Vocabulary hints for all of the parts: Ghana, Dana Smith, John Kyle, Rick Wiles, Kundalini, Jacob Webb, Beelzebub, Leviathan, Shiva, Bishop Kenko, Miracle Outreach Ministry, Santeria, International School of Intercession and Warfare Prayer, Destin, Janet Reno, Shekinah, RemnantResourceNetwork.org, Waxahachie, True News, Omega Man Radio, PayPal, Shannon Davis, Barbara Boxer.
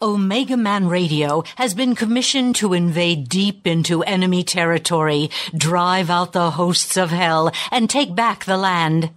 Omega Man Radio has been commissioned to invade deep into enemy territory, drive out the hosts of hell, and take back the land.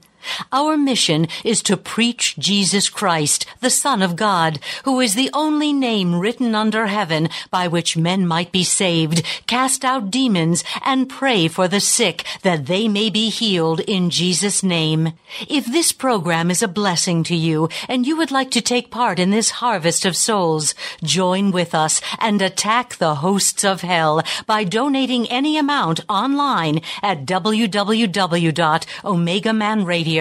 Our mission is to preach Jesus Christ, the Son of God, who is the only name written under heaven by which men might be saved, cast out demons, and pray for the sick that they may be healed in Jesus' name. If this program is a blessing to you and you would like to take part in this harvest of souls, join with us and attack the hosts of hell by donating any amount online at www.OmegaManRadio.com.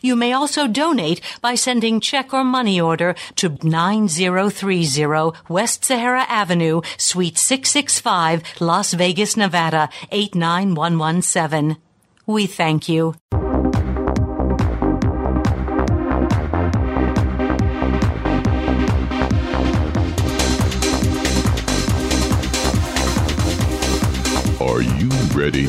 You may also donate by sending check or money order to 9030 West Sahara Avenue, Suite 665, Las Vegas, Nevada, 89117. We thank you. Are you ready?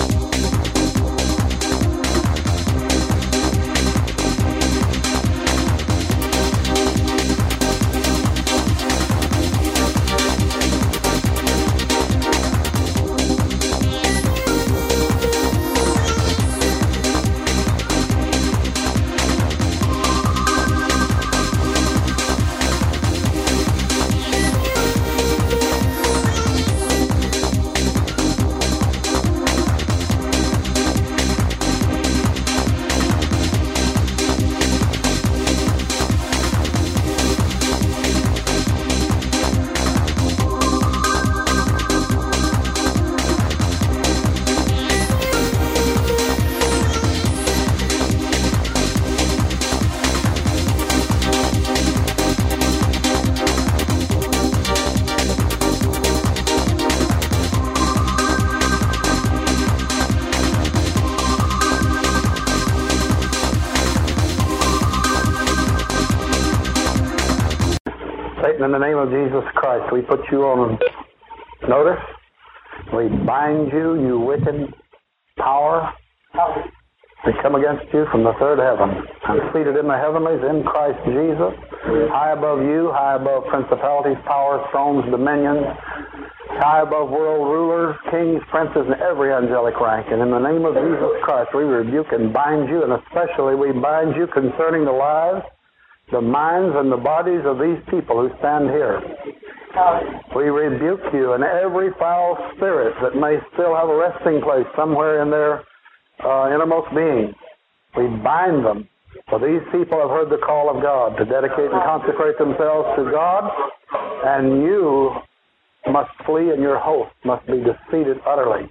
In the name of Jesus Christ, we put you on notice. We bind you, you wicked power. We come against you from the third heaven. I'm seated in the heavenlies in Christ Jesus, high above you, high above principalities, powers, thrones, dominions, high above world rulers, kings, princes, and every angelic rank. And in the name of Jesus Christ, we rebuke and bind you, and especially we bind you concerning the lives, the minds, and the bodies of these people who stand here. We rebuke you and every foul spirit that may still have a resting place somewhere in their innermost being. We bind them, for these people have heard the call of God to dedicate and consecrate themselves to God, and you must flee and your host must be defeated utterly.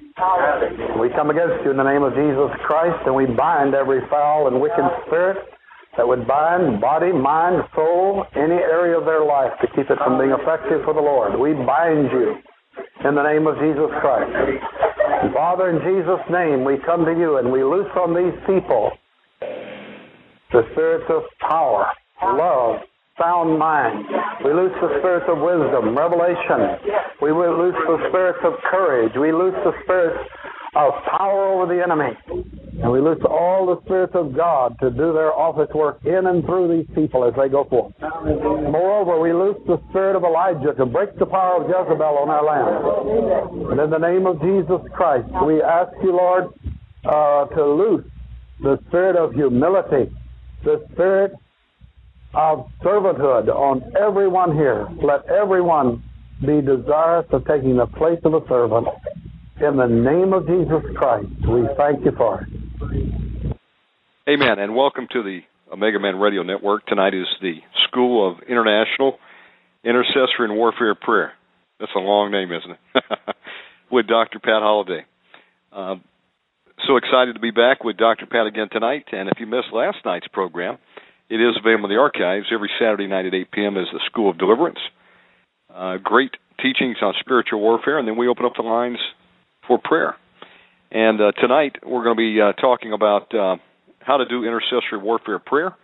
We come against you in the name of Jesus Christ, and we bind every foul and wicked spirit that would bind body, mind, soul, any area of their life to keep it from being effective for the Lord. We bind you in the name of Jesus Christ. Father, in Jesus' name, we come to you and we loose on these people the spirits of power, love, sound mind. We loose the spirits of wisdom, revelation. We loose the spirits of courage. We loose the spirits of power over the enemy. And we loose all the spirits of God to do their office work in and through these people as they go forth. Moreover, we loose the spirit of Elijah to break the power of Jezebel on our land. And in the name of Jesus Christ, we ask you, Lord, to loose the spirit of humility, the spirit of servanthood on everyone here. Let everyone be desirous of taking the place of a servant. In the name of Jesus Christ, we thank you for it. Amen, and welcome to the Omega Man Radio Network. Tonight is the School of International Intercessory and Warfare Prayer. That's a long name, isn't it? With Dr. Pat Holliday. So excited to be back with Dr. Pat again tonight. And if you missed last night's program, it is available in the archives. Every Saturday night at 8 p.m. is the School of Deliverance. great teachings on spiritual warfare, and then we open up the lines for prayer. And tonight we're going to be talking about how to do intercessory warfare prayer.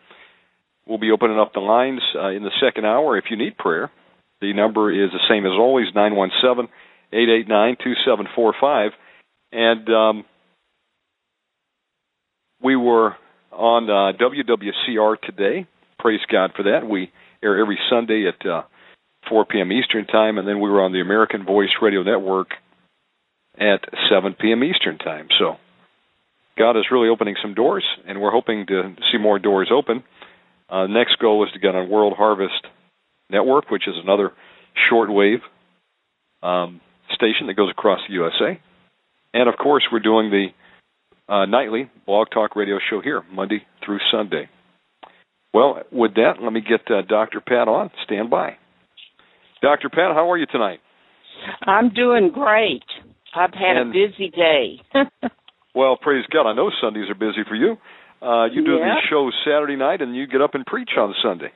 We'll be opening up the lines in the second hour if you need prayer. The number is the same as always, 917-889-2745. And we were on WWCR today. Praise God for that. We air every Sunday at 4 p.m. Eastern Time, and then we were on the American Voice Radio Network at 7 p.m. Eastern Time. So God is really opening some doors, and we're hoping to see more doors open. Next goal is to get on World Harvest Network, which is another shortwave station that goes across the USA. And, of course, we're doing the nightly Blog Talk Radio show here, Monday through Sunday. Well, with that, let me get Dr. Pat on. Stand by. Dr. Pat, how are you tonight? I'm doing great. I've had a busy day. Well, praise God. I know Sundays are busy for you. You do these shows Saturday night, and you get up and preach on Sunday.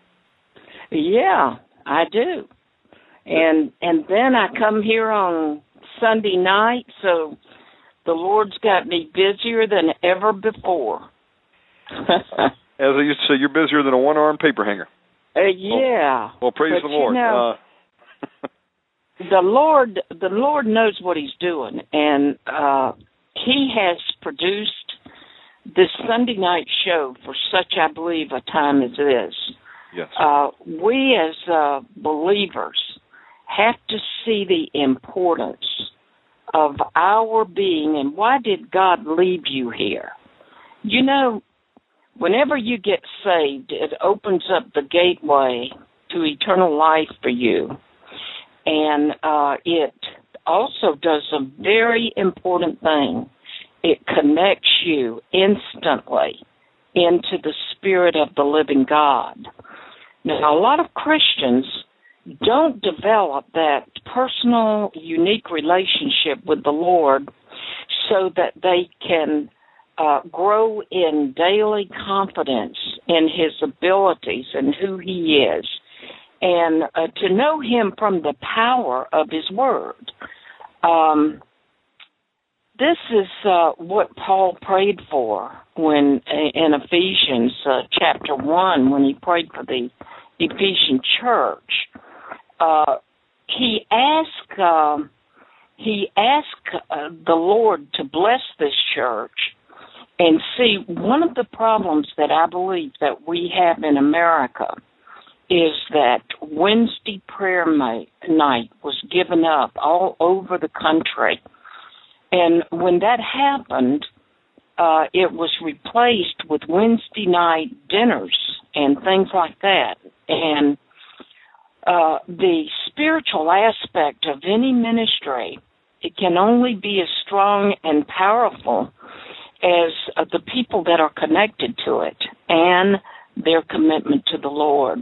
Yeah, I do. And then I come here on Sunday night, so the Lord's got me busier than ever before. As I used to say, you're busier than a one-armed paper hanger. Yeah. Well, praise the Lord. You know, the Lord knows what He's doing, and He has produced this Sunday night show for such, I believe, a time as this. Yes. We as believers have to see the importance of our being and why did God leave you here? You know, whenever you get saved, it opens up the gateway to eternal life for you. And it also does a very important thing. It connects you instantly into the Spirit of the living God. Now, a lot of Christians don't develop that personal, unique relationship with the Lord so that they can grow in daily confidence in His abilities and who He is, and to know Him from the power of His Word. This is what Paul prayed for when in Ephesians chapter 1, when he prayed for the Ephesian church. He asked the Lord to bless this church. And see, one of the problems that I believe that we have in America is that Wednesday prayer night was given up all over the country. And when that happened, it was replaced with Wednesday night dinners and things like that. And the spiritual aspect of any ministry, it can only be as strong and powerful as the people that are connected to it and their commitment to the Lord.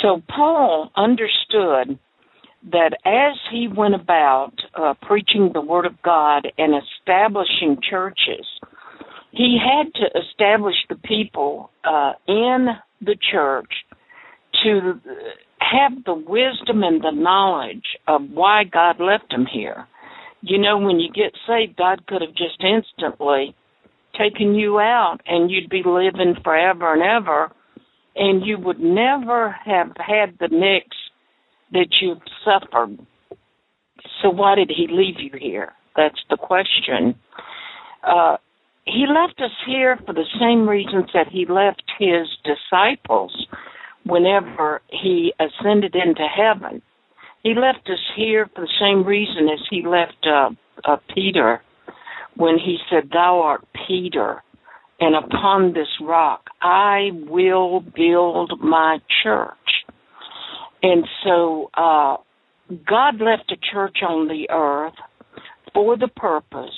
So Paul understood that as he went about preaching the Word of God and establishing churches, he had to establish the people in the church to have the wisdom and the knowledge of why God left him here. You know, when you get saved, God could have just instantly taken you out and you'd be living forever and ever, and you would never have had the mix that you've suffered. So why did He leave you here? That's the question. He left us here for the same reasons that He left His disciples whenever He ascended into heaven. He left us here for the same reason as He left Peter when He said, "Thou art Peter, and upon this rock I will build my church." And so God left a church on the earth for the purpose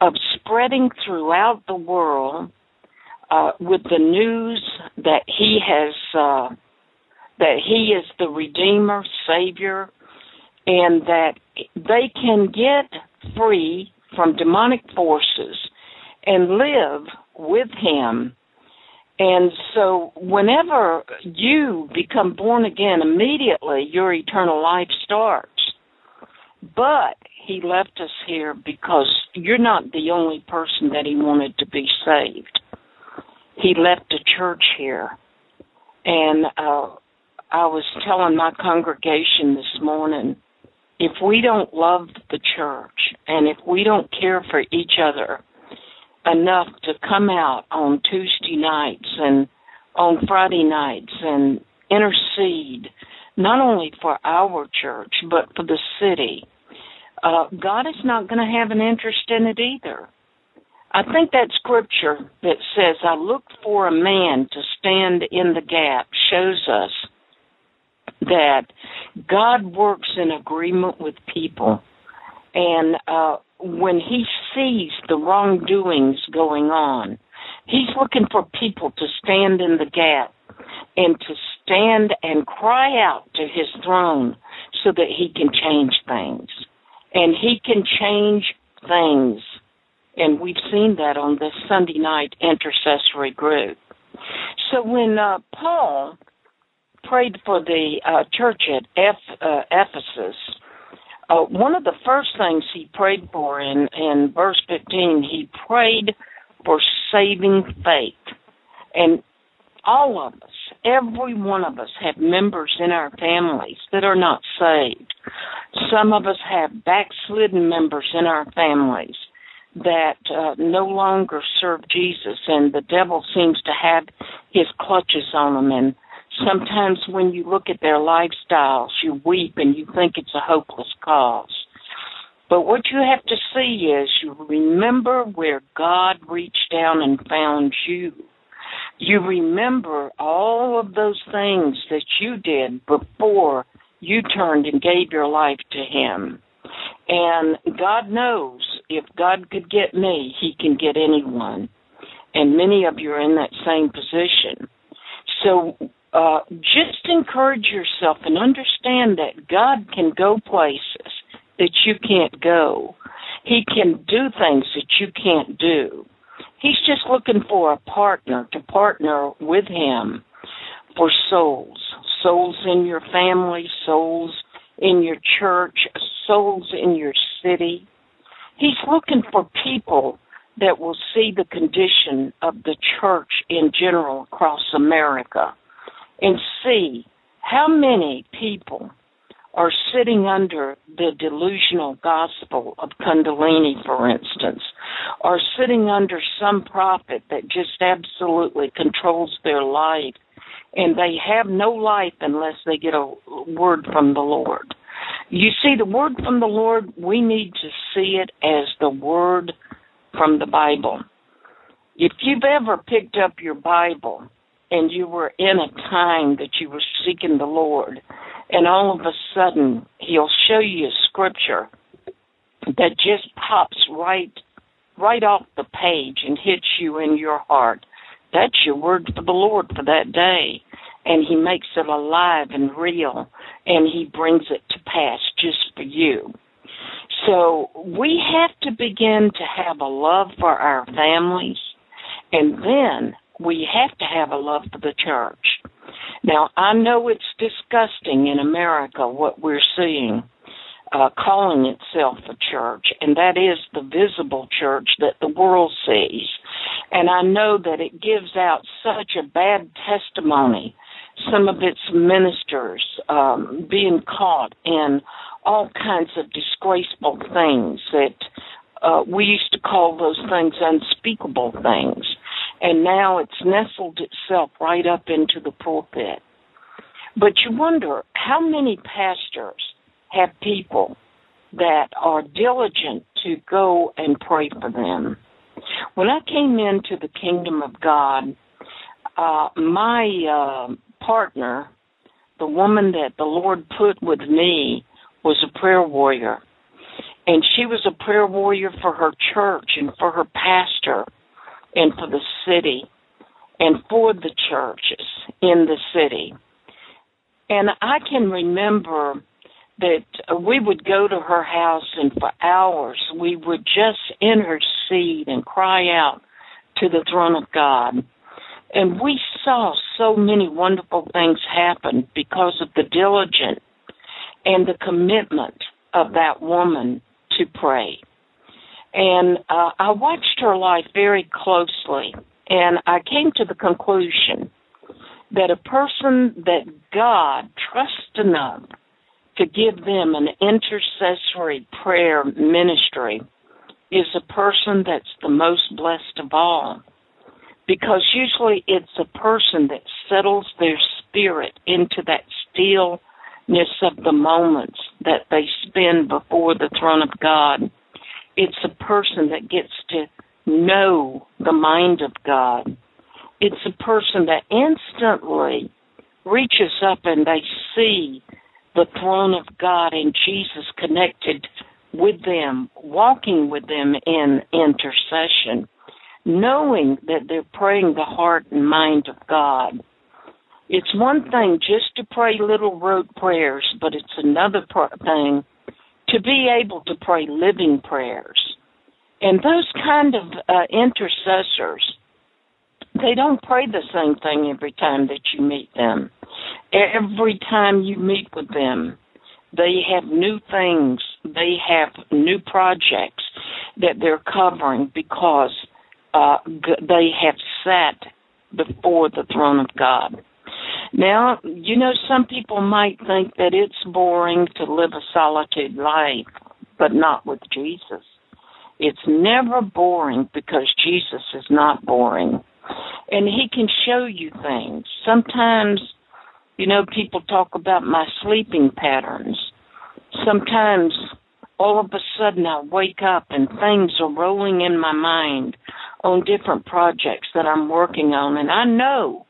of spreading throughout the world with the news that He has, that He is the Redeemer, Savior, and that they can get free from demonic forces and live with Him And so whenever you become born again, immediately your eternal life starts. But he left us here because you're not the only person that he wanted to be saved. He left the church here. And I was telling my congregation this morning, if we don't love the church and if we don't care for each other enough to come out on Tuesday nights and on Friday nights and intercede, not only for our church but for the city, God is not going to have an interest in it either. I think that scripture that says, I look for a man to stand in the gap, shows us that God works in agreement with people. And when he sees the wrongdoings going on, he's looking for people to stand in the gap and to stand and cry out to his throne so that he can change things. And he can change things. And we've seen that on the Sunday night intercessory group. So when Paul prayed for the church at Ephesus, one of the first things he prayed for in verse 15, he prayed for saving faith. And all of us, every one of us, have members in our families that are not saved. Some of us have backslidden members in our families that no longer serve Jesus, and the devil seems to have his clutches on them. And sometimes when you look at their lifestyles, you weep and you think it's a hopeless cause. But what you have to see is you remember where God reached down and found you. You remember all of those things that you did before you turned and gave your life to him. And God knows, if God could get me, he can get anyone. And many of you are in that same position. So just encourage yourself and understand that God can go places that you can't go. He can do things that you can't do. He's just looking for a partner to partner with him for souls, souls in your family, souls in your church, souls in your city. He's looking for people that will see the condition of the church in general across America and see how many people are sitting under the delusional gospel of Kundalini, for instance, are sitting under some prophet that just absolutely controls their life, and they have no life unless they get a word from the Lord. You see, the word from the Lord, we need to see it as the word from the Bible. If you've ever picked up your Bible and you were in a time that you were seeking the Lord, and all of a sudden he'll show you a scripture that just pops right off the page and hits you in your heart, that's your word for the Lord for that day. And he makes it alive and real, and he brings it to pass just for you. So we have to begin to have a love for our families, and then we have to have a love for the church. Now, I know it's disgusting in America what we're seeing calling itself a church, and that is the visible church that the world sees. And I know that it gives out such a bad testimony, some of its ministers being caught in all kinds of disgraceful things that we used to call those things unspeakable things. And now it's nestled itself right up into the pulpit. But you wonder how many pastors have people that are diligent to go and pray for them. When I came into the kingdom of God, my partner, the woman that the Lord put with me, was a prayer warrior. And she was a prayer warrior for her church and for her pastor and for the city and for the churches in the city. And I can remember that we would go to her house, and for hours we would just intercede and cry out to the throne of God. And we saw so many wonderful things happen because of the diligence and the commitment of that woman to pray. And I watched her life very closely, and I came to the conclusion that a person that God trusts enough to give them an intercessory prayer ministry is a person that's the most blessed of all, because usually it's a person that settles their spirit into that stillness of the moments that they spend before the throne of God. It's a person that gets to know the mind of God. It's a person that instantly reaches up and they see the throne of God and Jesus connected with them, walking with them in intercession, knowing that they're praying the heart and mind of God. It's one thing just to pray little rote prayers, but it's another thing to be able to pray living prayers. And those kind of intercessors, they don't pray the same thing every time that you meet them. Every time you meet with them, they have new things, they have new projects that they're covering because they have sat before the throne of God. Now, you know, some people might think that it's boring to live a solitude life, but not with Jesus. It's never boring because Jesus is not boring. And he can show you things. Sometimes, you know, people talk about my sleeping patterns. Sometimes all of a sudden I wake up and things are rolling in my mind on different projects that I'm working on, and I know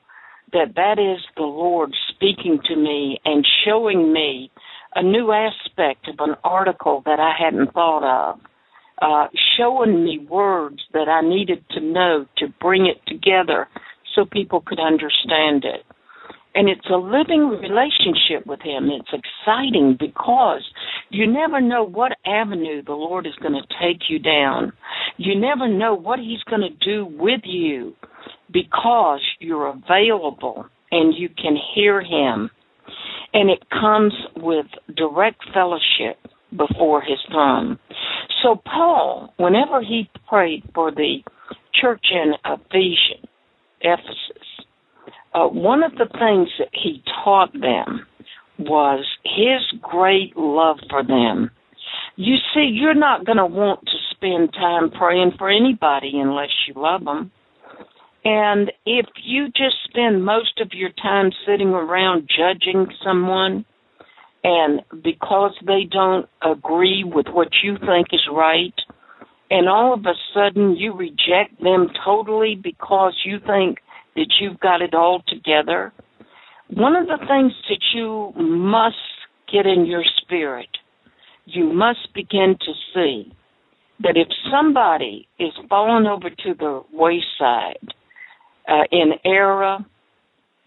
that that is the Lord speaking to me and showing me a new aspect of an article that I hadn't thought of, showing me words that I needed to know to bring it together so people could understand it. And it's a living relationship with him. It's exciting because you never know what avenue the Lord is going to take you down. You never know what he's going to do with you, because you're available and you can hear him. And it comes with direct fellowship before his throne. So Paul, whenever he prayed for the church in Ephesus, one of the things that he taught them was his great love for them. You see, you're not going to want to spend time praying for anybody unless you love them. And if you just spend most of your time sitting around judging someone, and because they don't agree with what you think is right, and all of a sudden you reject them totally because you think that you've got it all together, one of the things that you must get in your spirit, you must begin to see that if somebody is falling over to the wayside, in error,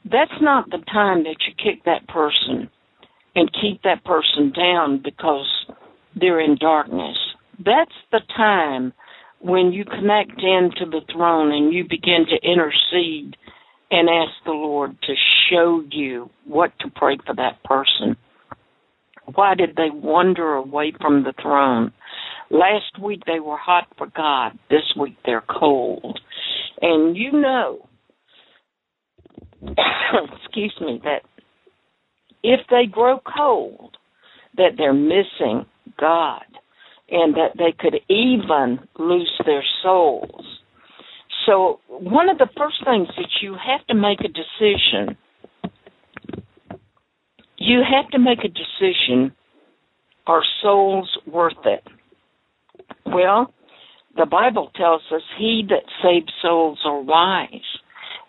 that's not the time that you kick that person and keep that person down because they're in darkness. That's the time when you connect into the throne and you begin to intercede and ask the Lord to show you what to pray for that person. Why did they wander away from the throne? Last week they were hot for God. This week they're cold. And you know, excuse me, that if they grow cold, that they're missing God and that they could even lose their souls. So one of the first things that you have to make a decision, are souls worth it? Well, the Bible tells us he that saves souls are wise,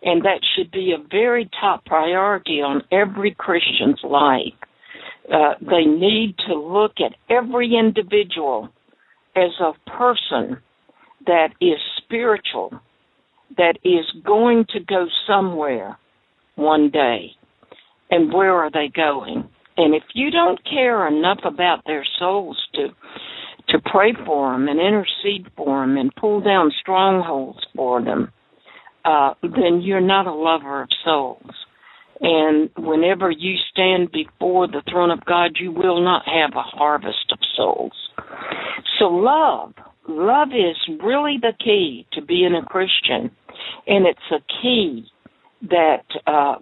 and that should be a very top priority on every Christian's life. They need to look at every individual as a person that is spiritual, that is going to go somewhere one day. And where are they going? And if you don't care enough about their souls to pray for them and intercede for them and pull down strongholds for them, then you're not a lover of souls. And whenever you stand before the throne of God, you will not have a harvest of souls. So love is really the key to being a Christian. And it's a key that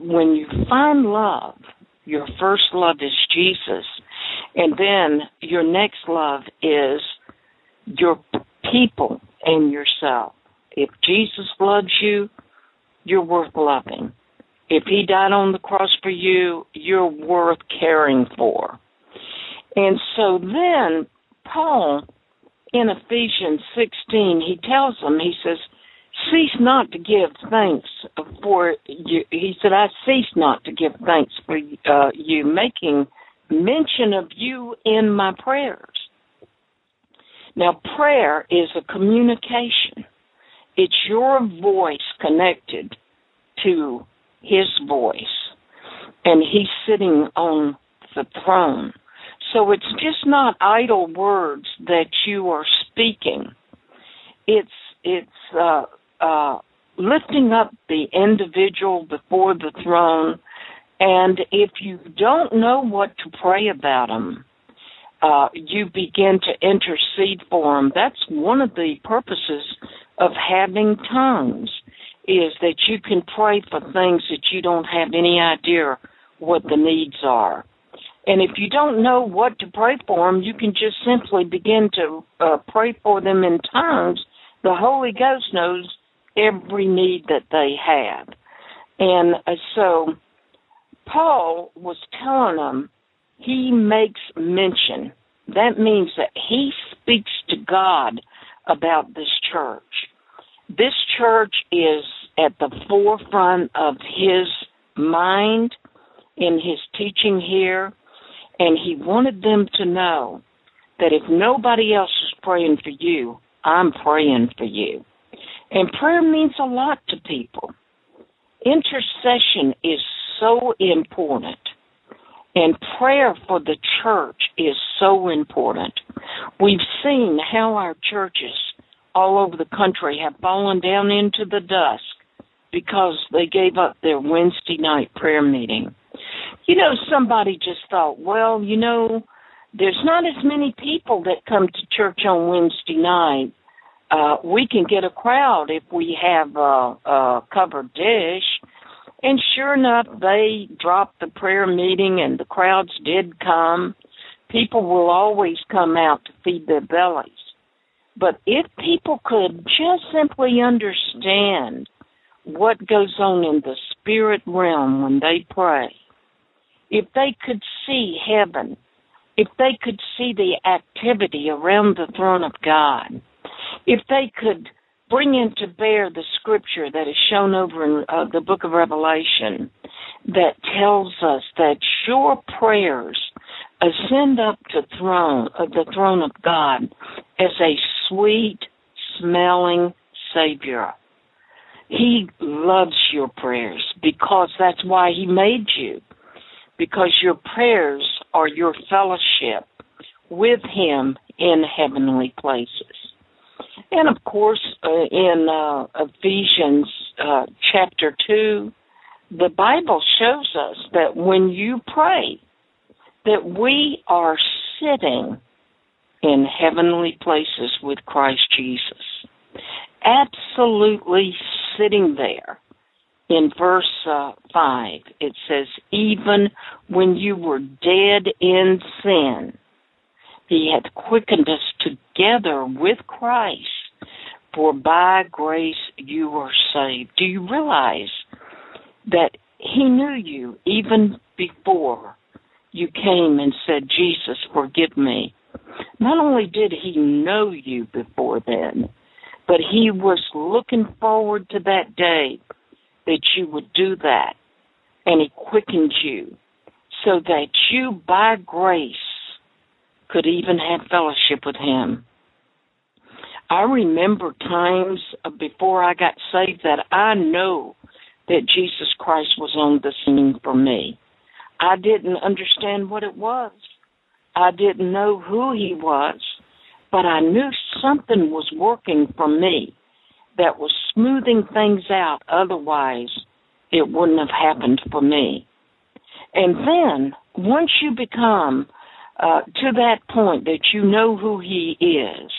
when you find love, your first love is Jesus. And then your next love is your people and yourself. If Jesus loves you, you're worth loving. If he died on the cross for you, you're worth caring for. And so then Paul, in Ephesians 16, he tells them, he says, cease not to give thanks for you. He said, I cease not to give thanks for you, making mention of you in my prayers. Now, prayer is a communication. It's your voice connected to his voice, and he's sitting on the throne. So it's just not idle words that you are speaking. It's lifting up the individual before the throne, and if you don't know what to pray about them, you begin to intercede for them. That's one of the purposes of having tongues, is that you can pray for things that you don't have any idea what the needs are. And if you don't know what to pray for them, you can just simply begin to pray for them in tongues. The Holy Ghost knows every need that they have. And so Paul was telling them, he makes mention. That means that he speaks to God about this church. This church is at the forefront of his mind in his teaching here, and he wanted them to know that if nobody else is praying for you, I'm praying for you. And prayer means a lot to people. Intercession is so important, and prayer for the church is so important. We've seen how our churches all over the country have fallen down into the dusk because they gave up their Wednesday night prayer meeting. You know, somebody just thought, well, you know, there's not as many people that come to church on Wednesday night. We can get a crowd if we have a covered dish. And sure enough, they dropped the prayer meeting and the crowds did come. People will always come out to feed their bellies. But if people could just simply understand what goes on in the spirit realm when they pray, if they could see heaven, if they could see the activity around the throne of God, if they could bring into bear the scripture that is shown over in the book of Revelation that tells us that sure prayers ascend up to the throne of God as a sweet-smelling Savior. He loves your prayers because that's why he made you, because your prayers are your fellowship with him in heavenly places. And, of course, in Ephesians chapter 2, the Bible shows us that when you pray, that we are sitting in heavenly places with Christ Jesus. Absolutely sitting there. In verse 5, it says, even when you were dead in sin, he hath quickened us together with Christ, for by grace you are saved. Do you realize that he knew you even before you came and said, Jesus, forgive me? Not only did he know you before then, but he was looking forward to that day that you would do that, and he quickened you so that you, by grace, could even have fellowship with him. I remember times before I got saved that I know that Jesus Christ was on the scene for me. I didn't understand what it was. I didn't know who he was, but I knew something was working for me that was smoothing things out. Otherwise, it wouldn't have happened for me. And then, once you become to that point that you know who he is,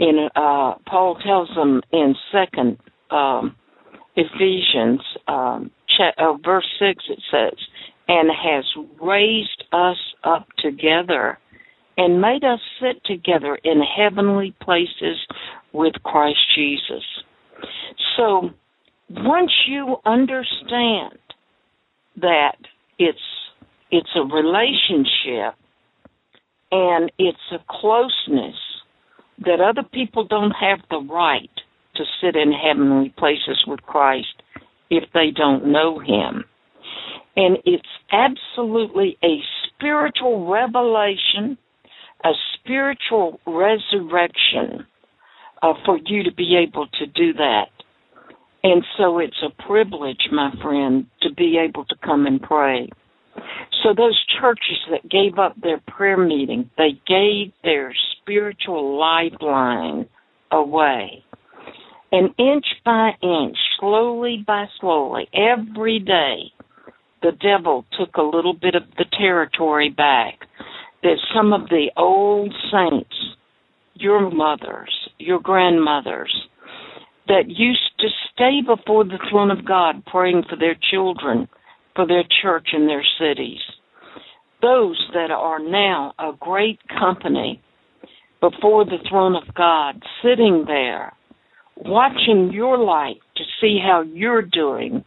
and Paul tells them in Second Ephesians verse 6, it says, and has raised us up together and made us sit together in heavenly places with Christ Jesus. So once you understand that it's a relationship and it's a closeness that other people don't have the right to sit in heavenly places with Christ if they don't know him. And it's absolutely a spiritual revelation, a spiritual resurrection for you to be able to do that. And so it's a privilege, my friend, to be able to come and pray. So those churches that gave up their prayer meeting, they gave their spiritual lifeline away. And inch by inch, slowly by slowly, every day, the devil took a little bit of the territory back that some of the old saints, your mothers, your grandmothers, that used to stay before the throne of God praying for their children, for their church and their cities. Those that are now a great company before the throne of God, sitting there, watching your life to see how you're doing,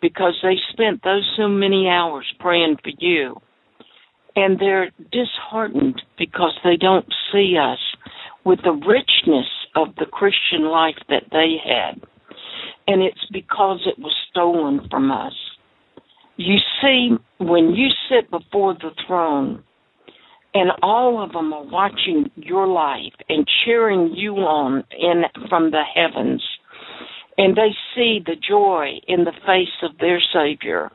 because they spent those so many hours praying for you. And they're disheartened because they don't see us with the richness of the Christian life that they had. And it's because it was stolen from us. You see, when you sit before the throne and all of them are watching your life and cheering you on in from the heavens, and they see the joy in the face of their Savior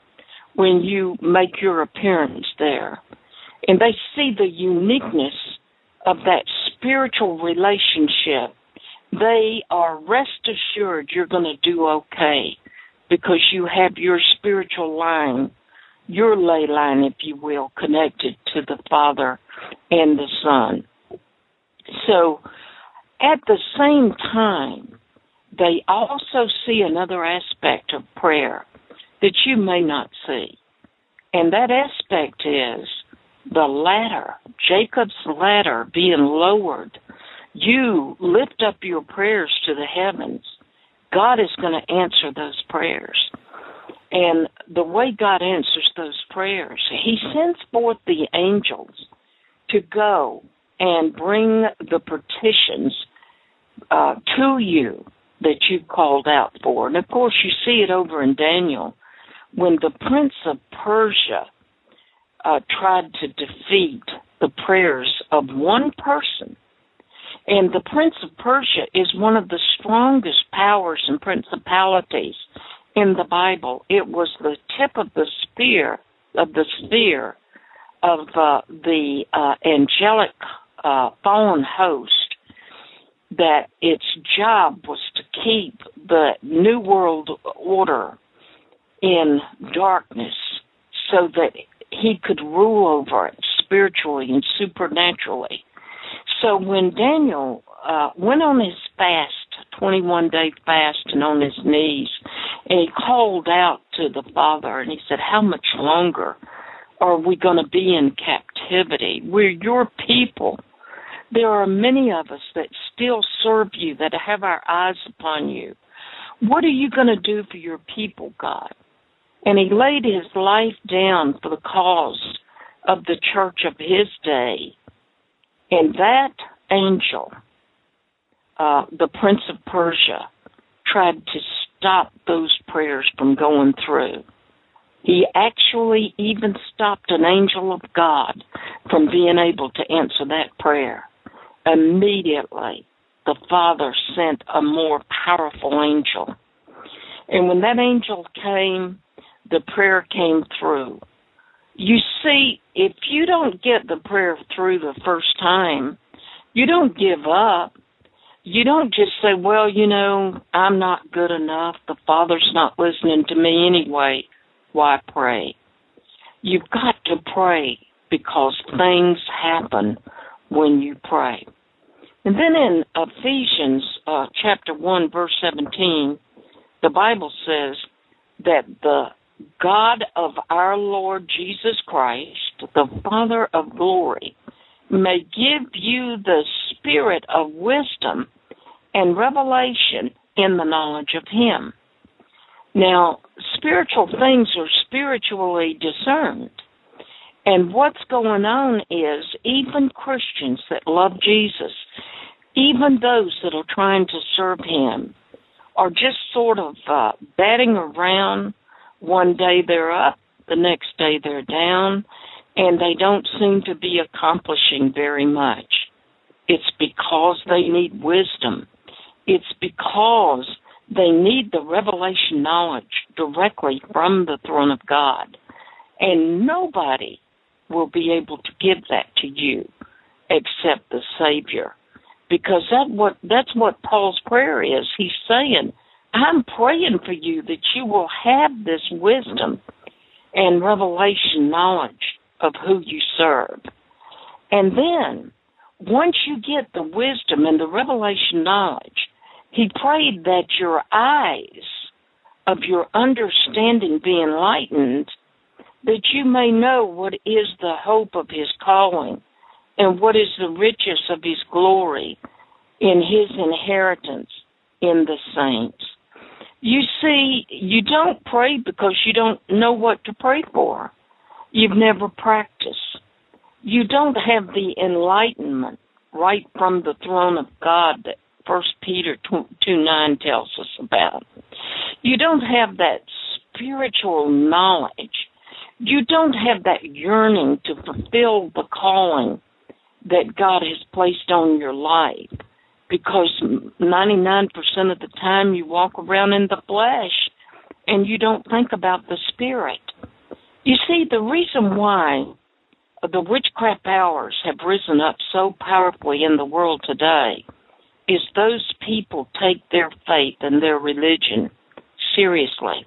when you make your appearance there. And they see the uniqueness of that spiritual relationship. They are rest assured you're going to do okay because you have your spiritual line, your ley line, if you will, connected to the Father and the Son. So at the same time, they also see another aspect of prayer that you may not see. And that aspect is the ladder, Jacob's ladder being lowered. You lift up your prayers to the heavens. God is going to answer those prayers. And the way God answers those prayers, he sends forth the angels to go and bring the petitions to you that you've called out for. And, of course, you see it over in Daniel when the prince of Persia tried to defeat the prayers of one person. And the prince of Persia is one of the strongest powers and principalities in the Bible. It was the tip of the spear of the angelic fallen host that its job was to keep the New World Order in darkness so that he could rule over it spiritually and supernaturally. So when Daniel went on his fast, 21-day fast, and on his knees, and he called out to the Father, and he said, how much longer are we going to be in captivity? We're your people. There are many of us that still serve you, that have our eyes upon you. What are you going to do for your people, God? And he laid his life down for the cause of the church of his day. And that angel, the prince of Persia, tried to stop those prayers from going through. He actually even stopped an angel of God from being able to answer that prayer. Immediately, the Father sent a more powerful angel. And when that angel came, the prayer came through. You see, if you don't get the prayer through the first time, you don't give up. you don't just say, well, you know, I'm not good enough. The Father's not listening to me anyway. Why pray? You've got to pray because things happen when you pray. And then in Ephesians chapter 1, verse 17, the Bible says that the God of our Lord Jesus Christ, the Father of glory, may give you the spirit of wisdom and revelation in the knowledge of him. Now, spiritual things are spiritually discerned. And what's going on is even Christians that love Jesus, even those that are trying to serve him, are just sort of batting around. One day they're up, the next day they're down, and they don't seem to be accomplishing very much. It's because they need wisdom. It's because they need the revelation knowledge directly from the throne of God. And nobody will be able to give that to you except the Savior. Because that's what Paul's prayer is. He's saying, I'm praying for you that you will have this wisdom and revelation knowledge of who you serve. And then, once you get the wisdom and the revelation knowledge, he prayed that your eyes of your understanding be enlightened, that you may know what is the hope of his calling, and what is the riches of his glory in his inheritance in the saints. You see, you don't pray because you don't know what to pray for. You've never practiced. You don't have the enlightenment right from the throne of God that 1 Peter 2:9 tells us about. You don't have that spiritual knowledge. You don't have that yearning to fulfill the calling that God has placed on your life, because 99% of the time you walk around in the flesh and you don't think about the spirit. You see, the reason why the witchcraft powers have risen up so powerfully in the world today is those people take their faith and their religion seriously.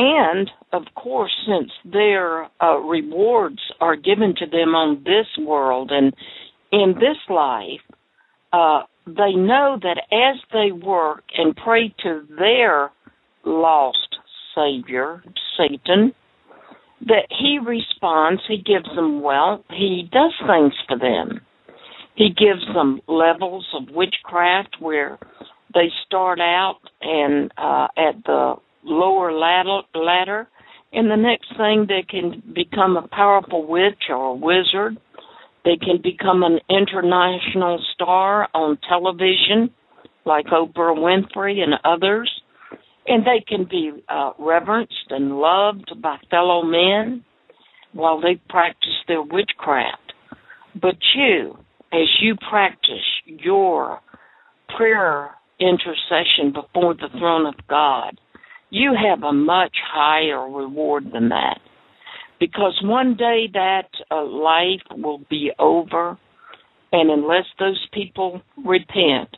And, of course, since their rewards are given to them on this world and in this life, they know that as they work and pray to their lost Savior, Satan, that he responds, he gives them wealth, he does things for them. He gives them levels of witchcraft where they start out and at the lower ladder, and the next thing they can become a powerful witch or a wizard. They can become an international star on television like Oprah Winfrey and others, and they can be reverenced and loved by fellow men while they practice their witchcraft. But you, as you practice your prayer intercession before the throne of God, you have a much higher reward than that, because one day that life will be over, and unless those people repent,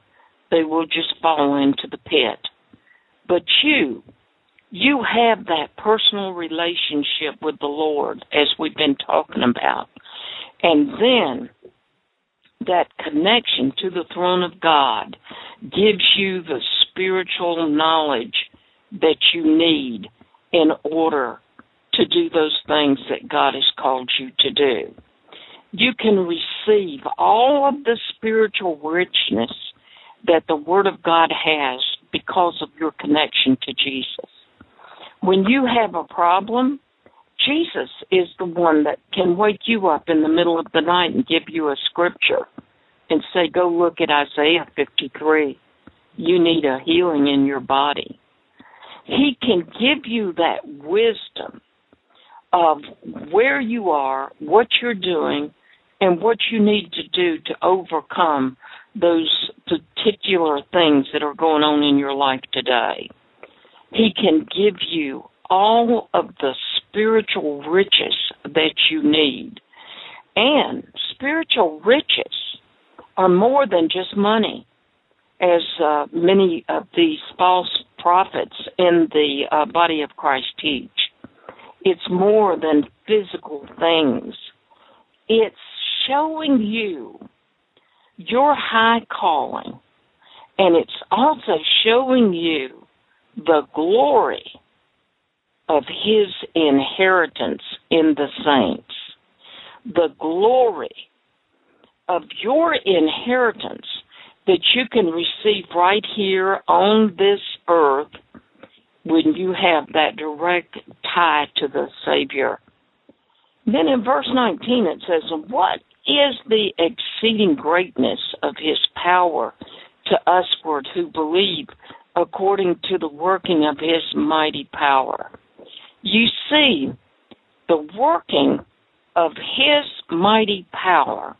they will just fall into the pit. But you have that personal relationship with the Lord, as we've been talking about, and then that connection to the throne of God gives you the spiritual knowledge that you need in order to do those things that God has called you to do. You can receive all of the spiritual richness that the Word of God has because of your connection to Jesus. When you have a problem, Jesus is the one that can wake you up in the middle of the night and give you a scripture and say, go look at Isaiah 53. You need a healing in your body. He can give you that wisdom of where you are, what you're doing, and what you need to do to overcome those particular things that are going on in your life today. He can give you all of the spiritual riches that you need. And spiritual riches are more than just money. as many of these false prophets in the body of Christ teach. It's more than physical things. It's showing you your high calling, and it's also showing you the glory of his inheritance in the saints, the glory of your inheritance that you can receive right here on this earth when you have that direct tie to the Savior. Then in verse 19 it says, "What is the exceeding greatness of his power to usward who believe, according to the working of his mighty power?" You see, the working of his mighty power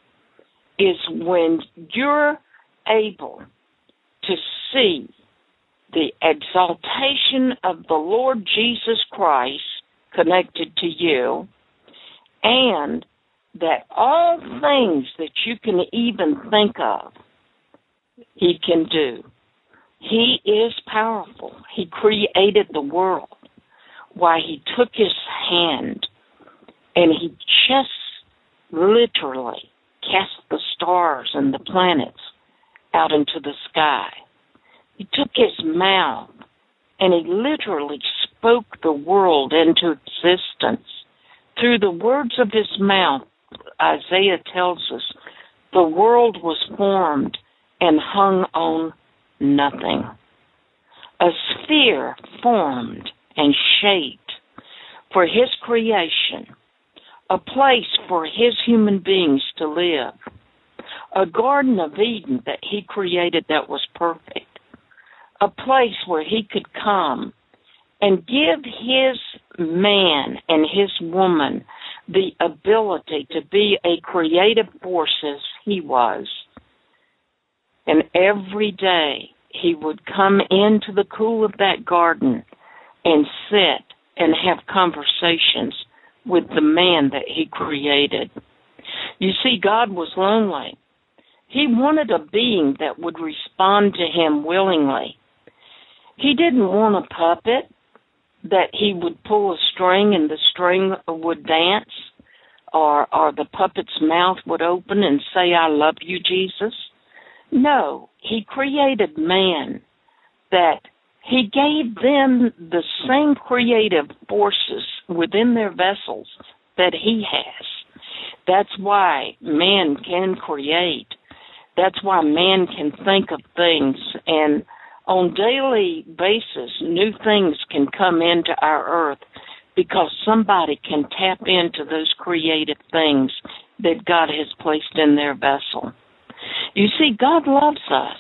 is when you're able to see the exaltation of the Lord Jesus Christ connected to you, and that all things that you can even think of, he can do. He is powerful. He created the world. Why, he took his hand and he just literally cast the stars and the planets out into the sky. He took his mouth and he literally spoke the world into existence. Through the words of his mouth, Isaiah tells us, the world was formed and hung on nothing. A sphere formed and shaped for his creation, a place for his human beings to live, a Garden of Eden that he created that was perfect, a place where he could come and give his man and his woman the ability to be a creative force as he was. And every day he would come into the cool of that garden and sit and have conversations with the man that he created. You see, God was lonely. He wanted a being that would respond to him willingly. He didn't want a puppet that he would pull a string and the string would dance, or the puppet's mouth would open and say, "I love you, Jesus." No, he created man that he gave them the same creative forces within their vessels that he has. That's why man can create. That's why man can think of things. And on daily basis, new things can come into our earth because somebody can tap into those creative things that God has placed in their vessel. You see, God loves us,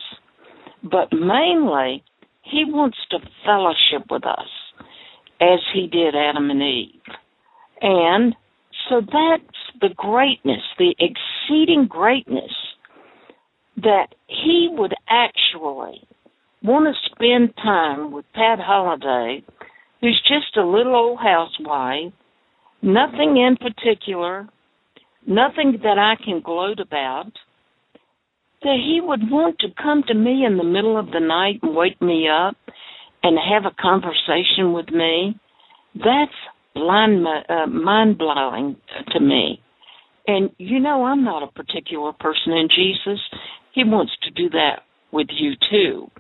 but mainly he wants to fellowship with us as he did Adam and Eve. And so that's the greatness, the exceeding greatness that he would actually want to spend time with Pat Holliday, who's just a little old housewife, nothing in particular, nothing that I can gloat about, that he would want to come to me in the middle of the night and wake me up and have a conversation with me. That's mind-blowing to me. And you know I'm not a particular person in Jesus. He wants to do that with you too.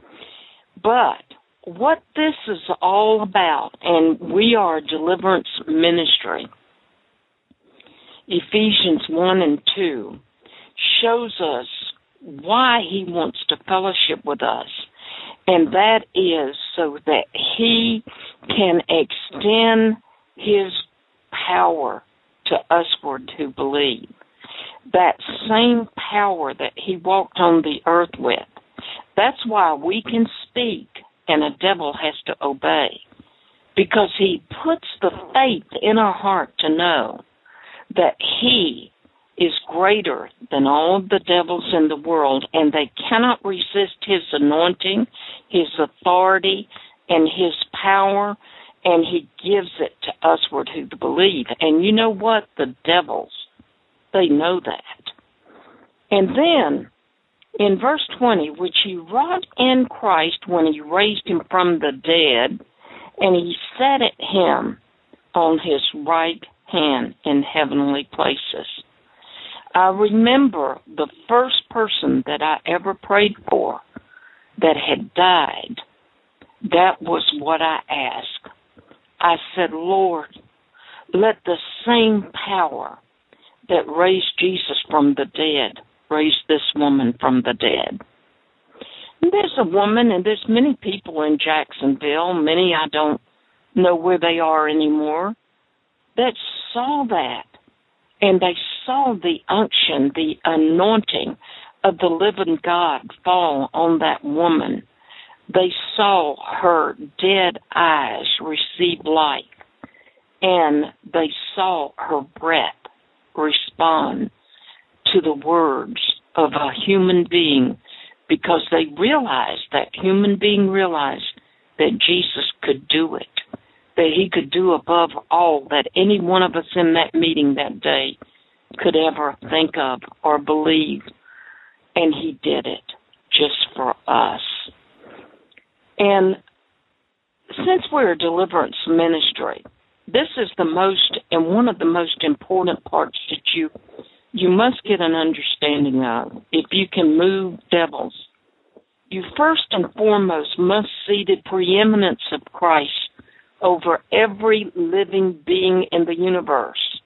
But what this is all about, and we are a deliverance ministry, Ephesians 1 and 2 shows us why he wants to fellowship with us, and that is so that he can extend his power to usward who believe. That same power that he walked on the earth with. That's why we can speak and a devil has to obey, because he puts the faith in our heart to know that he is greater than all of the devils in the world, and they cannot resist his anointing, his authority, and his power, and he gives it to usward who believe. And you know what? The devils, they know that. And then in verse 20, which he wrought in Christ when he raised him from the dead, and he set him on his right hand in heavenly places. I remember the first person that I ever prayed for that had died. That was what I asked. I said, Lord, let the same power that raised Jesus from the dead raise this woman from the dead. And there's a woman, and there's many people in Jacksonville, many I don't know where they are anymore, that saw that, and they saw the unction, the anointing of the living God fall on that woman. They saw her dead eyes receive life, and they saw her breath respond to the words of a human being, because they realized, that human being realized, that Jesus could do it, that he could do above all that any one of us in that meeting that day could ever think of or believe, and he did it just for us. And since we're a deliverance ministry, this is the most and one of the most important parts that you must get an understanding of. If you can move devils, you first and foremost must see the preeminence of Christ over every living being in the universe.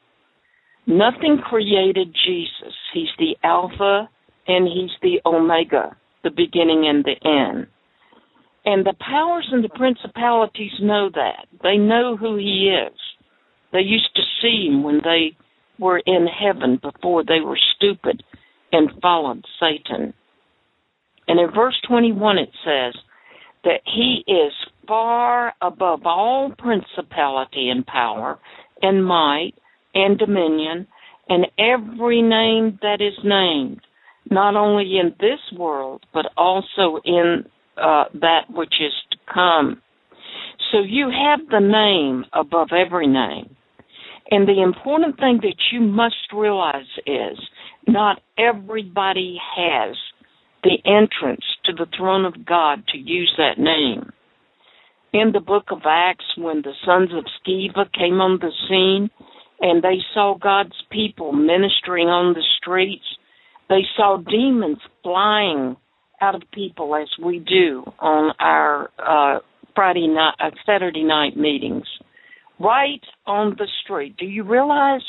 Nothing created Jesus. He's the Alpha and he's the Omega, the beginning and the end. And the powers and the principalities know that. They know who he is. They used to see him when they were in heaven before they were stupid and followed Satan. And in verse 21 it says that he is far above all principality and power and might and dominion and every name that is named, not only in this world but also in that which is to come. So you have the name above every name. And the important thing that you must realize is not everybody has the entrance to the throne of God to use that name. In the book of Acts, when the sons of Sceva came on the scene and they saw God's people ministering on the streets, they saw demons flying out of people as we do on our Saturday night meetings, right on the street. Do you realize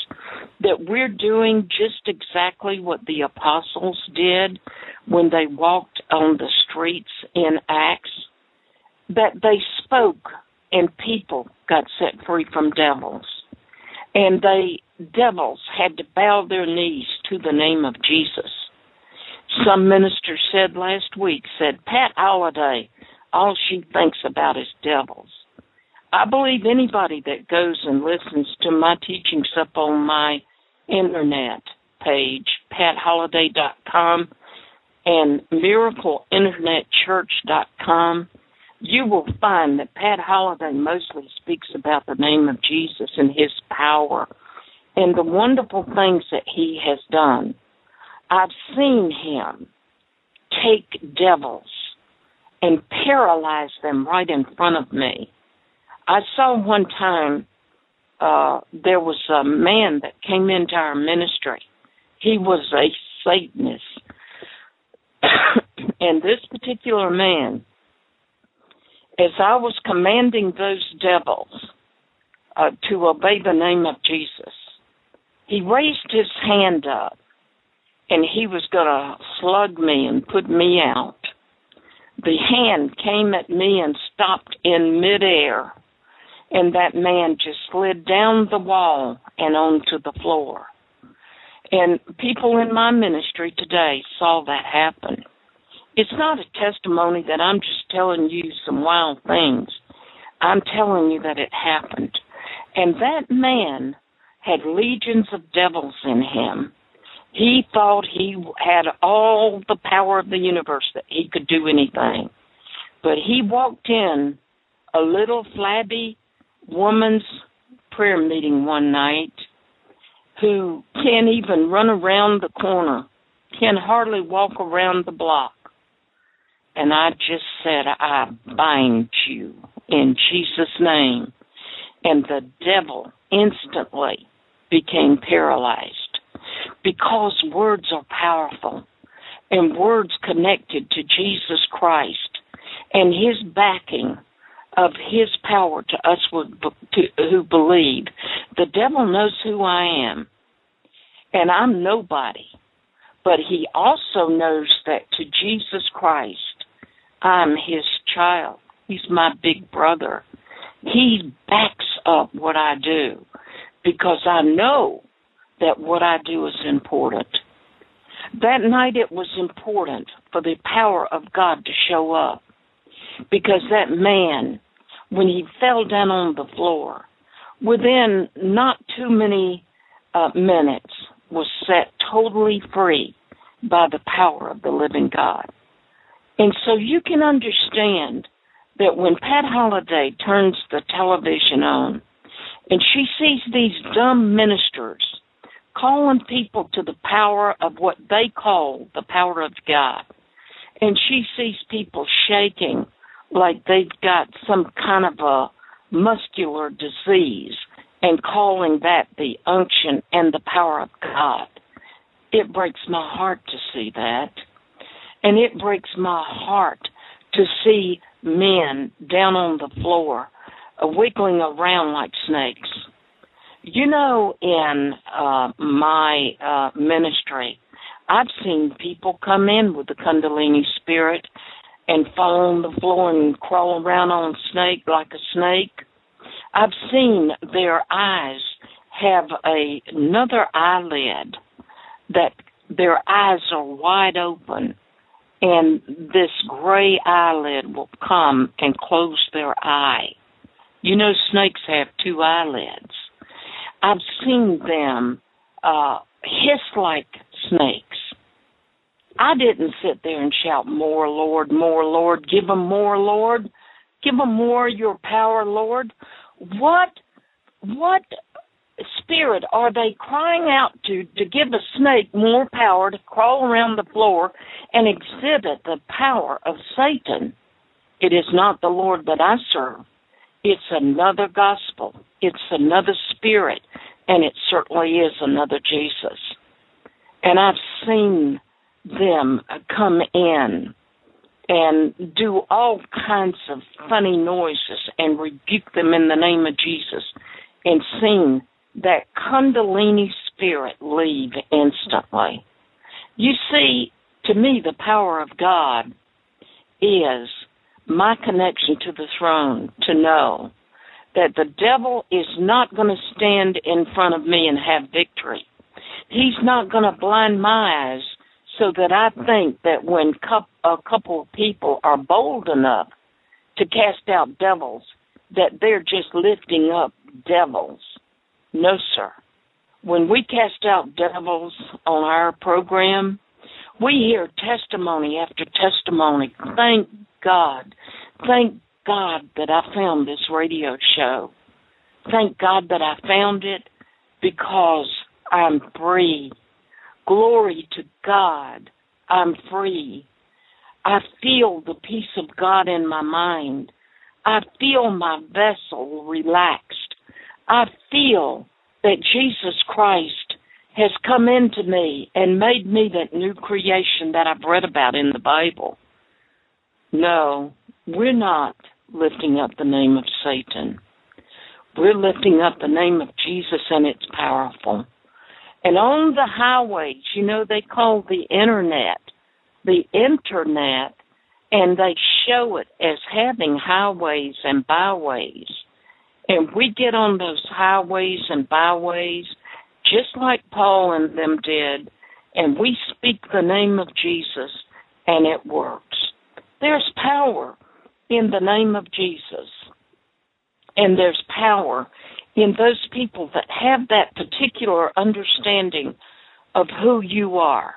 that we're doing just exactly what the apostles did when they walked on the streets in Acts? That they spoke and people got set free from devils. And devils had to bow their knees to the name of Jesus. Some minister said last week, Pat Holliday, all she thinks about is devils. I believe anybody that goes and listens to my teachings up on my internet page, PatHoliday.com and MiracleInternetChurch.com, you will find that Pat Holliday mostly speaks about the name of Jesus and his power and the wonderful things that he has done. I've seen him take devils and paralyze them right in front of me. I saw one time there was a man that came into our ministry. He was a Satanist. And this particular man, as I was commanding those devils to obey the name of Jesus, he raised his hand up. And he was going to slug me and put me out. The hand came at me and stopped in midair. And that man just slid down the wall and onto the floor. And people in my ministry today saw that happen. It's not a testimony that I'm just telling you some wild things. I'm telling you that it happened. And that man had legions of devils in him. He thought he had all the power of the universe, that he could do anything. But he walked in a little flabby woman's prayer meeting one night who can't even run around the corner can hardly walk around the block. And I just said, I bind you in Jesus' name. And the devil instantly became paralyzed because words are powerful and words connected to Jesus Christ and his backing of his power to us who believe. The devil knows who I am, and I'm nobody, but he also knows that to Jesus Christ, I'm his child. He's my big brother. He backs up what I do because I know that what I do is important. That night it was important for the power of God to show up because that man, when he fell down on the floor, within not too many minutes was set totally free by the power of the living God. And so you can understand that when Pat Holliday turns the television on and she sees these dumb ministers calling people to the power of what they call the power of God, and she sees people shaking like they've got some kind of a muscular disease and calling that the unction and the power of God, it breaks my heart to see that. And it breaks my heart to see men down on the floor wiggling around like snakes. You know, in my ministry, I've seen people come in with the Kundalini spirit and fall on the floor and crawl around on snake like a snake. I've seen their eyes have another eyelid, that their eyes are wide open, and this gray eyelid will come and close their eye. You know, snakes have two eyelids. I've seen them hiss like snakes. I didn't sit there and shout, more, Lord, more, Lord, give them more, Lord. Give them more of your power, Lord. What spirit are they crying out to give a snake more power to crawl around the floor and exhibit the power of Satan? It is not the Lord that I serve. It's another gospel. It's another spirit, and it certainly is another Jesus. And I've seen them come in and do all kinds of funny noises and rebuke them in the name of Jesus, and seen that Kundalini spirit leave instantly. You see, to me, the power of God is my connection to the throne, to know that the devil is not going to stand in front of me and have victory. He's not going to blind my eyes so that I think that when a couple of people are bold enough to cast out devils, that they're just lifting up devils. No, sir. When we cast out devils on our program, we hear testimony after testimony. Thank God. Thank God that I found this radio show. Thank God that I found it, because I'm free. Glory to God. I'm free. I feel the peace of God in my mind. I feel my vessel relaxed. I feel that Jesus Christ has come into me and made me that new creation that I've read about in the Bible. No, we're not lifting up the name of Satan. We're lifting up the name of Jesus, and it's powerful. And on the highways, you know, they call the Internet, and they show it as having highways and byways. And we get on those highways and byways just like Paul and them did, and we speak the name of Jesus, and it works. There's power in the name of Jesus, and there's power in those people that have that particular understanding of who you are.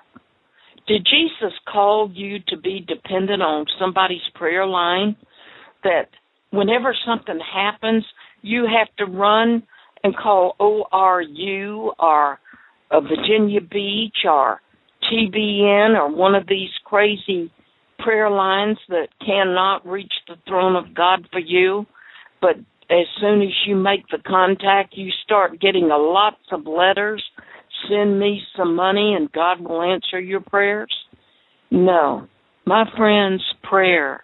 Did Jesus call you to be dependent on somebody's prayer line, that whenever something happens, you have to run and call ORU or Virginia Beach or TBN or one of these crazy prayer lines that cannot reach the throne of God for you, but as soon as you make the contact, you start getting lots of letters, send me some money, and God will answer your prayers? No. My friends, prayer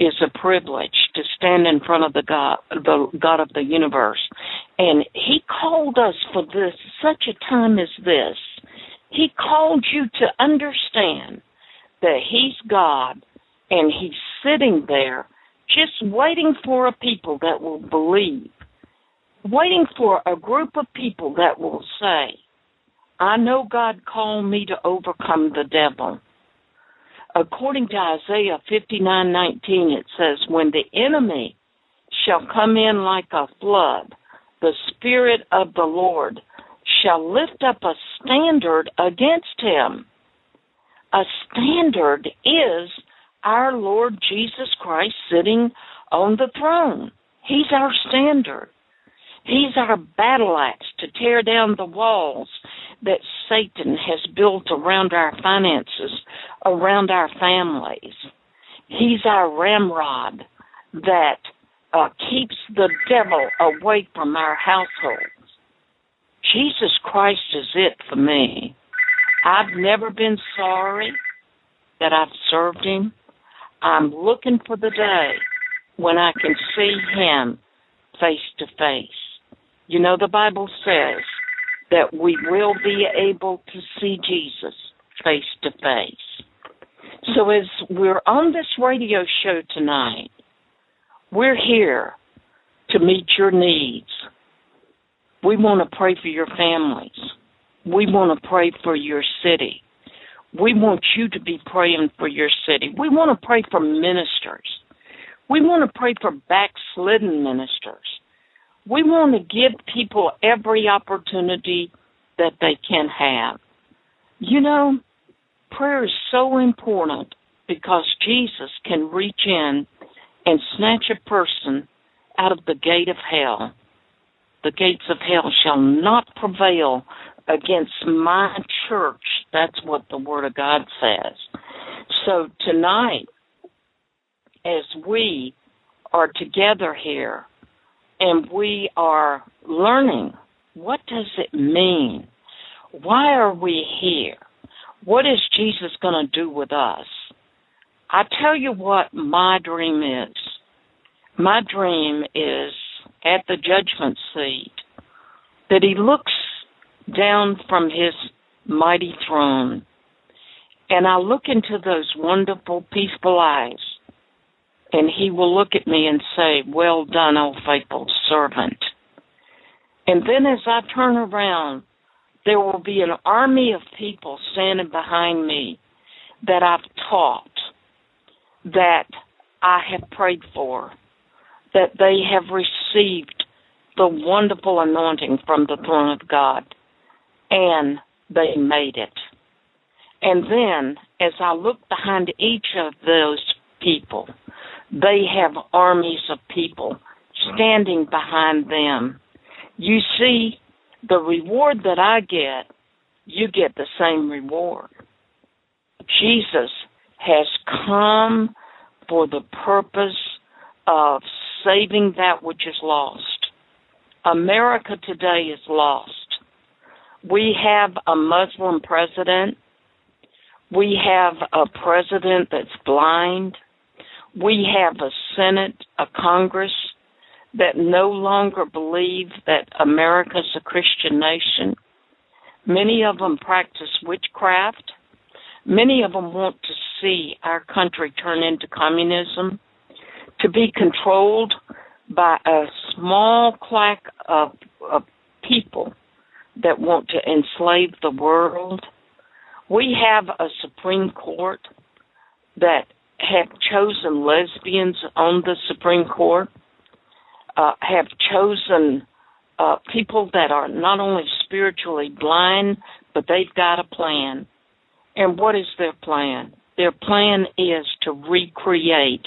is a privilege to stand in front of the God of the universe. And he called us for this, such a time as this. He called you to understand that he's God, and he's sitting there just waiting for a people that will believe, waiting for a group of people that will say, I know God called me to overcome the devil. According to Isaiah 59:19, it says, when the enemy shall come in like a flood, the Spirit of the Lord shall lift up a standard against him. A standard is our Lord Jesus Christ sitting on the throne. He's our standard. He's our battle axe to tear down the walls that Satan has built around our finances, around our families. He's our ramrod that keeps the devil away from our households. Jesus Christ is it for me. I've never been sorry that I've served him. I'm looking for the day when I can see him face to face. You know, the Bible says that we will be able to see Jesus face to face. So as we're on this radio show tonight, we're here to meet your needs. We want to pray for your families. We want to pray for your city. We want you to be praying for your city. We want to pray for ministers. We want to pray for backslidden ministers. We want to give people every opportunity that they can have. You know, prayer is so important because Jesus can reach in and snatch a person out of the gate of hell. The gates of hell shall not prevail against my church. That's what the Word of God says. So tonight, as we are together here and we are learning, what does it mean? Why are we here? What is Jesus going to do with us? I tell you what my dream is. My dream is at the judgment seat that he looks down from his mighty throne, and I look into those wonderful, peaceful eyes, and he will look at me and say, well done, O faithful servant. And then as I turn around, there will be an army of people standing behind me that I've taught, that I have prayed for, that they have received the wonderful anointing from the throne of God, and they made it. And then, as I look behind each of those people, they have armies of people standing behind them. You see, the reward that I get, you get the same reward. Jesus has come for the purpose of saving that which is lost. America today is lost. We have a Muslim president. We have a president that's blind. We have a Senate, a Congress that no longer believe that America's a Christian nation. Many of them practice witchcraft. Many of them want to see our country turn into communism, to be controlled by a small claque of people that want to enslave the world. We have a Supreme Court that have chosen lesbians on the Supreme Court, have chosen people that are not only spiritually blind, but they've got a plan. And what is their plan? Their plan is to recreate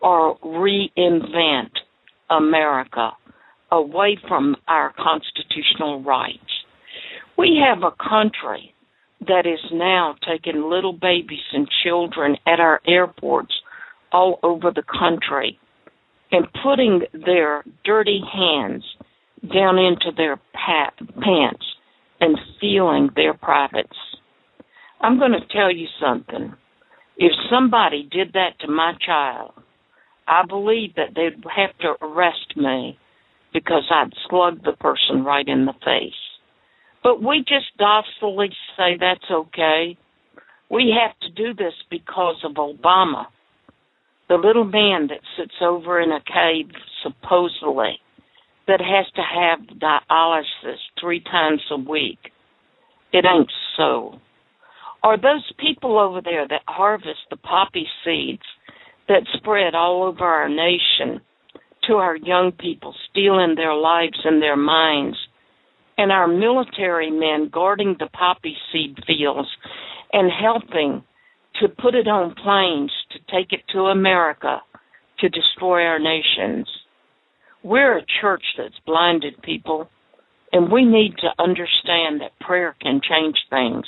or reinvent America away from our constitutional rights. We have a country that is now taking little babies and children at our airports all over the country and putting their dirty hands down into their pants and feeling their privates. I'm going to tell you something. If somebody did that to my child, I believe that they'd have to arrest me because I'd slug the person right in the face. But we just docilely say that's okay. We have to do this because of Obama, the little man that sits over in a cave, supposedly, that has to have dialysis 3 times a week. It ain't so. Or those people over there that harvest the poppy seeds that spread all over our nation to our young people, stealing their lives and their minds, and our military men guarding the poppy seed fields and helping to put it on planes to take it to America to destroy our nations. We're a church that's blinded, people, and we need to understand that prayer can change things.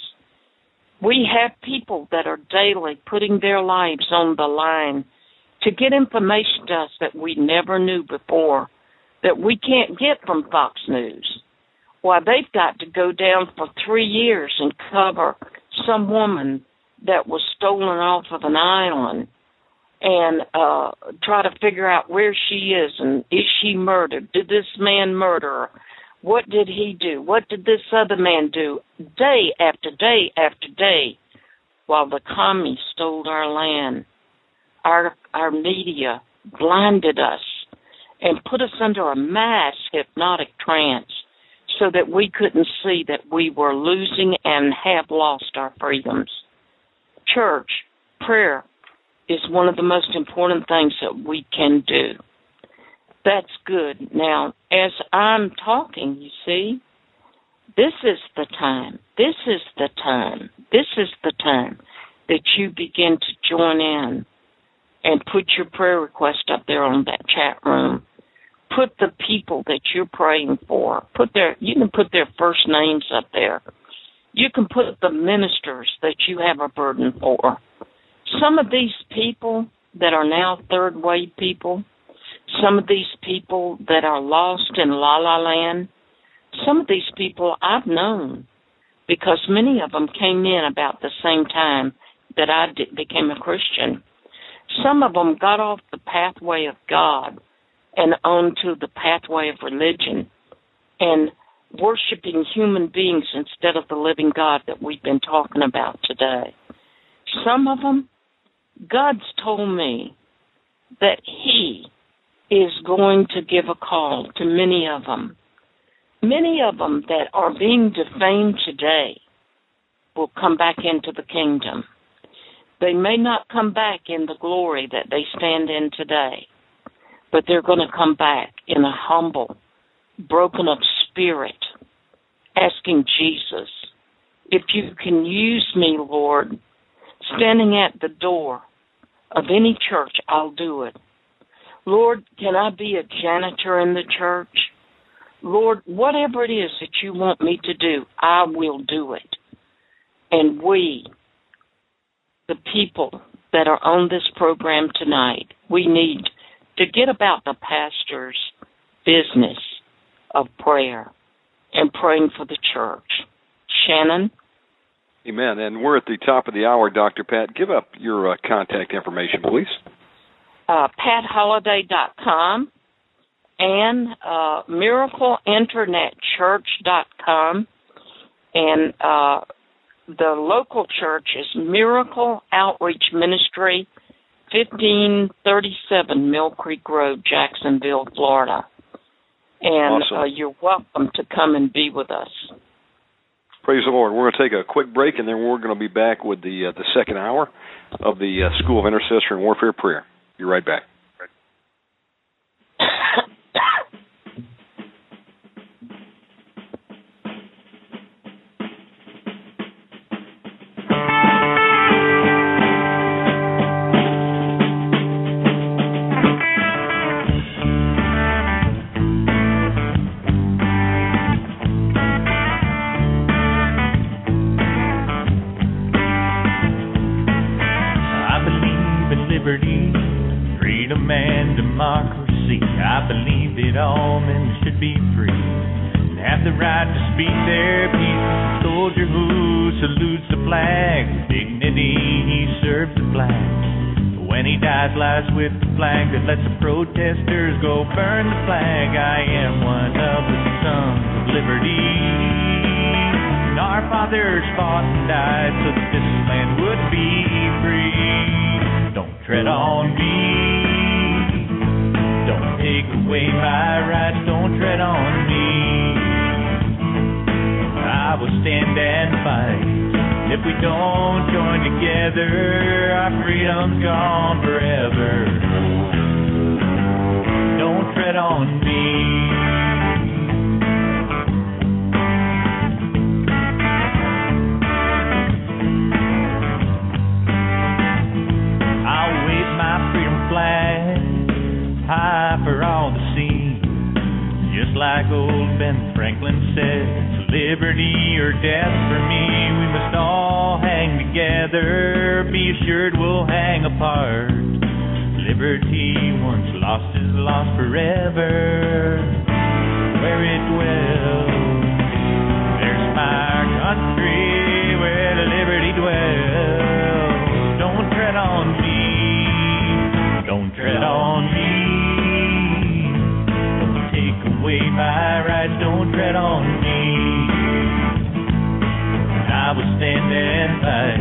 We have people that are daily putting their lives on the line to get information to us that we never knew before, that we can't get from Fox News. Why, they've got to go down for 3 years and cover some woman that was stolen off of an island and try to figure out where she is and is she murdered? Did this man murder her? What did he do? What did this other man do? Day after day after day, while the commies stole our land, our media blinded us and put us under a mass hypnotic trance so that we couldn't see that we were losing and have lost our freedoms. Church, prayer is one of the most important things that we can do. That's good. Now, as I'm talking, you see, this is the time. This is the time. This is the time that you begin to join in and put your prayer request up there on that chat room. Put the people that you're praying for. You can put their first names up there. You can put the ministers that you have a burden for. Some of these people that are now third wave people, some of these people that are lost in La La Land, some of these people I've known because many of them came in about the same time that I became a Christian. Some of them got off the pathway of God and onto the pathway of religion and worshiping human beings instead of the living God that we've been talking about today. Some of them, God's told me that He is going to give a call to many of them. Many of them that are being defamed today will come back into the kingdom. They may not come back in the glory that they stand in today, but they're going to come back in a humble, broken up spirit, asking Jesus, if you can use me, Lord, standing at the door of any church, I'll do it. Lord, can I be a janitor in the church? Lord, whatever it is that you want me to do, I will do it. And we, the people that are on this program tonight, we need to get about the pastor's business of prayer and praying for the church. Shannon? Amen. And we're at the top of the hour, Dr. Pat. Give up your contact information, please. PatHoliday.com and MiracleInternetChurch.com, and the local church is Miracle Outreach Ministry, 1537 Mill Creek Road, Jacksonville, Florida. And awesome. You're welcome to come and be with us. Praise the Lord. We're going to take a quick break, and then we're going to be back with the second hour of the School of Intercessory and Warfare Prayer. You're right back. liberty, freedom and democracy. I believe that all men should be free and have the right to speak their peace. A soldier who salutes the flag with dignity, he serves the flag. But when he dies, lies with the flag that lets the protesters go burn the flag. I am one of the sons of liberty. Our fathers fought and died so that this land would be free. Don't tread on me. Don't take away my rights. Don't tread on me. I will stand and fight. If we don't join together, our freedom's gone forever. Don't tread on me. High for all to see. Just like old Ben Franklin said, it's liberty or death for me. We must all hang together. Be assured we'll hang apart. Liberty once lost is lost forever. Where it dwells, there's my country where liberty dwells. Don't tread on me. Don't tread on me. My rights, don't tread on me. I will stand and fight.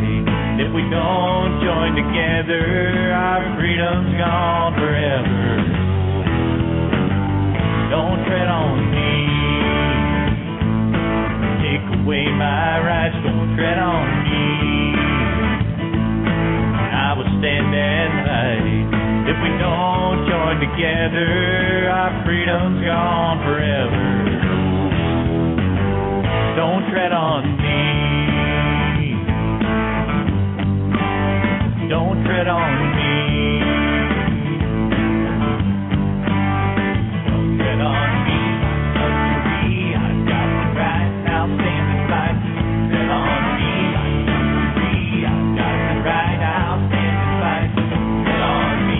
If we don't join together, our freedom's gone forever. Don't tread on me. Take away my rights, don't tread on me. I will stand and fight. If we don't join together, our freedom's gone forever. Don't tread on me. Don't tread on me. Don't tread on me. I've got the right, I'll stand and fight. Don't tread on me. I've got the right, I'll stand and fight. Don't tread on me.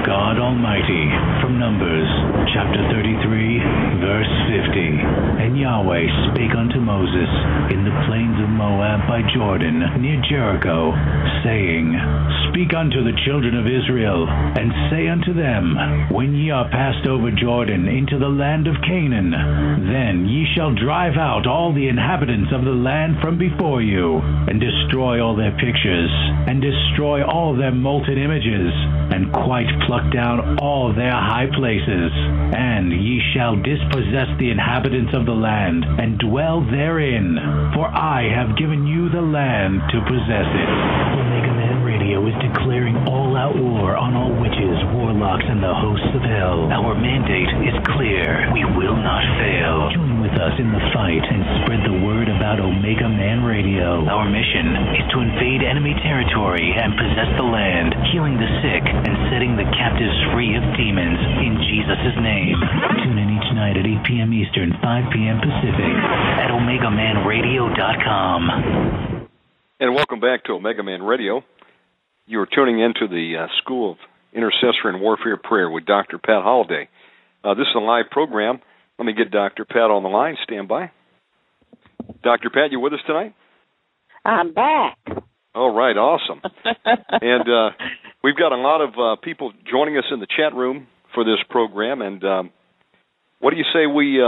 God Almighty, from Numbers, chapter 33, verse 50. And Yahweh spake unto Moses in the plains of Moab by Jordan, near Jericho, saying, Speak unto the children of Israel, and say unto them, When ye are passed over Jordan into the land of Canaan, then ye shall drive out all the inhabitants of the land from before you, and destroy all their pictures, and destroy all their molten images, and quite pluck down all their high places. And ye shall dispossess the inhabitants of the land, and dwell therein, for I have given you the land to possess it. Omega Man Radio is declaring all-out war on all witches, warlocks, and the hosts of hell. Our mandate is clear. We will not fail. Join with us in the fight and spread the word about Omega Man Radio. Our mission is to invade enemy territory and possess the land, healing the sick and setting the captives free of demons in Jesus' name. Tune in each night at 8 p.m. Eastern, 5 p.m. Pacific at OmegaManRadio.com. And welcome back to Omega Man Radio. You are tuning into the School of Intercessory and Warfare Prayer with Dr. Pat Holliday. This is a live program. Let me get Dr. Pat on the line. Stand by. Dr. Pat, you with us tonight? I'm back. All right, awesome. And we've got a lot of people joining us in the chat room for this program. And what do you say we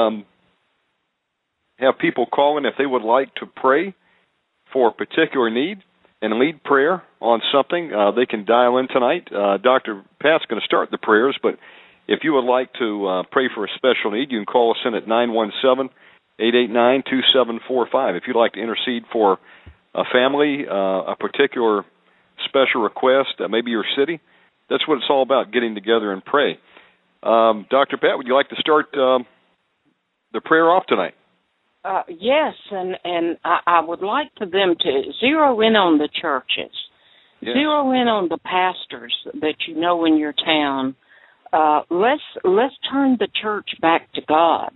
have people call in if they would like to pray for a particular need and lead prayer on something? They can dial in tonight. Dr. Pat's going to start the prayers, but if you would like to pray for a special need, you can call us in at 917-889-2745. If you'd like to intercede for a family, a particular special request, maybe your city. That's what it's all about, getting together and pray. Dr. Pat, would you like to start the prayer off tonight? Yes, and I would like for them to zero in on the churches. Yeah. Zero in on the pastors that you know in your town. Let's turn the church back to God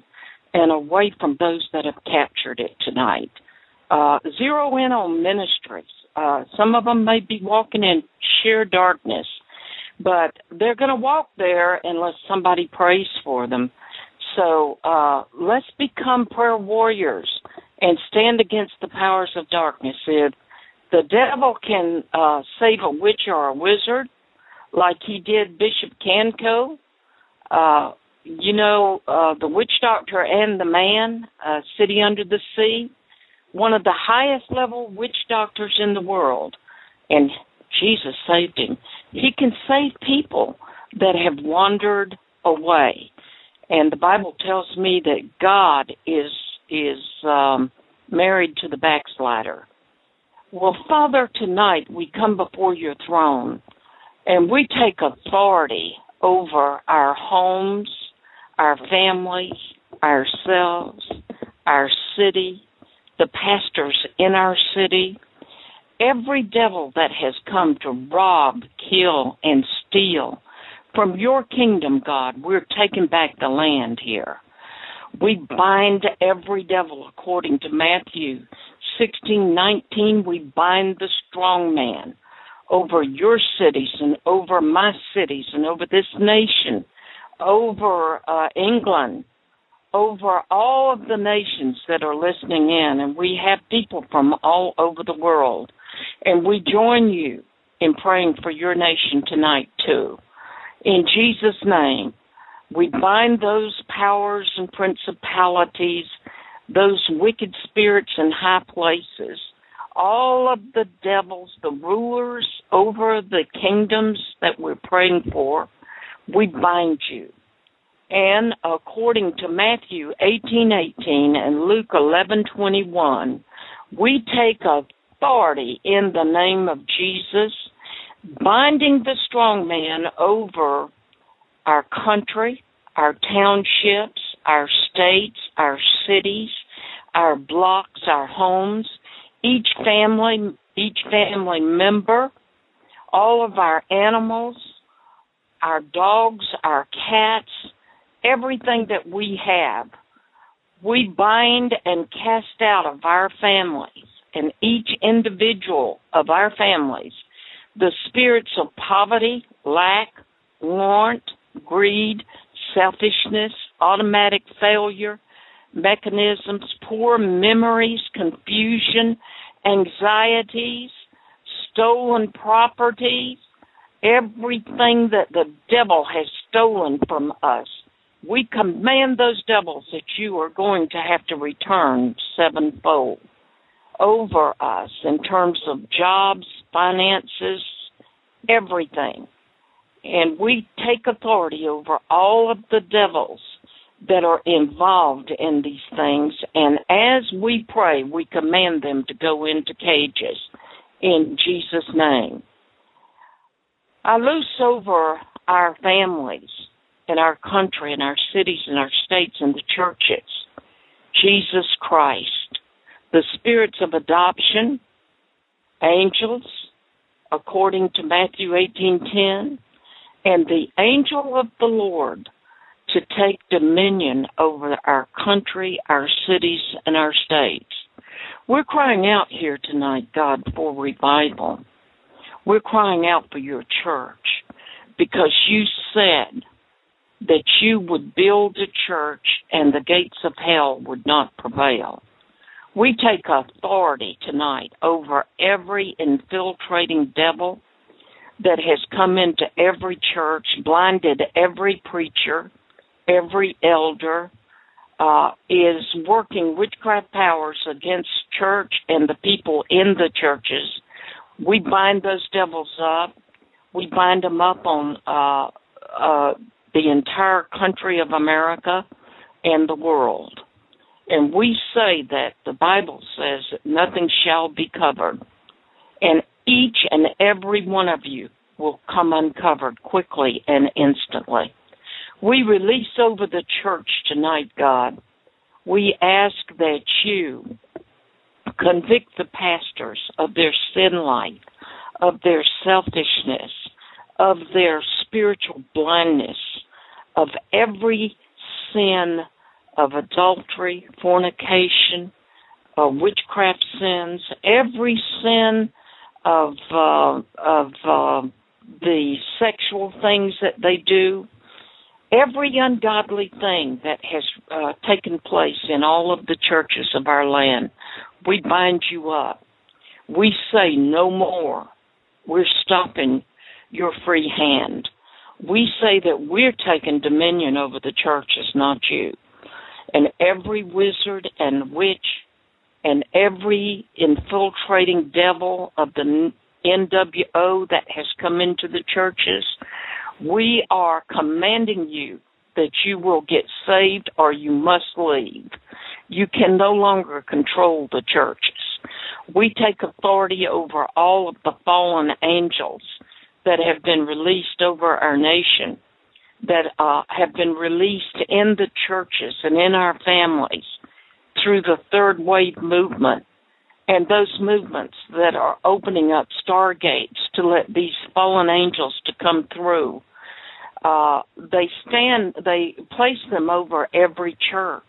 and away from those that have captured it tonight. Zero in on ministries. Some of them may be walking in sheer darkness, but they're going to walk there unless somebody prays for them. So let's become prayer warriors and stand against the powers of darkness. If the devil can save a witch or a wizard, like he did Bishop Kenko, the witch doctor and the man, City Under the Sea, one of the highest-level witch doctors in the world, and Jesus saved him. He can save people that have wandered away. And the Bible tells me that God is married to the backslider. Well, Father, tonight we come before your throne, and we take authority over our homes, our families, ourselves, our city, the pastors in our city, every devil that has come to rob, kill, and steal. From your kingdom, God, we're taking back the land here. We bind every devil according to Matthew 16:19. We bind the strong man over your cities and over my cities and over this nation, over England, over all of the nations that are listening in, and we have people from all over the world, and we join you in praying for your nation tonight, too. In Jesus' name, we bind those powers and principalities, those wicked spirits in high places, all of the devils, the rulers over the kingdoms that we're praying for, we bind you. And according to Matthew 18:18 and Luke 11:21, we take authority in the name of Jesus, binding the strong man over our country, our townships, our states, our cities, our blocks, our homes, each family member, all of our animals, our dogs, our cats, everything that we have, we bind and cast out of our families and each individual of our families the spirits of poverty, lack, want, greed, selfishness, automatic failure mechanisms, poor memories, confusion, anxieties, stolen property, everything that the devil has stolen from us. We command those devils that you are going to have to return sevenfold over us in terms of jobs, finances, everything. And we take authority over all of the devils that are involved in these things. And as we pray, we command them to go into cages in Jesus' name. I loose over our families, in our country, in our cities, in our states, in the churches, Jesus Christ, the spirits of adoption, angels, according to Matthew 18:10, and the angel of the Lord to take dominion over our country, our cities, and our states. We're crying out here tonight, God, for revival. We're crying out for your church because you said that you would build a church and the gates of hell would not prevail. We take authority tonight over every infiltrating devil that has come into every church, blinded every preacher, every elder, is working witchcraft powers against church and the people in the churches. We bind those devils up. We bind them up on the entire country of America and the world. And we say that the Bible says that nothing shall be covered. And each and every one of you will come uncovered quickly and instantly. We release over the church tonight, God. We ask that you convict the pastors of their sin life, of their selfishness, of their spiritual blindness, of every sin of adultery, fornication, witchcraft sins, every sin of the sexual things that they do, every ungodly thing that has taken place in all of the churches of our land. We bind you up. We say no more. We're stopping your free hand. We say that we're taking dominion over the churches, not you. And every wizard and witch and every infiltrating devil of the NWO that has come into the churches, we are commanding you that you will get saved or you must leave. You can no longer control the churches. We take authority over all of the fallen angels that have been released over our nation, that have been released in the churches and in our families through the third wave movement, and those movements that are opening up stargates to let these fallen angels to come through. They place them over every church.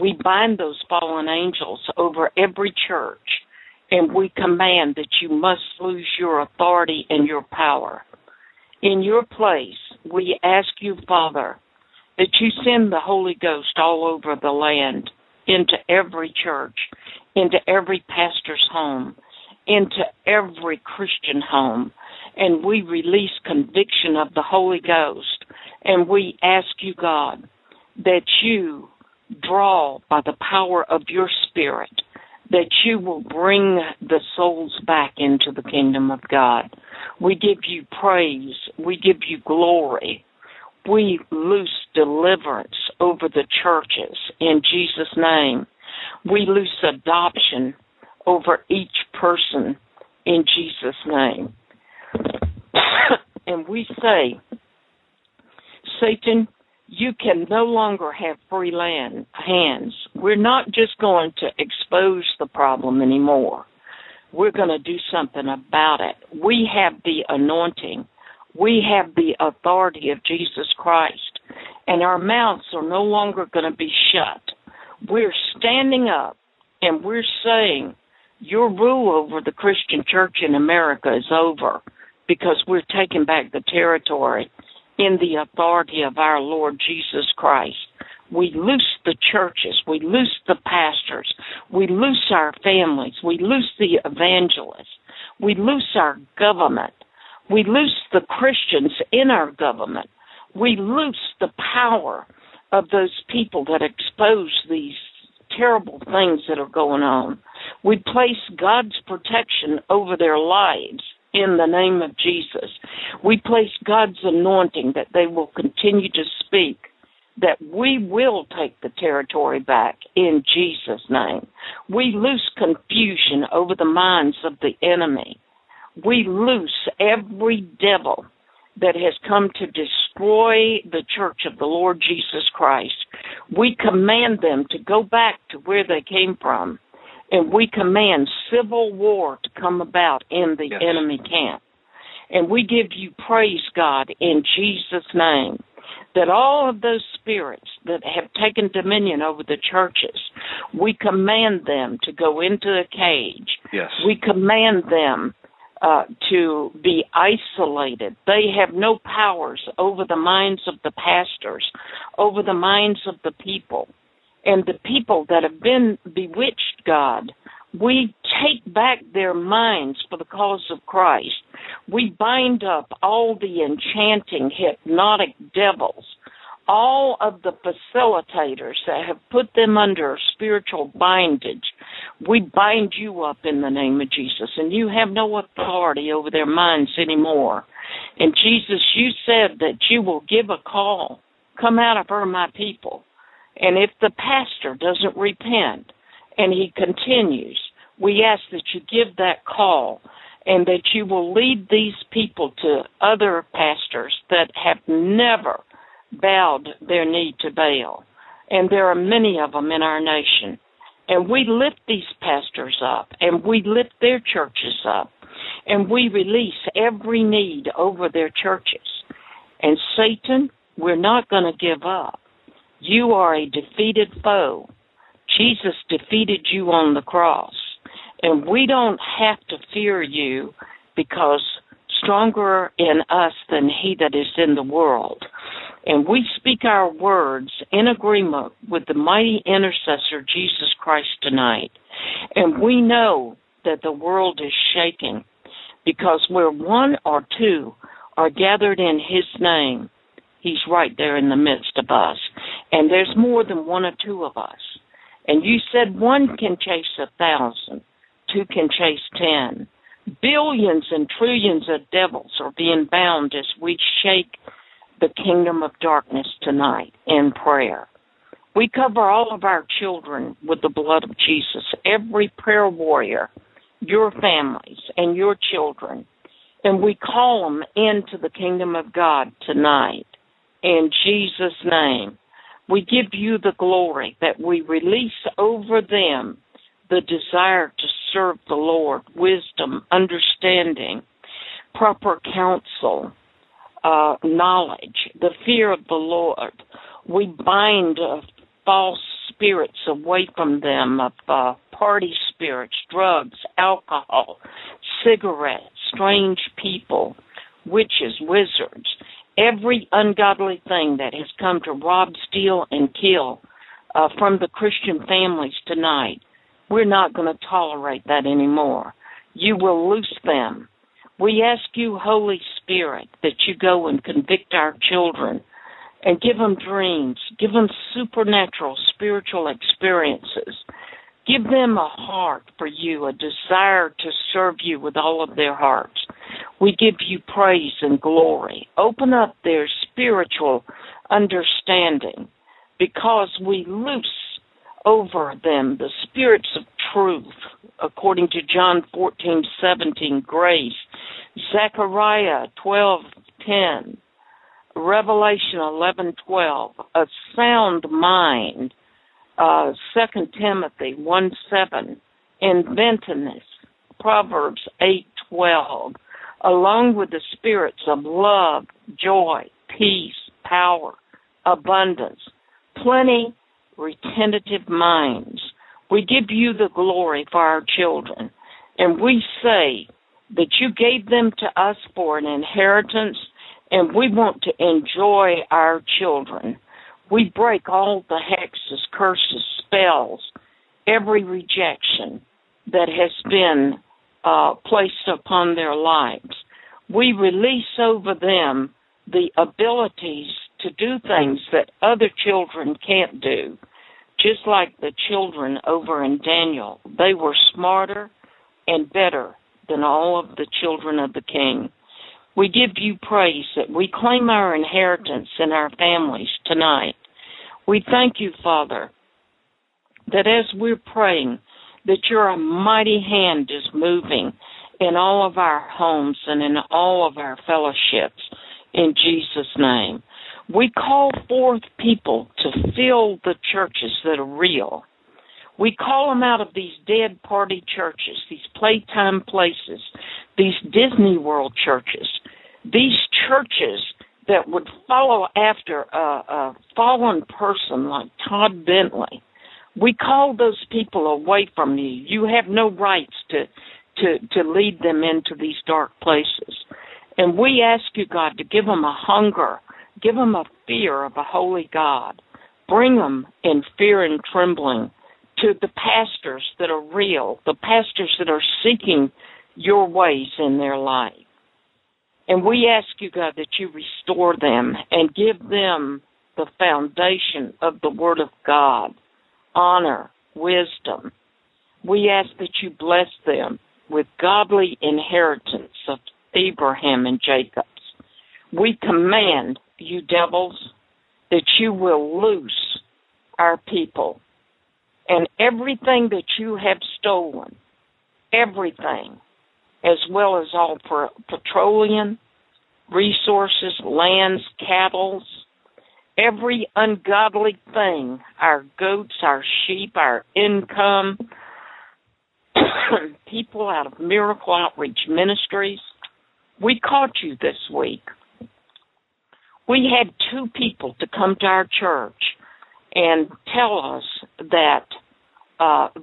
We bind those fallen angels over every church, and we command that you must lose your authority and your power. In your place, we ask you, Father, that you send the Holy Ghost all over the land, into every church, into every pastor's home, into every Christian home. And we release conviction of the Holy Ghost. And we ask you, God, that you draw by the power of your Spirit, that you will bring the souls back into the kingdom of God. We give you praise. We give you glory. We loose deliverance over the churches in Jesus' name. We loose adoption over each person in Jesus' name. And we say, Satan, you can no longer have free hands. We're not just going to expose the problem anymore. We're going to do something about it. We have the anointing. We have the authority of Jesus Christ, and our mouths are no longer going to be shut. We're standing up, and we're saying your rule over the Christian church in America is over, because we're taking back the territory in the authority of our Lord Jesus Christ. We loose the churches. We loose the pastors. We loose our families. We loose the evangelists. We loose our government. We loose the Christians in our government. We loose the power of those people that expose these terrible things that are going on. We place God's protection over their lives in the name of Jesus. We place God's anointing that they will continue to speak, that we will take the territory back in Jesus' name. We loose confusion over the minds of the enemy. We loose every devil that has come to destroy the church of the Lord Jesus Christ. We command them to go back to where they came from, and we command civil war to come about in the enemy camp. And we give you praise, God, in Jesus' name, that all of those spirits that have taken dominion over the churches, we command them to go into a cage. Yes. We command them to be isolated. They have no powers over the minds of the pastors, over the minds of the people. And the people that have been bewitched, God, we take back their minds for the cause of Christ. We bind up all the enchanting, hypnotic devils, all of the facilitators that have put them under spiritual bondage. We bind you up in the name of Jesus, and you have no authority over their minds anymore. And Jesus, you said that you will give a call, come out of her, my people. And if the pastor doesn't repent and he continues, we ask that you give that call and that you will lead these people to other pastors that have never bowed their knee to Baal. And there are many of them in our nation. And we lift these pastors up, and we lift their churches up, and we release every need over their churches. And Satan, we're not going to give up. You are a defeated foe. Jesus defeated you on the cross. And we don't have to fear you, because stronger in us than he that is in the world. And we speak our words in agreement with the mighty intercessor, Jesus Christ, tonight. And we know that the world is shaking, because where one or two are gathered in his name, he's right there in the midst of us. And there's more than one or two of us. And you said one can chase 1,000, two can chase 10. Billions and trillions of devils are being bound as we shake the kingdom of darkness tonight in prayer. We cover all of our children with the blood of Jesus, every prayer warrior, your families and your children, and we call them into the kingdom of God tonight. In Jesus' name, we give you the glory that we release over them the desire to serve the Lord, wisdom, understanding, proper counsel, knowledge, the fear of the Lord. We bind false spirits away from them, of party spirits, drugs, alcohol, cigarettes, strange people, witches, wizards, every ungodly thing that has come to rob, steal, and kill from the Christian families tonight. We're not going to tolerate that anymore. You will loose them. We ask you, Holy Spirit, that you go and convict our children and give them dreams, give them supernatural spiritual experiences. Give them a heart for you, a desire to serve you with all of their hearts. We give you praise and glory. Open up their spiritual understanding, because we loose over them the spirits of truth, according to John 14:17, grace, Zechariah 12:10, Revelation 11:12, a sound mind, 2 Timothy 1:7, inventiveness, Proverbs 8:12, along with the spirits of love, joy, peace, power, abundance, plenty, retentive minds. We give you the glory for our children, and we say that you gave them to us for an inheritance, and we want to enjoy our children. We break all the hexes, curses, spells, every rejection that has been placed upon their lives. We release over them the abilities to do things that other children can't do, just like the children over in Daniel. They were smarter and better than all of the children of the king. We give you praise that we claim our inheritance in our families tonight. We thank you, Father, that as we're praying, that your mighty hand is moving in all of our homes and in all of our fellowships, in Jesus' name. We call forth people to fill the churches that are real. We call them out of these dead party churches, these playtime places, these Disney World churches, these churches that would follow after a fallen person like Todd Bentley. We call those people away from you. You have no rights to lead them into these dark places. And we ask you, God, to give them a hunger, give them a fear of a holy God. Bring them in fear and trembling to the pastors that are real, the pastors that are seeking your ways in their life. And we ask you, God, that you restore them and give them the foundation of the Word of God, honor, wisdom. We ask that you bless them with godly inheritance of Abraham and Jacob's. We command you, devils, that you will loose our people. And everything that you have stolen, everything, as well as all petroleum, resources, lands, cattle, every ungodly thing, our goats, our sheep, our income, people out of Miracle Outreach Ministries. We caught you this week. We had two people to come to our church and tell us that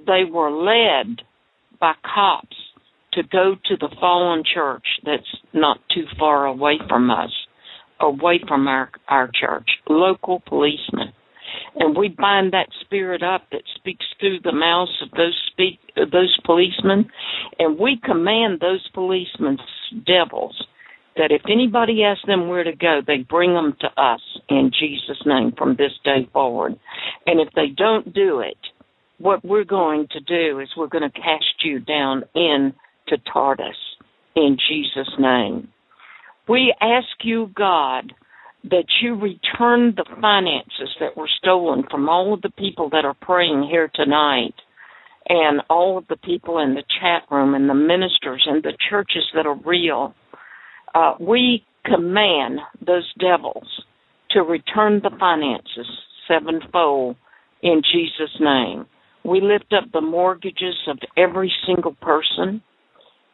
they were led by cops to go to the fallen church that's not too far away from us, away from our church, local policemen. And we bind that spirit up that speaks through the mouths of those policemen, and we command those policemen's devils that if anybody asks them where to go, they bring them to us in Jesus' name from this day forward. And if they don't do it, what we're going to do is we're going to cast you down into Tartarus in Jesus' name. We ask you, God, that you return the finances that were stolen from all of the people that are praying here tonight and all of the people in the chat room and the ministers and the churches that are real. We command those devils to return the finances sevenfold in Jesus' name. We lift up the mortgages of every single person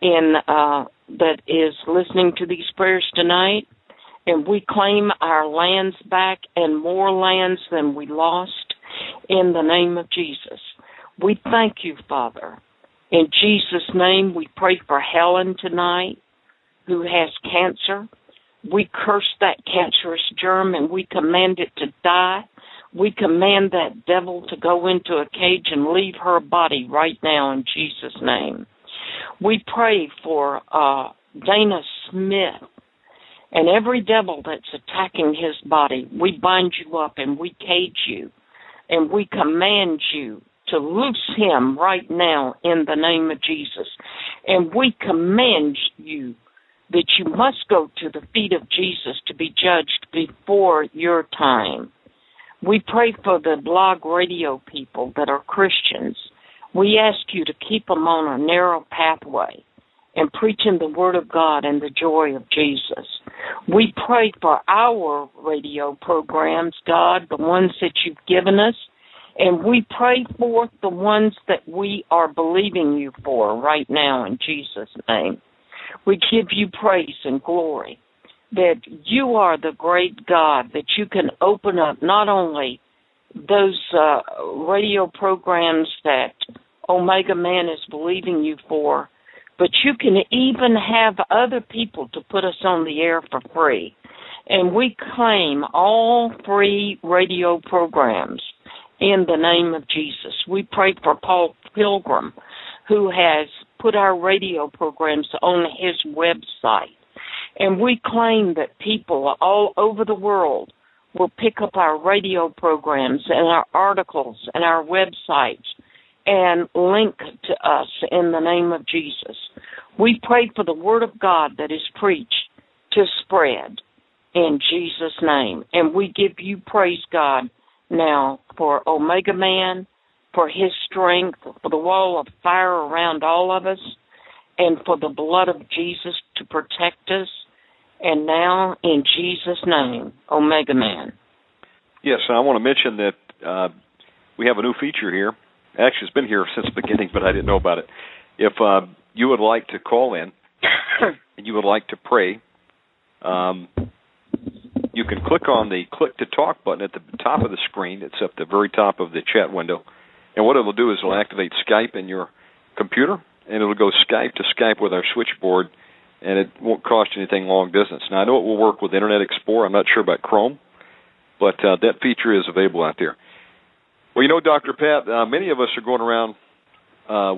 that is listening to these prayers tonight. And we claim our lands back and more lands than we lost in the name of Jesus. We thank you, Father. In Jesus' name, we pray for Helen tonight who has cancer. We curse that cancerous germ and we command it to die. We command that devil to go into a cage and leave her body right now in Jesus' name. We pray for Dana Smith. And every devil that's attacking his body, we bind you up and we cage you and we command you to loose him right now in the name of Jesus. And we command you that you must go to the feet of Jesus to be judged before your time. We pray for the blog radio people that are Christians. We ask you to keep them on a narrow pathway and preaching the word of God and the joy of Jesus. We pray for our radio programs, God, the ones that you've given us, and we pray for the ones that we are believing you for right now in Jesus' name. We give you praise and glory that you are the great God, that you can open up not only those radio programs that Omega Man is believing you for, but you can even have other people to put us on the air for free. And we claim all free radio programs in the name of Jesus. We pray for Paul Pilgrim, who has put our radio programs on his website. And we claim that people all over the world will pick up our radio programs and our articles and our websites and link to us in the name of Jesus. We pray for the word of God that is preached to spread in Jesus' name. And we give you praise, God, now for Omega Man, for his strength, for the wall of fire around all of us, and for the blood of Jesus to protect us. And now, in Jesus' name, Omega Man. Yes, I want to mention that we have a new feature here. Actually, it's been here since the beginning, but I didn't know about it. If you would like to call in and you would like to pray, you can click on the Click to Talk button at the top of the screen. It's at the very top of the chat window. And what it will do is it will activate Skype in your computer, and it will go Skype to Skype with our switchboard, and it won't cost you anything long distance. Now, I know it will work with Internet Explorer. I'm not sure about Chrome, but that feature is available out there. Well, you know, Dr. Pat, many of us are going around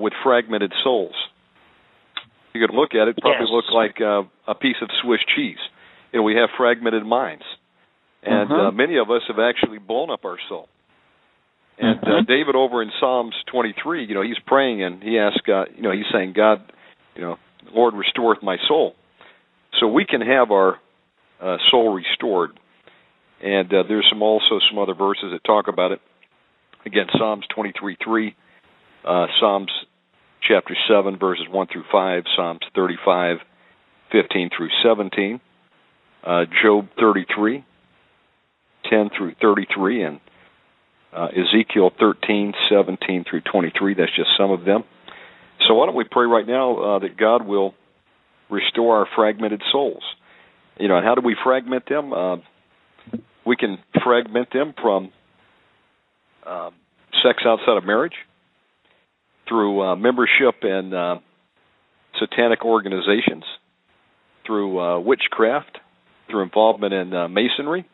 with fragmented souls. You could look at it, probably yes. Looks like a piece of Swiss cheese. You know, we have fragmented minds. And many of us have actually blown up our soul. And David over in Psalms 23, you know, he's praying and he asks God, you know, he's saying, God, you know, Lord, restoreth my soul. So we can have our soul restored. And there's also some other verses that talk about it. Again, Psalms 23:3, Psalms chapter 7, verses 1 through 5, Psalms 35:15 through 17, Job 33:10 through 33, and Ezekiel 13:17 through 23. That's just some of them. So why don't we pray right now that God will restore our fragmented souls. You know, and how do we fragment them? We can fragment them from sex outside of marriage, through membership in satanic organizations, through witchcraft, through involvement in masonry,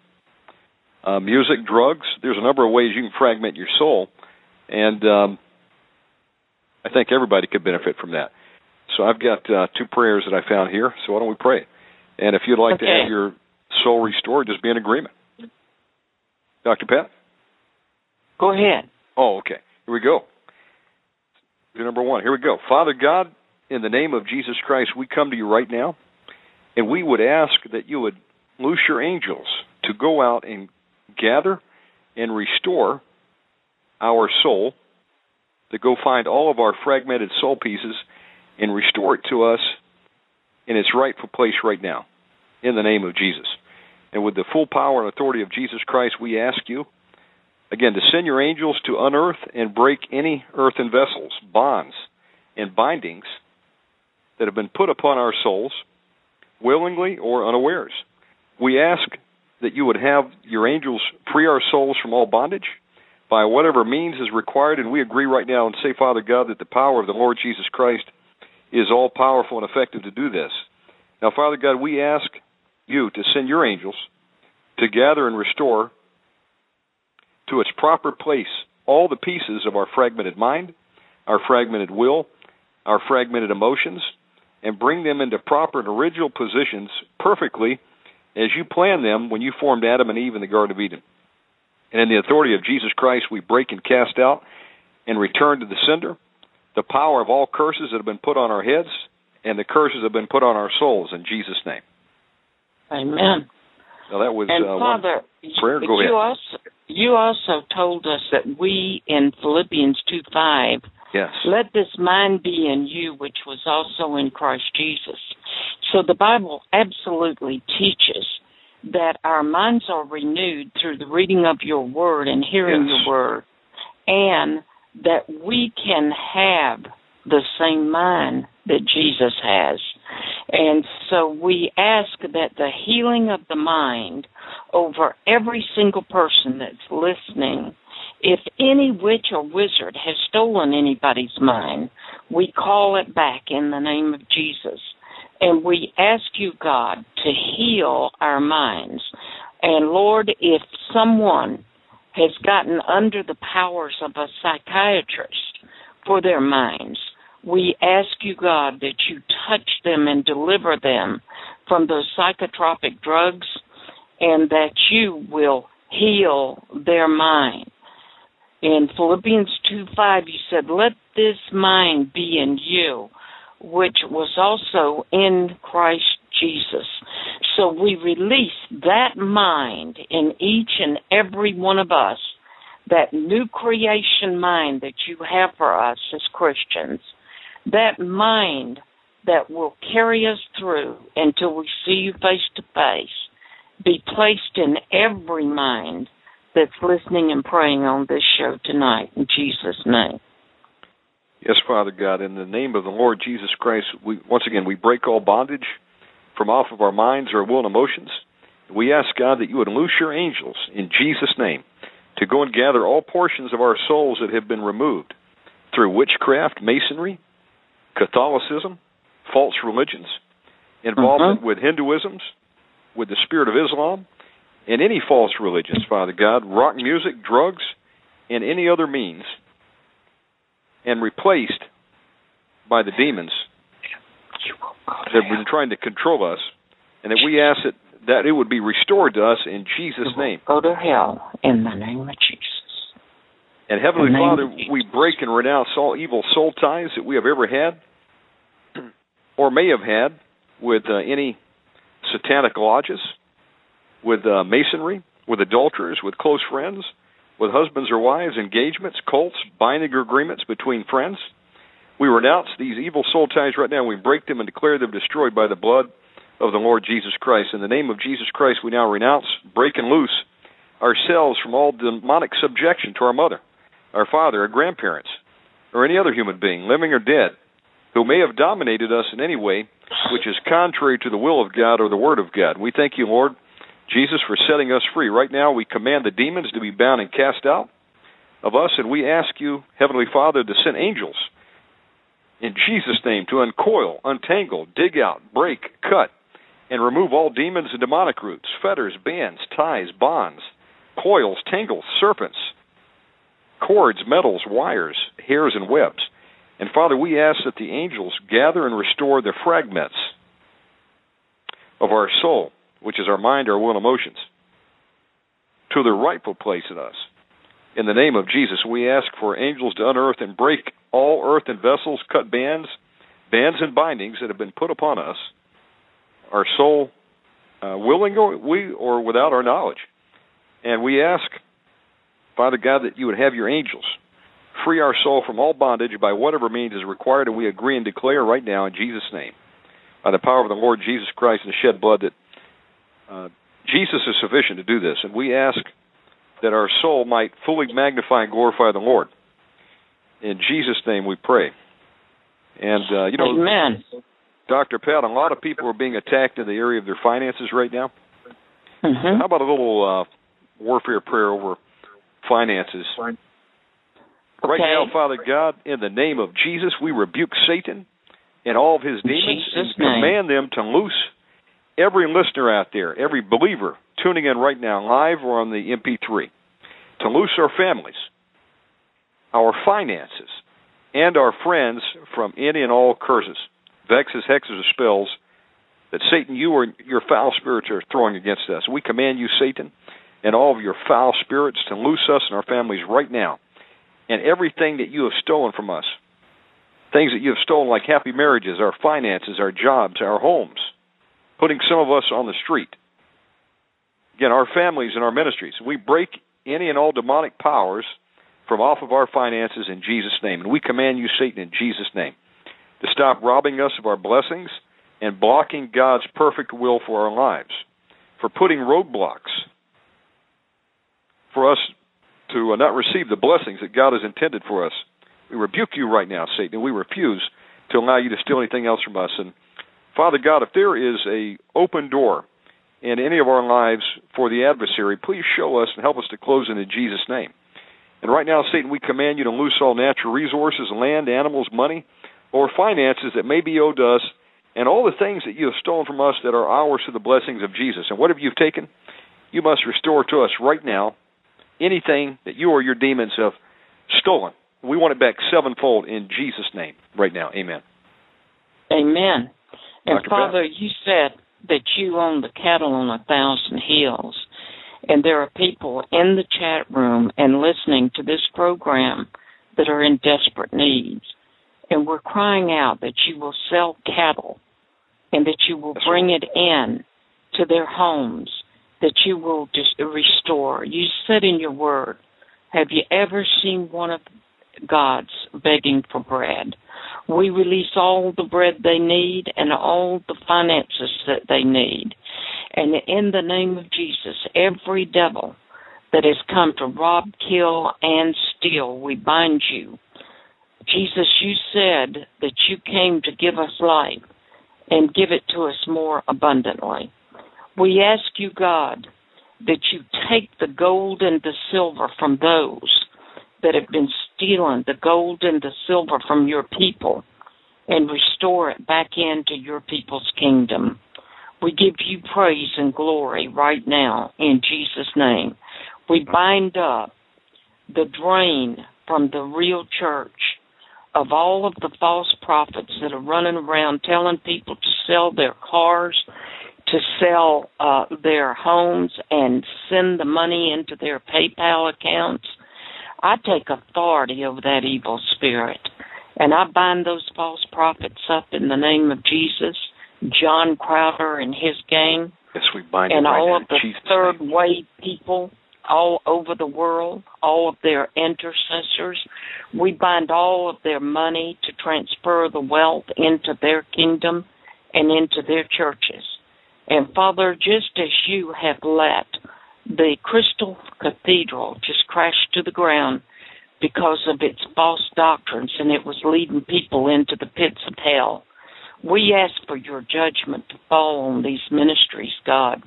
music, drugs. There's a number of ways you can fragment your soul, and I think everybody could benefit from that. So I've got two prayers that I found here, so why don't we pray? And if you'd like to have your soul restored, just be in agreement. Dr. Pat? Go ahead. Oh, okay. Here we go. Number one. Here we go. Father God, in the name of Jesus Christ, we come to you right now, and we would ask that you would loose your angels to go out and gather and restore our soul, to go find all of our fragmented soul pieces and restore it to us in its rightful place right now, in the name of Jesus. And with the full power and authority of Jesus Christ, we ask you, again, to send your angels to unearth and break any earthen vessels, bonds, and bindings that have been put upon our souls, willingly or unawares. We ask that you would have your angels free our souls from all bondage by whatever means is required, and we agree right now and say, Father God, that the power of the Lord Jesus Christ is all-powerful and effective to do this. Now, Father God, we ask you to send your angels to gather and restore to its proper place all the pieces of our fragmented mind, our fragmented will, our fragmented emotions, and bring them into proper and original positions perfectly as you planned them when you formed Adam and Eve in the Garden of Eden. And in the authority of Jesus Christ, we break and cast out and return to the sender the power of all curses that have been put on our heads and the curses that have been put on our souls, in Jesus' name. Amen. Now that was Father, one prayer. Go ahead. You also told us that we, in Philippians 2:5, yes, let this mind be in you, which was also in Christ Jesus. So the Bible absolutely teaches that our minds are renewed through the reading of your word and hearing your word, and that we can have the same mind that Jesus has. And so we ask that the healing of the mind over every single person that's listening, if any witch or wizard has stolen anybody's mind, we call it back in the name of Jesus. And we ask you, God, to heal our minds. And, Lord, if someone has gotten under the powers of a psychiatrist for their minds, we ask you, God, that you touch them and deliver them from those psychotropic drugs, and that you will heal their mind. In Philippians 2:5, you said, let this mind be in you, which was also in Christ Jesus. So we release that mind in each and every one of us, that new creation mind that you have for us as Christians, that mind that will carry us through until we see you face to face, be placed in every mind that's listening and praying on this show tonight, in Jesus' name. Yes, Father God, in the name of the Lord Jesus Christ, we once again, we break all bondage from off of our minds, our will, and emotions. We ask, God, that you would loose your angels, in Jesus' name, to go and gather all portions of our souls that have been removed through witchcraft, masonry, Catholicism, false religions, involvement with Hinduisms, with the spirit of Islam, and any false religions, Father God, rock music, drugs, and any other means, and replaced by the demons that have been trying to control us, and that we ask that it would be restored to us in Jesus' name. Go to hell in the name of Jesus. And Heavenly Father, we break and renounce all evil soul ties that we have ever had or may have had with any satanic lodges, with masonry, with adulterers, with close friends, with husbands or wives, engagements, cults, binding agreements between friends. We renounce these evil soul ties right now. We break them and declare them destroyed by the blood of the Lord Jesus Christ. In the name of Jesus Christ, we now renounce, break and loose ourselves from all demonic subjection to our mother, our father, our grandparents, or any other human being, living or dead, who may have dominated us in any way, which is contrary to the will of God or the word of God. We thank you, Lord Jesus, for setting us free. Right now we command the demons to be bound and cast out of us, and we ask you, Heavenly Father, to send angels in Jesus' name to uncoil, untangle, dig out, break, cut, and remove all demons and demonic roots, fetters, bands, ties, bonds, coils, tangles, serpents, cords, metals, wires, hairs, and webs. And, Father, we ask that the angels gather and restore the fragments of our soul, which is our mind, our will, and emotions, to their rightful place in us. In the name of Jesus, we ask for angels to unearth and break all earth and vessels, cut bands and bindings that have been put upon us, our soul, willing or without our knowledge. And we ask, Father God, that you would have your angels free our soul from all bondage by whatever means is required, and we agree and declare right now in Jesus' name, by the power of the Lord Jesus Christ and the shed blood, that Jesus is sufficient to do this. And we ask that our soul might fully magnify and glorify the Lord. In Jesus' name we pray. And, Amen. Dr. Pat, a lot of people are being attacked in the area of their finances right now. Mm-hmm. How about a little warfare prayer over finances? Fine. Okay. Right now, Father God, in the name of Jesus, we rebuke Satan and all of his demons and command them to loose every listener out there, every believer tuning in right now, live or on the MP3, to loose our families, our finances, and our friends from any and all curses, vexes, hexes, or spells that Satan, you or your foul spirits are throwing against us. We command you, Satan, and all of your foul spirits to loose us and our families right now, and everything that you have stolen from us, things that you have stolen like happy marriages, our finances, our jobs, our homes, putting some of us on the street. Again, our families and our ministries. We break any and all demonic powers from off of our finances in Jesus' name. And we command you, Satan, in Jesus' name, to stop robbing us of our blessings and blocking God's perfect will for our lives, for putting roadblocks for us to not receive the blessings that God has intended for us. We rebuke you right now, Satan, and we refuse to allow you to steal anything else from us. And, Father God, if there is an open door in any of our lives for the adversary, please show us and help us to close it in Jesus' name. And right now, Satan, we command you to loose all natural resources, land, animals, money, or finances that may be owed to us, and all the things that you have stolen from us that are ours to the blessings of Jesus. And whatever you've taken, you must restore to us right now anything that you or your demons have stolen. We want it back sevenfold in Jesus' name right now. Amen. Amen. And, Dr. Father, Pat, you said that you own the cattle on 1,000 hills, and there are people in the chat room and listening to this program that are in desperate need. And we're crying out that you will sell cattle and that you will bring it in to their homes, that you will restore. You said in your word, have you ever seen one of God's begging for bread? We release all the bread they need and all the finances that they need. And in the name of Jesus, every devil that has come to rob, kill, and steal, we bind you. Jesus, you said that you came to give us life and give it to us more abundantly. We ask you, God, that you take the gold and the silver from those that have been stealing the gold and the silver from your people and restore it back into your people's kingdom. We give you praise and glory right now in Jesus' name. We bind up the drain from the real church of all of the false prophets that are running around telling people to sell their cars, to sell their homes, and send the money into their PayPal accounts. I take authority over that evil spirit, and I bind those false prophets up in the name of Jesus, John Crowder and his gang, yes, we bind and all right of the Jesus third name. Wave people all over the world, all of their intercessors. We bind all of their money to transfer the wealth into their kingdom and into their churches. And, Father, just as you have let the Crystal Cathedral just crashed to the ground, because of its false doctrines, and it was leading people into the pits of hell. We ask for your judgment to fall on these ministries, God,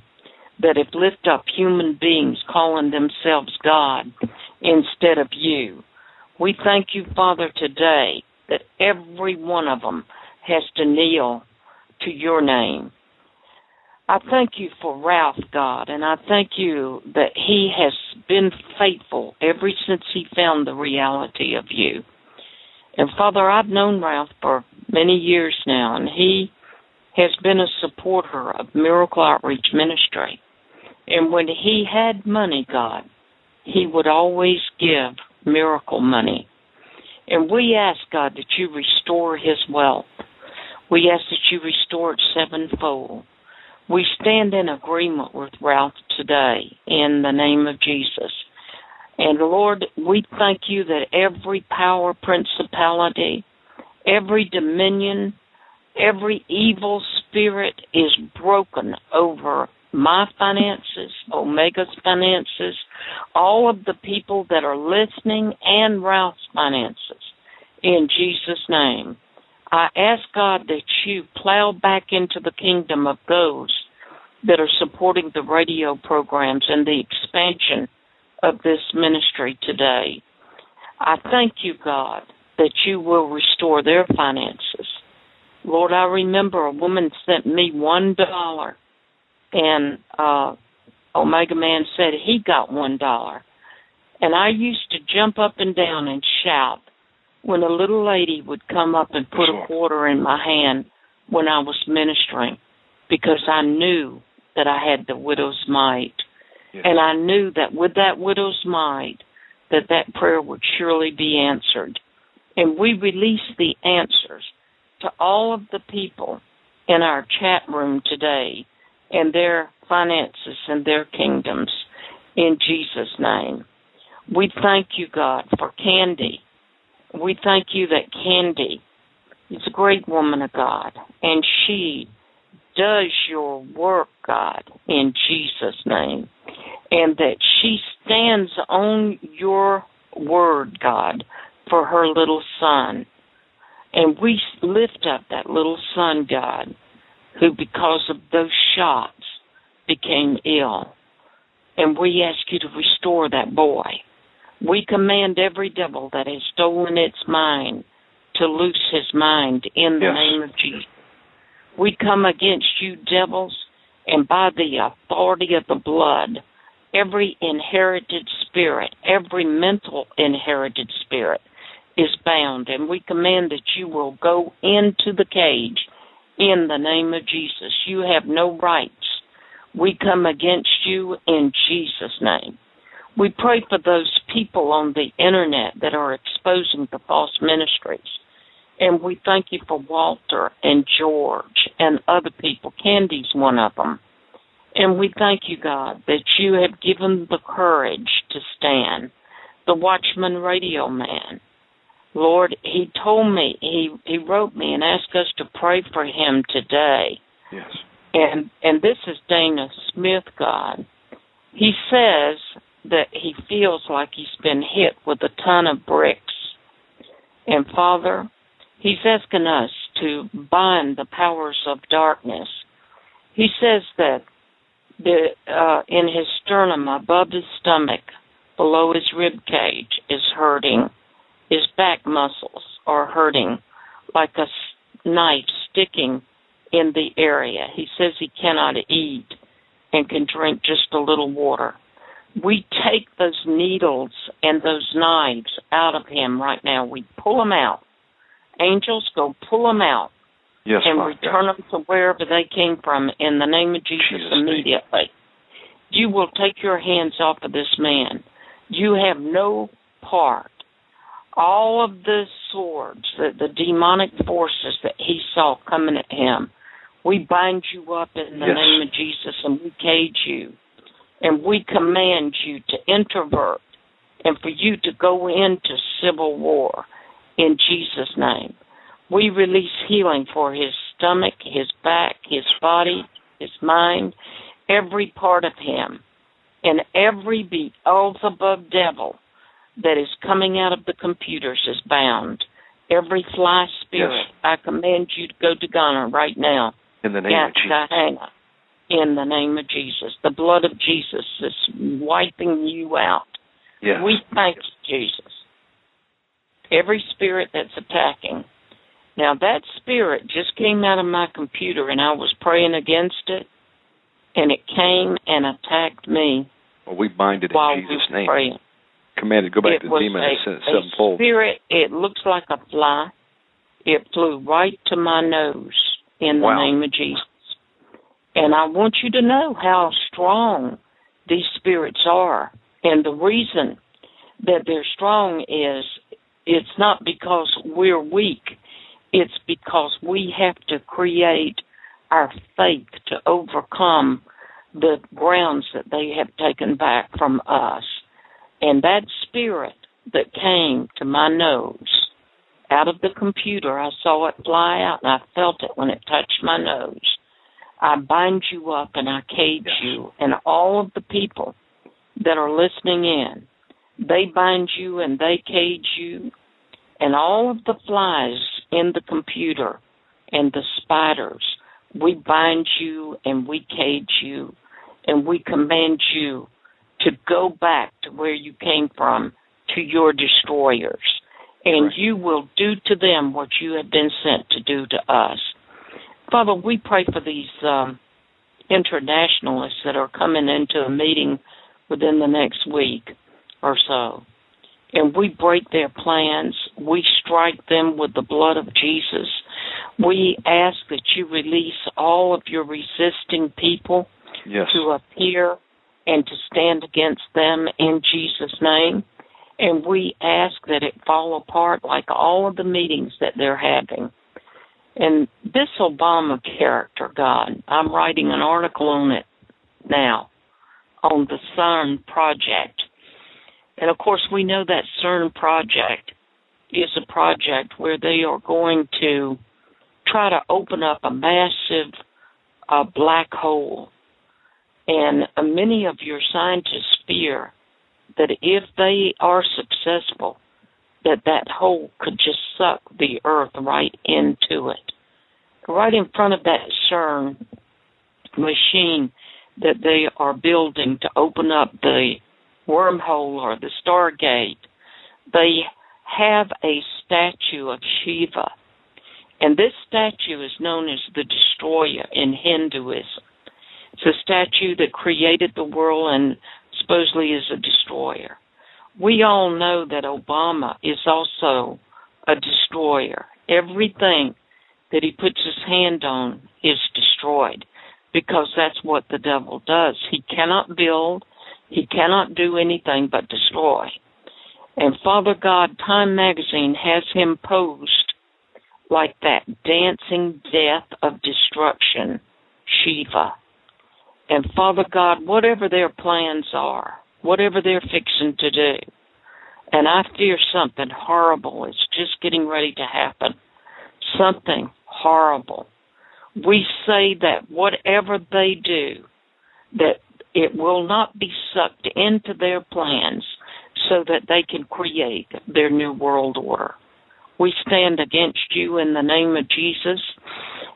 that have lift up human beings calling themselves God instead of you. We thank you, Father, today that every one of them has to kneel to your name. I thank you for Ralph, God, and I thank you that he has been faithful ever since he found the reality of you. And, Father, I've known Ralph for many years now, and he has been a supporter of Miracle Outreach Ministry. And when he had money, God, he would always give miracle money. And we ask, God, that you restore his wealth. We ask that you restore it sevenfold. We stand in agreement with Ralph today in the name of Jesus. And, Lord, we thank you that every power, principality, every dominion, every evil spirit is broken over my finances, Omega's finances, all of the people that are listening, and Ralph's finances. In Jesus' name, I ask, God, that you plow back into the kingdom of those that are supporting the radio programs and the expansion of this ministry today. I thank you, God, that you will restore their finances. Lord, I remember a woman sent me $1, and Omega Man said he got $1. And I used to jump up and down and shout when a little lady would come up and put a quarter in my hand when I was ministering, because I knew that I had the widow's mite. Yes. And I knew that with that widow's mite, that prayer would surely be answered. And we release the answers to all of the people in our chat room today and their finances and their kingdoms in Jesus' name. We thank you, God, for Candy. We thank you that Candy is a great woman of God, and she does your work, God, in Jesus' name, and that she stands on your word, God, for her little son. And we lift up that little son, God, who because of those shots became ill. And we ask you to restore that boy. We command every devil that has stolen its mind to loose his mind in the name of Jesus. We come against you, devils, and by the authority of the blood, every inherited spirit, every mental inherited spirit is bound, and we command that you will go into the cage in the name of Jesus. You have no rights. We come against you in Jesus' name. We pray for those people on the internet that are exposing the false ministries. And we thank you for Walter and George and other people. Candy's one of them. And we thank you, God, that you have given the courage to stand. The Watchman Radio Man, Lord, he told me, he wrote me and asked us to pray for him today. Yes. And this is Dana Smith, God. He says that he feels like he's been hit with a ton of bricks. And, Father, he's asking us to bind the powers of darkness. He says that in his sternum, above his stomach, below his rib cage, is hurting. His back muscles are hurting like a knife sticking in the area. He says he cannot eat and can drink just a little water. We take those needles and those knives out of him right now. We pull them out. Angels, go pull them out and return them to wherever they came from in the name of Jesus immediately. You will take your hands off of this man. You have no part. All of the swords, the demonic forces that he saw coming at him, we bind you up in the name of Jesus, and we cage you. And we command you to introvert and for you to go into civil war in Jesus' name. We release healing for his stomach, his back, his body, his mind, every part of him, and every Beelzebub devil that is coming out of the computers is bound. Every fly spirit, yes. I command you to go to Ghana right now. In the name of Jesus. In the name of Jesus. The blood of Jesus is wiping you out. Yes. We thank you, Jesus. Every spirit that's attacking. Now, that spirit just came out of my computer, and I was praying against it, and it came and attacked me. Well, we bind it in Jesus' name. Praying. Commanded, go back to the demon and sevenfold. Spirit, it looks like a fly. It flew right to my nose in the name of Jesus. And I want you to know how strong these spirits are. And the reason that they're strong is it's not because we're weak. It's because we have to create our faith to overcome the grounds that they have taken back from us. And that spirit that came to my nose out of the computer, I saw it fly out, and I felt it when it touched my nose. I bind you up, and I cage you, and all of the people that are listening in, they bind you, and they cage you, and all of the flies in the computer and the spiders, we bind you, and we cage you, and we command you to go back to where you came from, to your destroyers. And you will do to them what you have been sent to do to us. Father, we pray for these internationalists that are coming into a meeting within the next week or so. And we break their plans. We strike them with the blood of Jesus. We ask that you release all of your resisting people to appear and to stand against them in Jesus' name. And we ask that it fall apart like all of the meetings that they're having. And this Obama character, God, I'm writing an article on it now, on the CERN project. And, of course, we know that CERN project is a project where they are going to try to open up a massive black hole. And many of your scientists fear that if they are successful, that hole could just suck the earth right into it. Right in front of that CERN machine that they are building to open up the wormhole or the Stargate, they have a statue of Shiva. And this statue is known as the Destroyer in Hinduism. It's a statue that created the world and supposedly is a destroyer. We all know that Obama is also a destroyer. Everything that he puts his hand on is destroyed because that's what the devil does. He cannot build. He cannot do anything but destroy. And Father God, Time Magazine has him posed like that dancing death of destruction, Shiva. And, Father God, whatever their plans are, whatever they're fixing to do, and I fear something horrible is just getting ready to happen, something horrible. We say that whatever they do, that it will not be sucked into their plans so that they can create their new world order. We stand against you in the name of Jesus.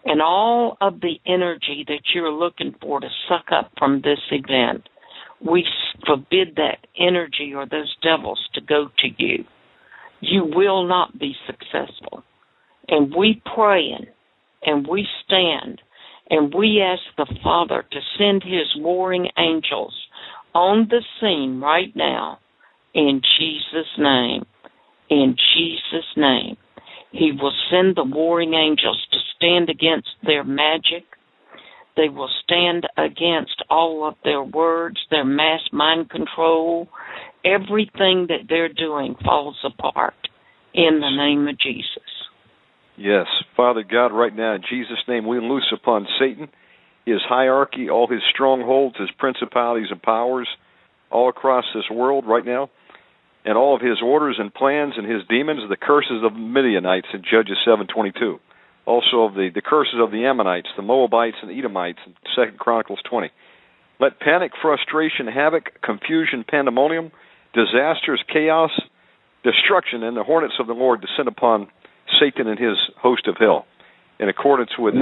And all of the energy that you're looking for to suck up from this event, we forbid that energy or those devils to go to you. You will not be successful. And we pray and we stand and we ask the Father to send his warring angels on the scene right now in Jesus' name. In Jesus' name. He will send the warring angels to stand against their magic. They will stand against all of their words, their mass mind control. Everything that they're doing falls apart in the name of Jesus. Yes, Father God, right now in Jesus' name we loose upon Satan, his hierarchy, all his strongholds, his principalities and powers all across this world right now. And all of his orders and plans and his demons, the curses of the Midianites in Judges 7:22. Also of the curses of the Ammonites, the Moabites, and the Edomites in 2 Chronicles 20. Let panic, frustration, havoc, confusion, pandemonium, disasters, chaos, destruction, and the hornets of the Lord descend upon Satan and his host of hell, in accordance with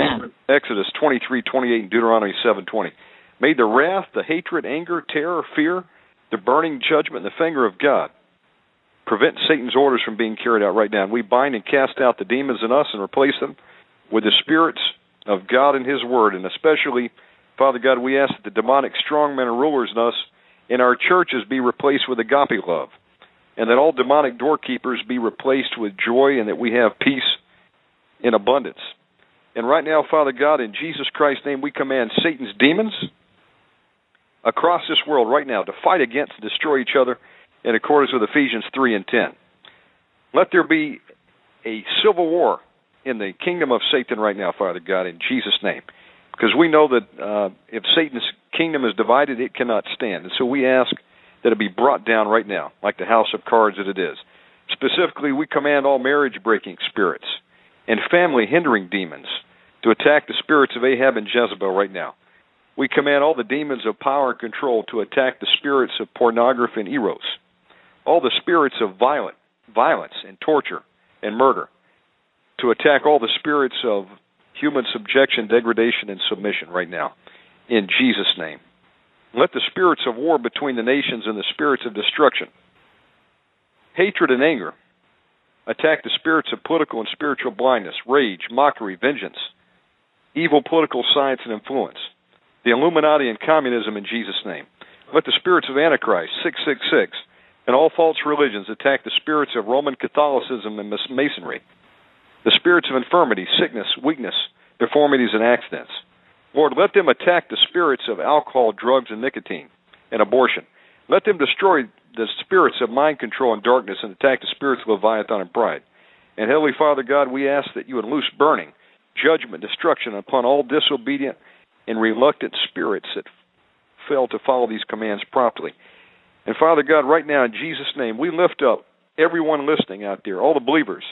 Exodus 23:28 and Deuteronomy 7:20. May the wrath, the hatred, anger, terror, fear, the burning judgment, and the finger of God prevent Satan's orders from being carried out right now. And we bind and cast out the demons in us and replace them with the spirits of God and his word. And especially, Father God, we ask that the demonic strongmen and rulers in us, in our churches, be replaced with agape love, and that all demonic doorkeepers be replaced with joy, and that we have peace in abundance. And right now, Father God, in Jesus Christ's name, we command Satan's demons across this world right now to fight against and destroy each other in accordance with Ephesians 3 and 10. Let there be a civil war in the kingdom of Satan right now, Father God, in Jesus' name, because we know that if Satan's kingdom is divided, it cannot stand. And so we ask that it be brought down right now, like the house of cards that it is. Specifically, we command all marriage-breaking spirits and family-hindering demons to attack the spirits of Ahab and Jezebel right now. We command all the demons of power and control to attack the spirits of pornography and eros, all the spirits of violence and torture and murder, to attack all the spirits of human subjection, degradation, and submission right now, in Jesus' name. Let the spirits of war between the nations and the spirits of destruction, hatred and anger, attack the spirits of political and spiritual blindness, rage, mockery, vengeance, evil political science and influence, the Illuminati and communism in Jesus' name. Let the spirits of Antichrist, 666, and all false religions attack the spirits of Roman Catholicism and Masonry, the spirits of infirmity, sickness, weakness, deformities, and accidents. Lord, let them attack the spirits of alcohol, drugs, and nicotine, and abortion. Let them destroy the spirits of mind control and darkness and attack the spirits of Leviathan and pride. And Heavenly Father God, we ask that you would loose burning, judgment, destruction upon all disobedient and reluctant spirits that fail to follow these commands promptly. And Father God, right now in Jesus' name, we lift up everyone listening out there, all the believers,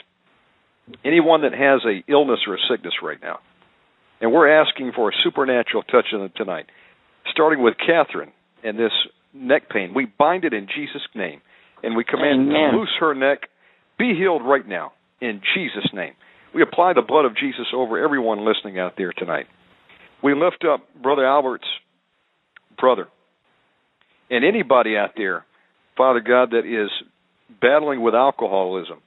anyone that has an illness or a sickness right now. And we're asking for a supernatural touch on them tonight, starting with Catherine and this neck pain. We bind it in Jesus' name, and we command to loose her neck, be healed right now in Jesus' name. We apply the blood of Jesus over everyone listening out there tonight. We lift up Brother Albert's brother and anybody out there, Father God, that is battling with alcoholism.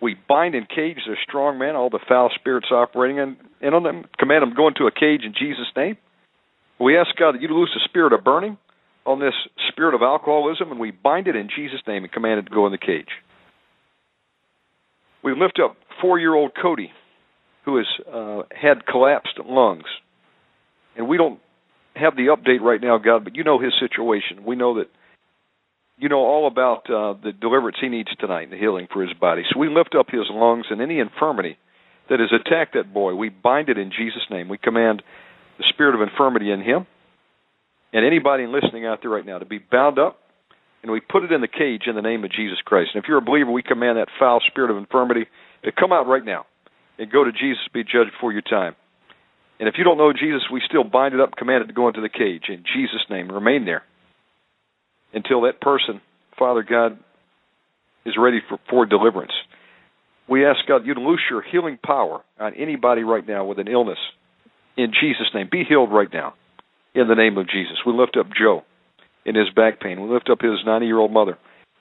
We bind and cage their strong men, all the foul spirits operating, and on them, command them to go into a cage in Jesus' name. We ask, God, that you loose the spirit of burning on this spirit of alcoholism, and we bind it in Jesus' name and command it to go in the cage. We lift up 4-year-old Cody, who has had collapsed lungs. And we don't have the update right now, God, but you know his situation. We know that you know all about the deliverance he needs tonight and the healing for his body. So we lift up his lungs, and any infirmity that has attacked that boy, we bind it in Jesus' name. We command the spirit of infirmity in him and anybody listening out there right now to be bound up, and we put it in the cage in the name of Jesus Christ. And if you're a believer, we command that foul spirit of infirmity to come out right now and go to Jesus to be judged for your time. And if you don't know Jesus, we still bind it up, command it to go into the cage in Jesus' name, remain there until that person, Father God, is ready for deliverance. We ask, God, you to loose your healing power on anybody right now with an illness. In Jesus' name, be healed right now in the name of Jesus. We lift up Joe in his back pain. We lift up his 90-year-old mother.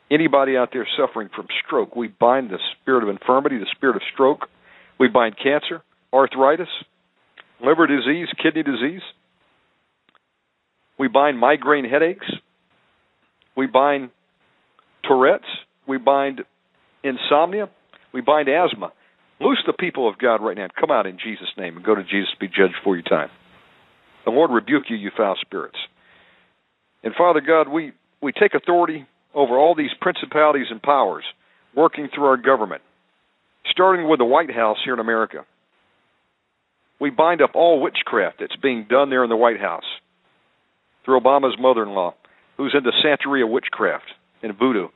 Anybody out there suffering from stroke, we bind the spirit of infirmity, the spirit of stroke. We bind cancer, arthritis, liver disease, kidney disease. We bind migraine headaches. We bind Tourette's. We bind insomnia. We bind asthma. Loose the people of God right now. Come out in Jesus' name and go to Jesus to be judged for your time. The Lord rebuke you, you foul spirits. And Father God, we take authority over all these principalities and powers working through our government, starting with the White House here in America. We bind up all witchcraft that's being done there in the White House through Obama's mother-in-law, who's into Santeria witchcraft and voodoo.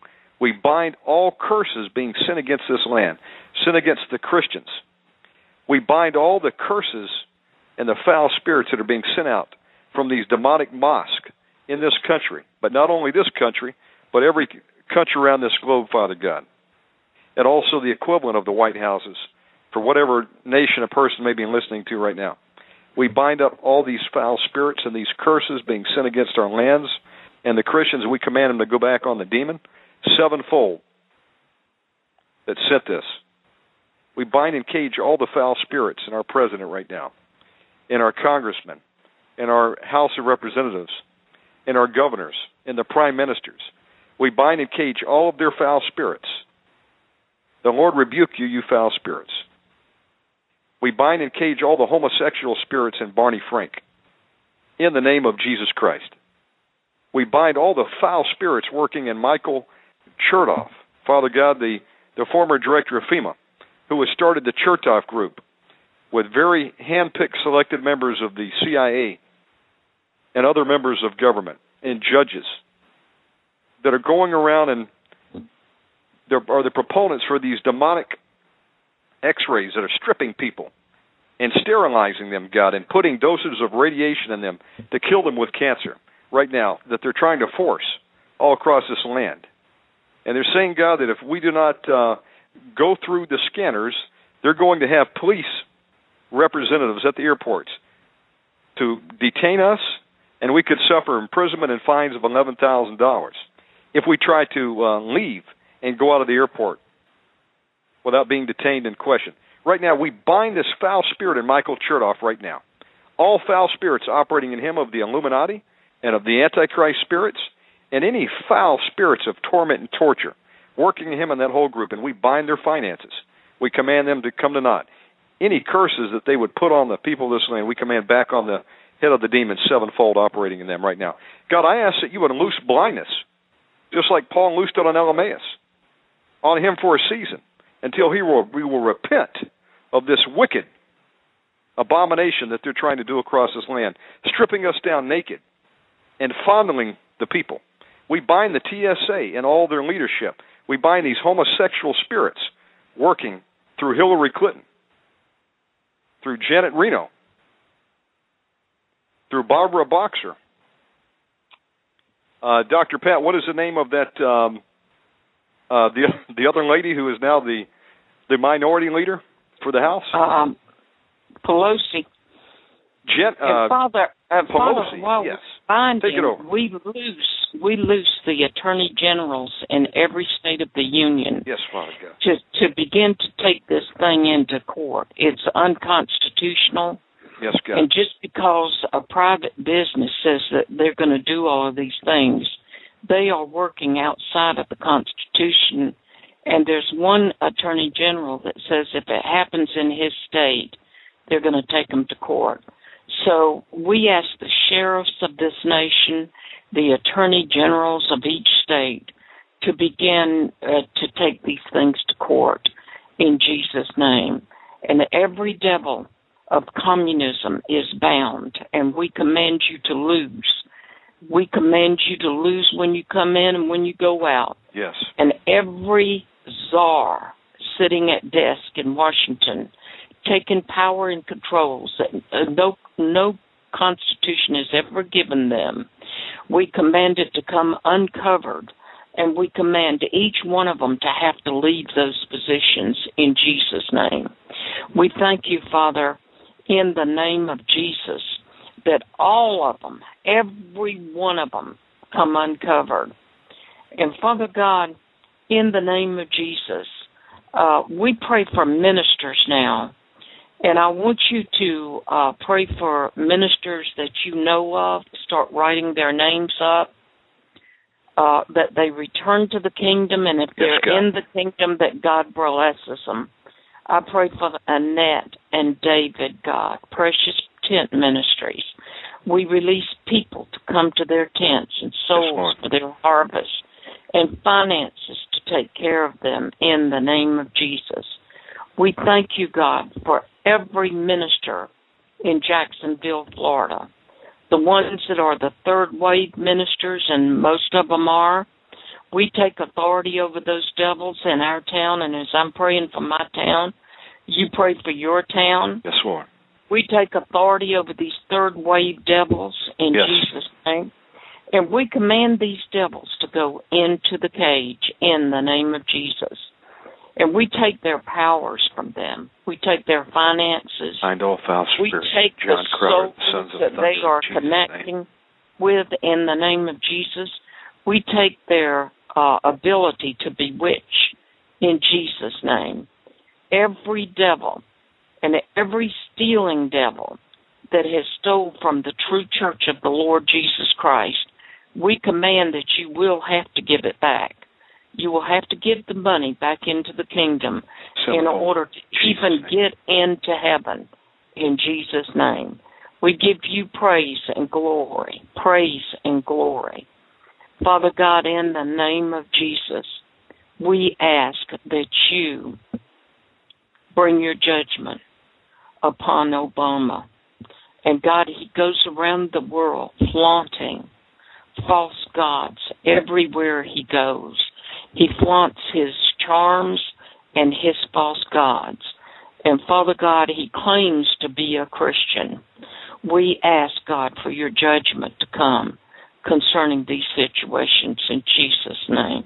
We bind all curses being sent against this land, sent against the Christians. We bind all the curses and the foul spirits that are being sent out from these demonic mosques in this country. But not only this country, but every cuts around this globe, Father God, and also the equivalent of the White Houses for whatever nation a person may be listening to right now. We bind up all these foul spirits and these curses being sent against our lands, and the Christians, we command them to go back on the demon sevenfold that sent this. We bind and cage all the foul spirits in our president right now, in our congressmen, in our House of Representatives, in our governors, in the prime ministers. We bind and cage all of their foul spirits. The Lord rebuke you, you foul spirits. We bind and cage all the homosexual spirits in Barney Frank, in the name of Jesus Christ. We bind all the foul spirits working in Michael Chertoff, Father God, the former director of FEMA, who has started the Chertoff Group with very hand-picked selected members of the CIA and other members of government and judges that are going around, and there are the proponents for these demonic X-rays that are stripping people and sterilizing them, God, and putting doses of radiation in them to kill them with cancer right now that they're trying to force all across this land. And they're saying, God, that if we do not go through the scanners, they're going to have police representatives at the airports to detain us, and we could suffer imprisonment and fines of $11,000 if we try to leave and go out of the airport without being detained and questioned. Right now, we bind this foul spirit in Michael Chertoff right now. All foul spirits operating in him of the Illuminati and of the Antichrist spirits and any foul spirits of torment and torture working in him and that whole group, and we bind their finances. We command them to come to naught. Any curses that they would put on the people of this land, we command back on the head of the demon sevenfold operating in them right now. God, I ask that you would loose blindness, just like Paul loosed it on Elimaeus, on him for a season, until we will repent of this wicked abomination that they're trying to do across this land, stripping us down naked and fondling the people. We bind the TSA and all their leadership. We bind these homosexual spirits working through Hillary Clinton, through Janet Reno, through Barbara Boxer. Dr. Pat, what is the name of that the other lady who is now the minority leader for the House? Pelosi. Father Pelosi, yes. Take it over. We lose the attorney generals in every state of the union. Yes, Father God. To begin to take this thing into court. It's unconstitutional. Yes, God. And just because a private business says that they're going to do all of these things, they are working outside of the Constitution. And there's one attorney general that says if it happens in his state, they're going to take them to court. So we ask the sheriffs of this nation, the attorney generals of each state, to begin to take these things to court in Jesus' name. And every devil of communism is bound, and we command you to lose. We command you to lose when you come in and when you go out. Yes. And every czar sitting at desk in Washington, taking power and controls that no Constitution has ever given them, we command it to come uncovered, and we command each one of them to have to leave those positions in Jesus' name. We thank you, Father, in the name of Jesus, that all of them, every one of them, come uncovered. And Father God, in the name of Jesus, we pray for ministers now. And I want you to pray for ministers that you know of, start writing their names up, that they return to the kingdom, and if they're in the kingdom, that God blesses them. I pray for Annette and David, God, Precious Tent Ministries. We release people to come to their tents and souls for their harvest and finances to take care of them in the name of Jesus. We thank you, God, for every minister in Jacksonville, Florida, the ones that are the third-wave ministers, and most of them are. We take authority over those devils in our town, and as I'm praying for my town, you pray for your town. Yes, Lord. We take authority over these third-wave devils in Jesus' name. And we command these devils to go into the cage in the name of Jesus. And we take their powers from them. We take their finances. Find all foul spirits. We take John Crowder, the souls that they are connecting with in the name of Jesus. We take their ability to bewitch in Jesus' name. Every devil and every stealing devil that has stole from the true church of the Lord Jesus Christ, we command that you will have to give it back. You will have to give the money back into the kingdom in order to even get into heaven in Jesus' name. We give you praise and glory, praise and glory. Father God, in the name of Jesus, we ask that you bring your judgment upon Obama. And God, he goes around the world flaunting false gods everywhere he goes. He flaunts his charms and his false gods. And, Father God, he claims to be a Christian. We ask, God, for your judgment to come concerning these situations in Jesus' name.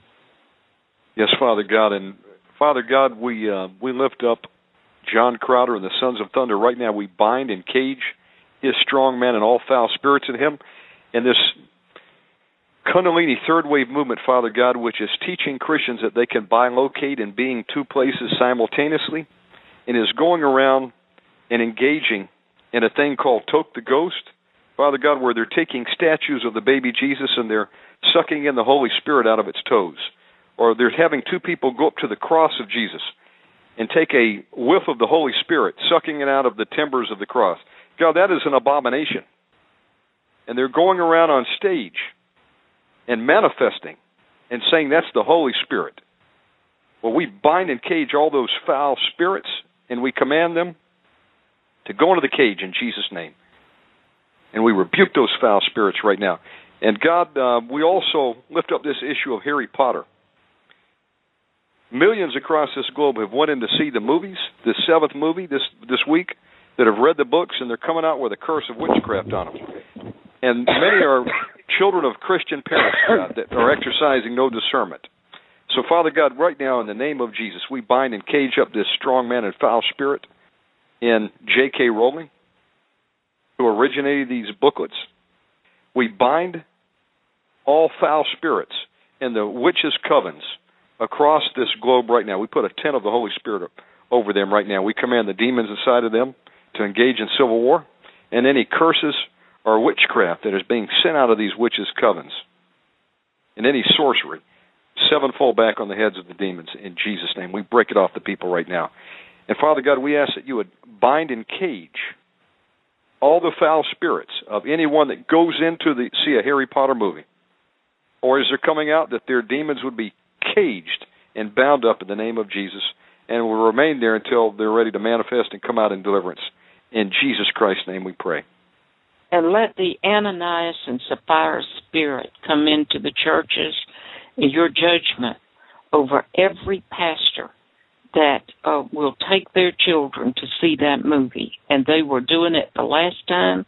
Yes, Father God. And, Father God, we lift up John Crowder and the Sons of Thunder. Right now we bind and cage his strong man and all foul spirits in him. And this Kundalini third wave movement, Father God, which is teaching Christians that they can bilocate and be in two places simultaneously, and is going around and engaging in a thing called Toke the Ghost, Father God, where they're taking statues of the baby Jesus and they're sucking in the Holy Spirit out of its toes. Or they're having two people go up to the cross of Jesus and take a whiff of the Holy Spirit, sucking it out of the timbers of the cross. God, that is an abomination. And they're going around on stage and manifesting and saying that's the Holy Spirit. Well, we bind and cage all those foul spirits, and we command them to go into the cage in Jesus' name. And we rebuke those foul spirits right now. And God, we also lift up this issue of Harry Potter. Millions across this globe have went in to see the movies, the seventh movie this week, that have read the books, and they're coming out with a curse of witchcraft on them. And many are children of Christian parents, God, that are exercising no discernment. So, Father God, right now, in the name of Jesus, we bind and cage up this strong man and foul spirit in J.K. Rowling, who originated these booklets. We bind all foul spirits in the witches' covens across this globe right now. We put a tent of the Holy Spirit over them right now. We command the demons inside of them to engage in civil war and any curses or witchcraft that is being sent out of these witches' covens, and any sorcery, sevenfold back on the heads of the demons in Jesus' name. We break it off the people right now. And, Father God, we ask that you would bind and cage all the foul spirits of anyone that goes in to see a Harry Potter movie, or as they're coming out, that their demons would be caged and bound up in the name of Jesus and will remain there until they're ready to manifest and come out in deliverance. In Jesus Christ's name we pray. And let the Ananias and Sapphira spirit come into the churches, and your judgment over every pastor that will take their children to see that movie. And they were doing it the last time,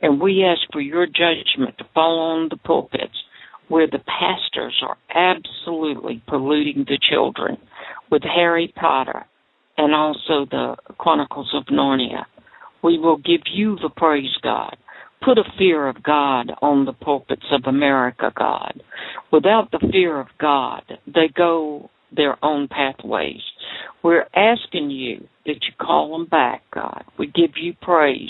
and we ask for your judgment to fall on the pulpits where the pastors are absolutely polluting the children with Harry Potter and also the Chronicles of Narnia. We will give you the praise, God. Put a fear of God on the pulpits of America, God. Without the fear of God, they go their own pathways. We're asking you that you call them back, God. We give you praise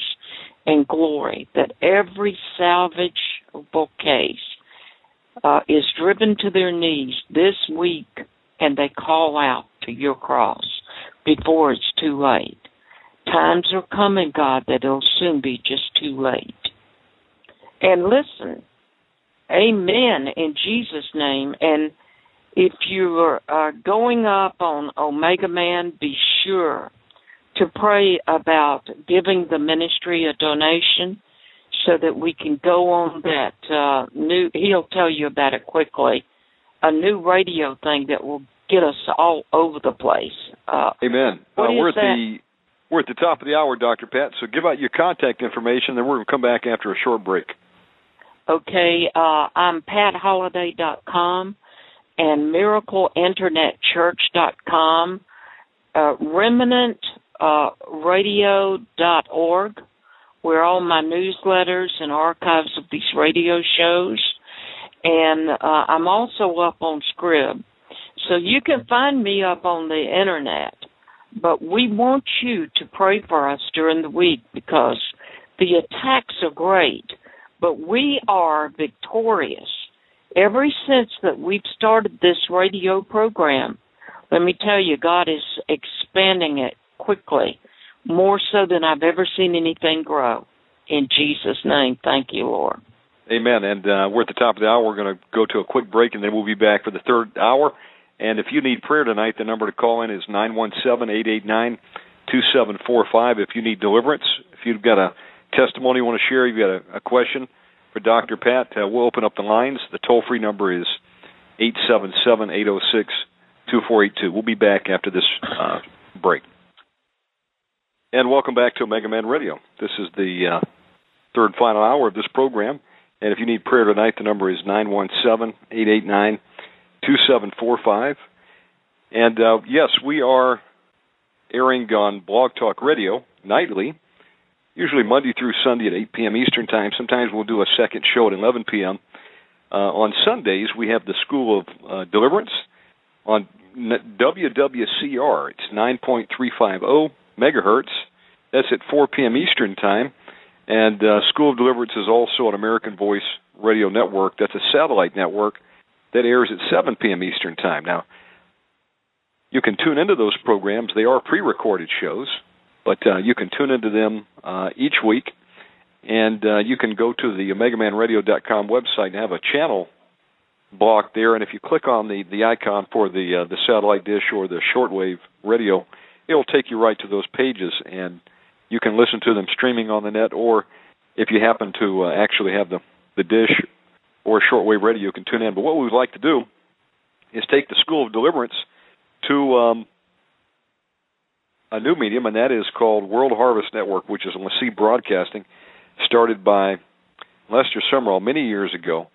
and glory that every salvageable case is driven to their knees this week, and they call out to your cross before it's too late. Times are coming, God, that it'll soon be just too late. And listen, amen in Jesus' name. And if you are going up on Omega Man, be sure to pray about giving the ministry a donation so that we can go on that new, he'll tell you about it quickly, a new radio thing that will get us all over the place. Amen. We're at the top of the hour, Dr. Pat, so give out your contact information, then we're going to come back after a short break. Okay, I'm PatHoliday.com and MiracleInternetChurch.com, RemnantRadio.org, where all my newsletters and archives of these radio shows, and I'm also up on Scribd. So you can find me up on the Internet, but we want you to pray for us during the week because the attacks are great, but we are victorious. Ever since that we've started this radio program, let me tell you, God is expanding it quickly, more so than I've ever seen anything grow. In Jesus' name, thank you, Lord. Amen. And we're at the top of the hour. We're going to go to a quick break, and then we'll be back for the third hour. And if you need prayer tonight, the number to call in is 917-889-2745. If you need deliverance, if you've got a testimony you want to share, you've got a question for Dr. Pat, we'll open up the lines. The toll-free number is 877-806-2482. We'll be back after this break. And welcome back to Omega Man Radio. This is the third and final hour of this program. And if you need prayer tonight, the number is 917-889-2745. And, yes, we are airing on Blog Talk Radio nightly, usually Monday through Sunday at 8 p.m. Eastern Time. Sometimes we'll do a second show at 11 p.m. On Sundays, we have the School of Deliverance on WWCR. It's 9.350 megahertz. That's at 4 p.m. Eastern Time. And School of Deliverance is also on American Voice Radio Network. That's a satellite network that airs at 7 p.m. Eastern Time. Now, you can tune into those programs. They are pre-recorded shows, but you can tune into them each week. And you can go to the OmegaManRadio.com website and have a channel block there. And if you click on the icon for the satellite dish or the shortwave radio, it'll take you right to those pages. And you can listen to them streaming on the net, or if you happen to actually have the dish or shortwave radio, you can tune in. But what we would like to do is take the School of Deliverance to a new medium, and that is called World Harvest Network, which is LaCie Broadcasting, started by Lester Sumrall many years ago,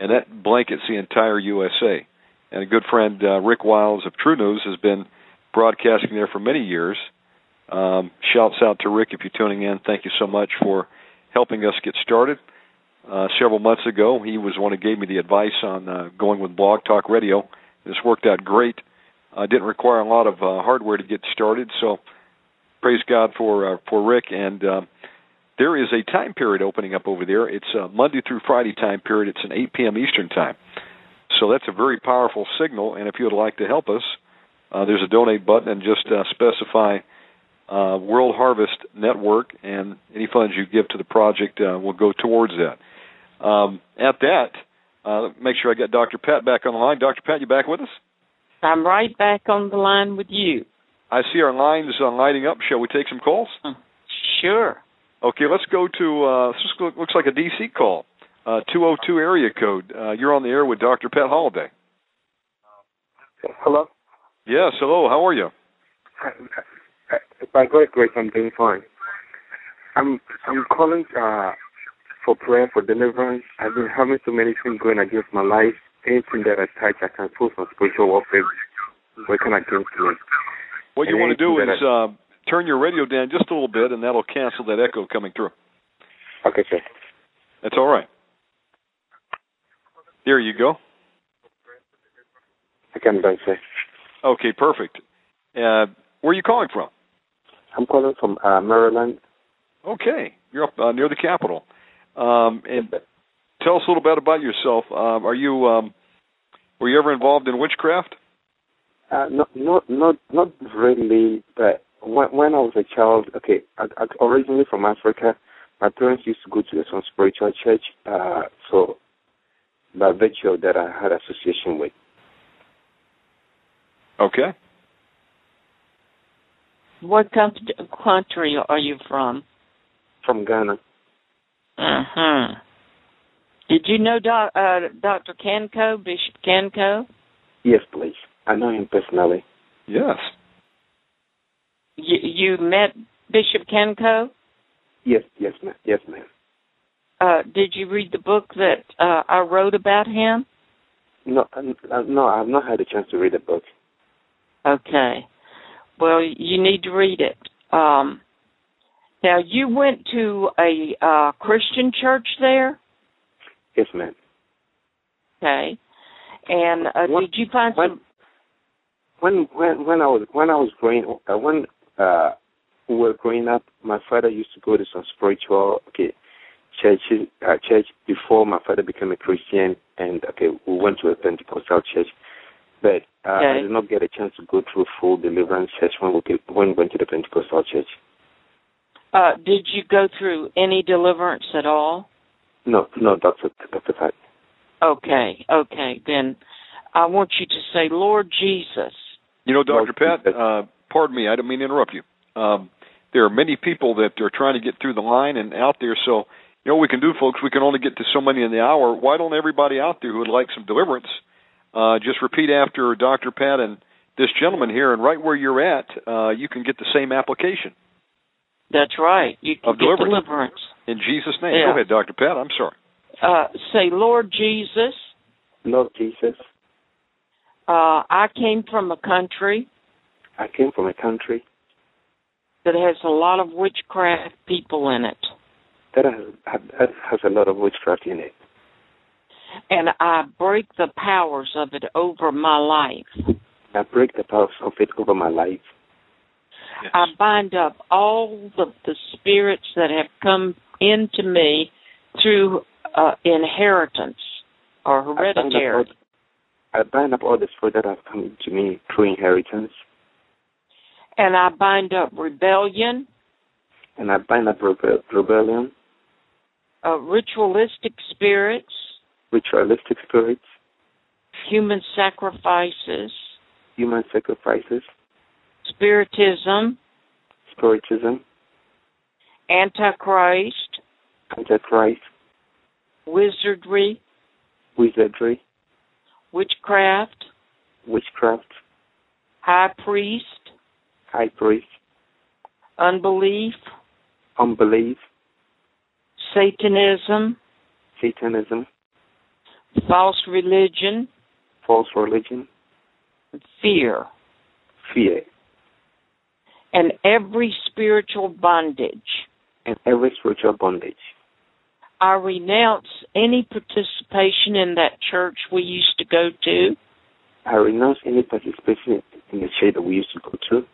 and that blankets the entire USA. And a good friend, Rick Wiles of True News, has been broadcasting there for many years. Shouts out to Rick if you're tuning in. Thank you so much for helping us get started. Several months ago, he was the one who gave me the advice on going with Blog Talk Radio. This worked out great. Didn't require a lot of hardware to get started, so praise God for Rick. And there is a time period opening up over there. It's a Monday through Friday time period. It's an 8 p.m. Eastern time. So that's a very powerful signal, and if you would like to help us, there's a donate button, and just specify World Harvest Network, and any funds you give to the project will go towards that. At that, make sure I get Dr. Pat back on the line. Dr. Pat, you back with us? I'm right back on the line with you. I see our lines lighting up. Shall we take some calls? Sure. Okay, let's go to, this looks like a D.C. call, 202 area code. You're on the air with Dr. Pat Holliday. Hello? Yes, hello. How are you? By God's grace, I'm doing fine. I'm calling for prayer, for deliverance. I've been having so many things going against my life. Anything that I touch, I can feel some spiritual warfare working against me. What you want to do is turn your radio down just a little bit, and that'll cancel that echo coming through. Okay, sir. That's all right. There you go. I can do it, sir. Okay, perfect. Where are you calling from? I'm calling from Maryland. Okay. You're up near the Capitol. And tell us a little bit about yourself. Were you ever involved in witchcraft? Not really, but when I was a child, okay, I originally from Africa, my parents used to go to some spiritual church, so by virtue of that I had association with. Okay. What country are you from? From Ghana. Uh-huh. Did you know Dr. Kenko, Bishop Kenko? Yes, please. I know him personally. Yes. You met Bishop Kenko? Yes, ma'am. Did you read the book that I wrote about him? No, I've not had a chance to read the book. Okay. Well, you need to read it. Now, you went to a Christian church there? Yes, ma'am. Okay. And did you find some... When we were growing up, my father used to go to some spiritual church before my father became a Christian, and we went to a Pentecostal church, but I did not get a chance to go through full deliverance church when we went to the Pentecostal church. Did you go through any deliverance at all? No, Dr. Pat. Okay, then I want you to say, Lord Jesus. You know, Dr. Pat, pardon me, I didn't mean to interrupt you. There are many people that are trying to get through the line and out there, so you know what we can do, folks, we can only get to so many in the hour. Why don't everybody out there who would like some deliverance just repeat after Dr. Pat and this gentleman here, and right where you're at, you can get the same application. That's right. You can get deliverance. In Jesus' name. Yeah. Go ahead, Dr. Pat. I'm sorry. Say, Lord Jesus. Lord Jesus. I came from a country that has a lot of witchcraft people in it. That has a lot of witchcraft in it. And I break the powers of it over my life. I break the powers of it over my life. Yes. I bind up all the spirits that have come into me through inheritance or hereditary. I bind up all the spirits that have come into me through inheritance. And I bind up rebellion. And I bind up rebellion. Ritualistic spirits. Ritualistic spirits. Human sacrifices. Human sacrifices. Spiritism. Spiritism. Antichrist. Antichrist. Wizardry. Wizardry. Witchcraft. Witchcraft. High priest. High priest. Unbelief. Unbelief. Satanism. Satanism. False religion. False religion. Fear. Fear. And every spiritual bondage. And every spiritual bondage. I renounce any participation in that church we used to go to. I renounce any participation in the church that we used to go to.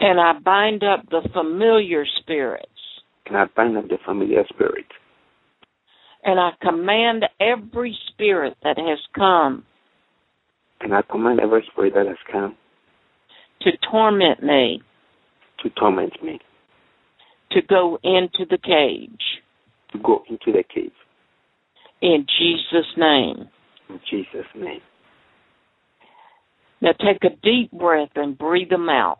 And I bind up the familiar spirits. And I bind up the familiar spirit. And I command every spirit that has come. And I command every spirit that has come. To torment me. To torment me. To go into the cage. To go into the cave. In Jesus' name. In Jesus' name. Now take a deep breath and breathe them out.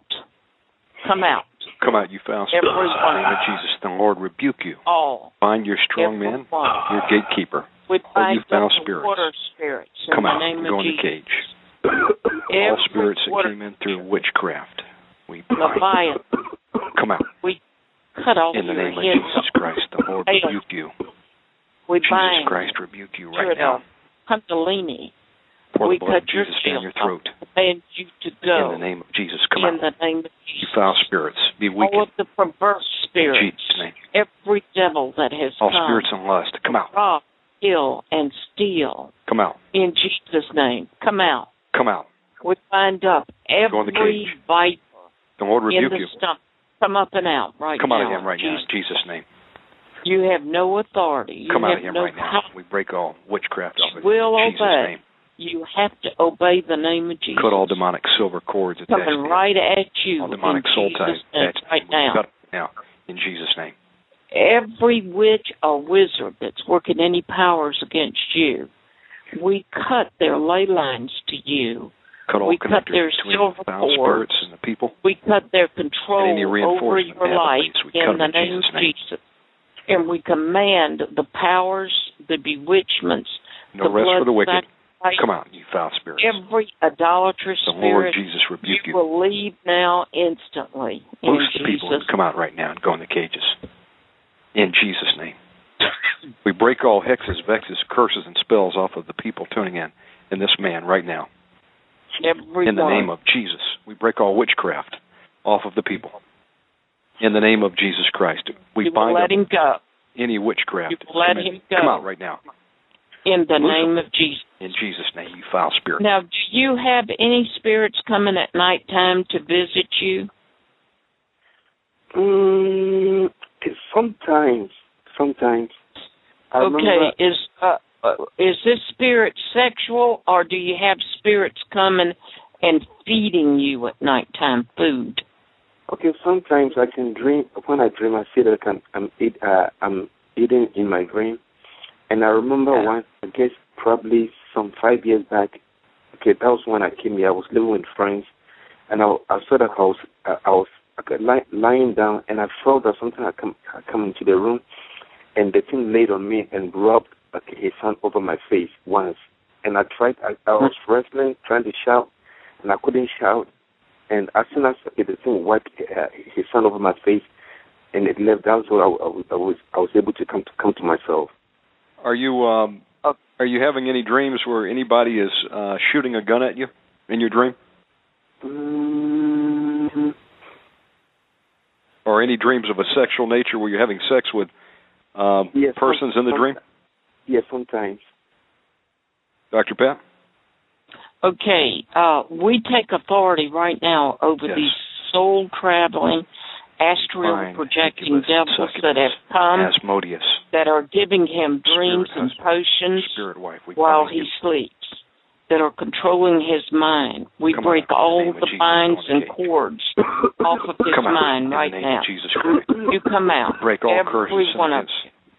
Come out. Come out, you foul spirit. In the name of Jesus, the Lord rebuke you. All. Bind your strong man, your gatekeeper. With you foul spirits. Water spirits. Come out and go in the cage. All spirits that came in through witchcraft, we bind. Come out. We cut off in the name of Jesus Christ, the Lord rebuke you. We bind. Jesus Christ rebuke you right now. Kundalini. We cut your shield off and you to go. In the name of Jesus, come out. In the name of Jesus. You foul spirits, be weakened. All of the perverse spirits. In Jesus' name. Every devil that has all come. All spirits and lust, come out. Rob, kill, and steal. Come out. In Jesus' name, come out. Come out. We bind up every viper the Lord rebuke in the stomach. Come up and out right come now. Come out of him right Jesus. Now, in Jesus' name. You have no authority. You come out of him right now. We break all witchcraft off of him. In Jesus' name. You have to obey the name of Jesus. Cut all demonic silver cords attached to you. Right at you. All demonic soul ties attached right now. Cut now in Jesus' name. Every witch or wizard that's working any powers against you, we cut their ley lines to you. Cut all connectors between the foul spirits and the people. We cut their control over your life in the name of Jesus. And we command the powers, the bewitchments, the blood rest for the wicked. Come out, you foul spirits. Every idolatrous spirit, the Lord Jesus rebuke you. You will leave now instantly. Loose the people, come out right now and go in the cages. In Jesus' name. We break all hexes, vexes, curses, and spells off of the people tuning in this man right now. Everyone. In the name of Jesus. We break all witchcraft off of the people. In the name of Jesus Christ. We bind let him go. Any witchcraft. Let him go. Come out right now. In the name of Jesus. In Jesus' name, you foul spirit. Now, do you have any spirits coming at nighttime to visit you? Sometimes. Okay, is this spirit sexual, or do you have spirits coming and feeding you at nighttime food? Okay, sometimes I can dream. When I dream, I see that I'm eating in my dream. And I remember once, I guess probably some 5 years back, that was when I came here. I was living with friends, and I saw that I was lying down, and I felt that something had come into the room, and the thing laid on me and rubbed his hand over my face once. And I tried, I was wrestling, trying to shout, and I couldn't shout. And as soon as the thing wiped his hand over my face, and it left out, so I was able to come to myself. Are you having any dreams where anybody is shooting a gun at you in your dream? Mm-hmm. Or any dreams of a sexual nature where you're having sex with persons in the dream? Yes, sometimes. Dr. Pat? Okay. We take authority right now over these soul-traveling, astral-projecting devils that have come, Asmodeus, that are giving him dreams and potions while he sleeps, that are controlling his mind. We break all the binds and cords off of his mind right now. You come out. Break all curses against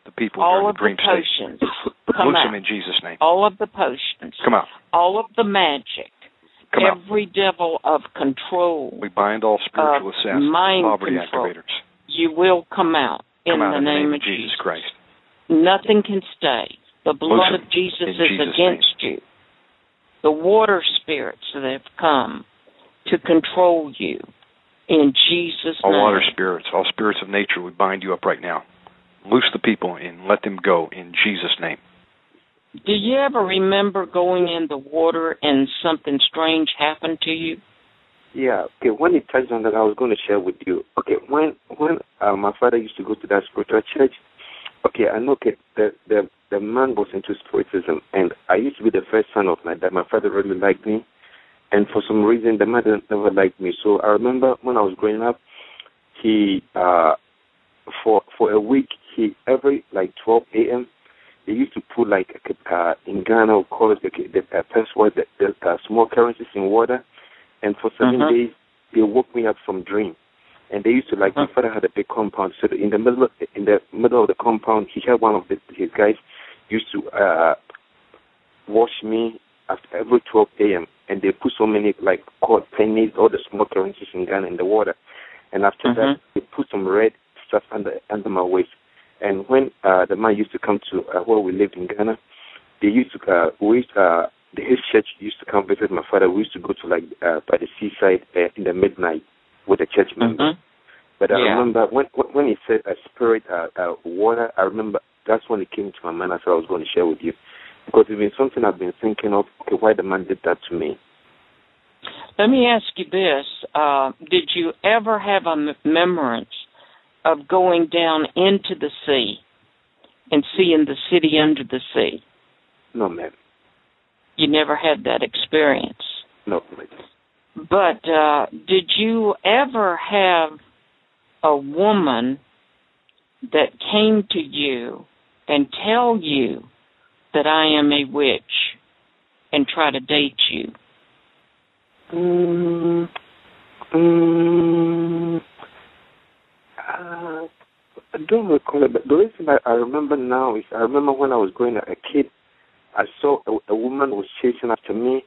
the people during the dream state. Loose them in Jesus' name. All of the potions. Come out. All of the magic. Come out. Every devil of control. We bind all spiritual assassins, poverty activators. You will come out in the name of Jesus Christ. Nothing can stay. The blood of Jesus is against you. The water spirits that have come to control you in Jesus' name. All water spirits, all spirits of nature, we bind you up right now. Loose the people and let them go in Jesus' name. Do you ever remember going in the water and something strange happened to you? Yeah. Okay. When it touched on that, I was going to share with you. Okay. When my father used to go to that spiritual church, the man was into spiritism, and I used to be the first son of my dad. My father really liked me, and for some reason, the mother never liked me. So I remember when I was growing up, he for a week, he every 12 a.m. They used to put in Ghana or call it the small currencies in water, and for 7 days they woke me up from dream. And they used to my father had a big compound, so in the middle of the compound he had one of his guys used to wash me after every 12 a.m. and they put so many called pennies, all the small currencies in Ghana in the water, and after that they put some red stuff under my waist. And when the man used to come to where we lived in Ghana, his church used to come visit my father. We used to go to by the seaside in the midnight with the church members. But I remember when he said a spirit, water, I remember that's when it came to my mind. I thought I was going to share with you, because it's been something I've been thinking of. Okay, why the man did that to me? Let me ask you this: did you ever have a remembrance of going down into the sea and seeing the city under the sea? No, ma'am. You never had that experience? No, ma'am. But did you ever have a woman that came to you and tell you that I am a witch and try to date you? I don't recall it, but the reason I remember now is I remember when I was growing up, a kid, I saw a woman was chasing after me,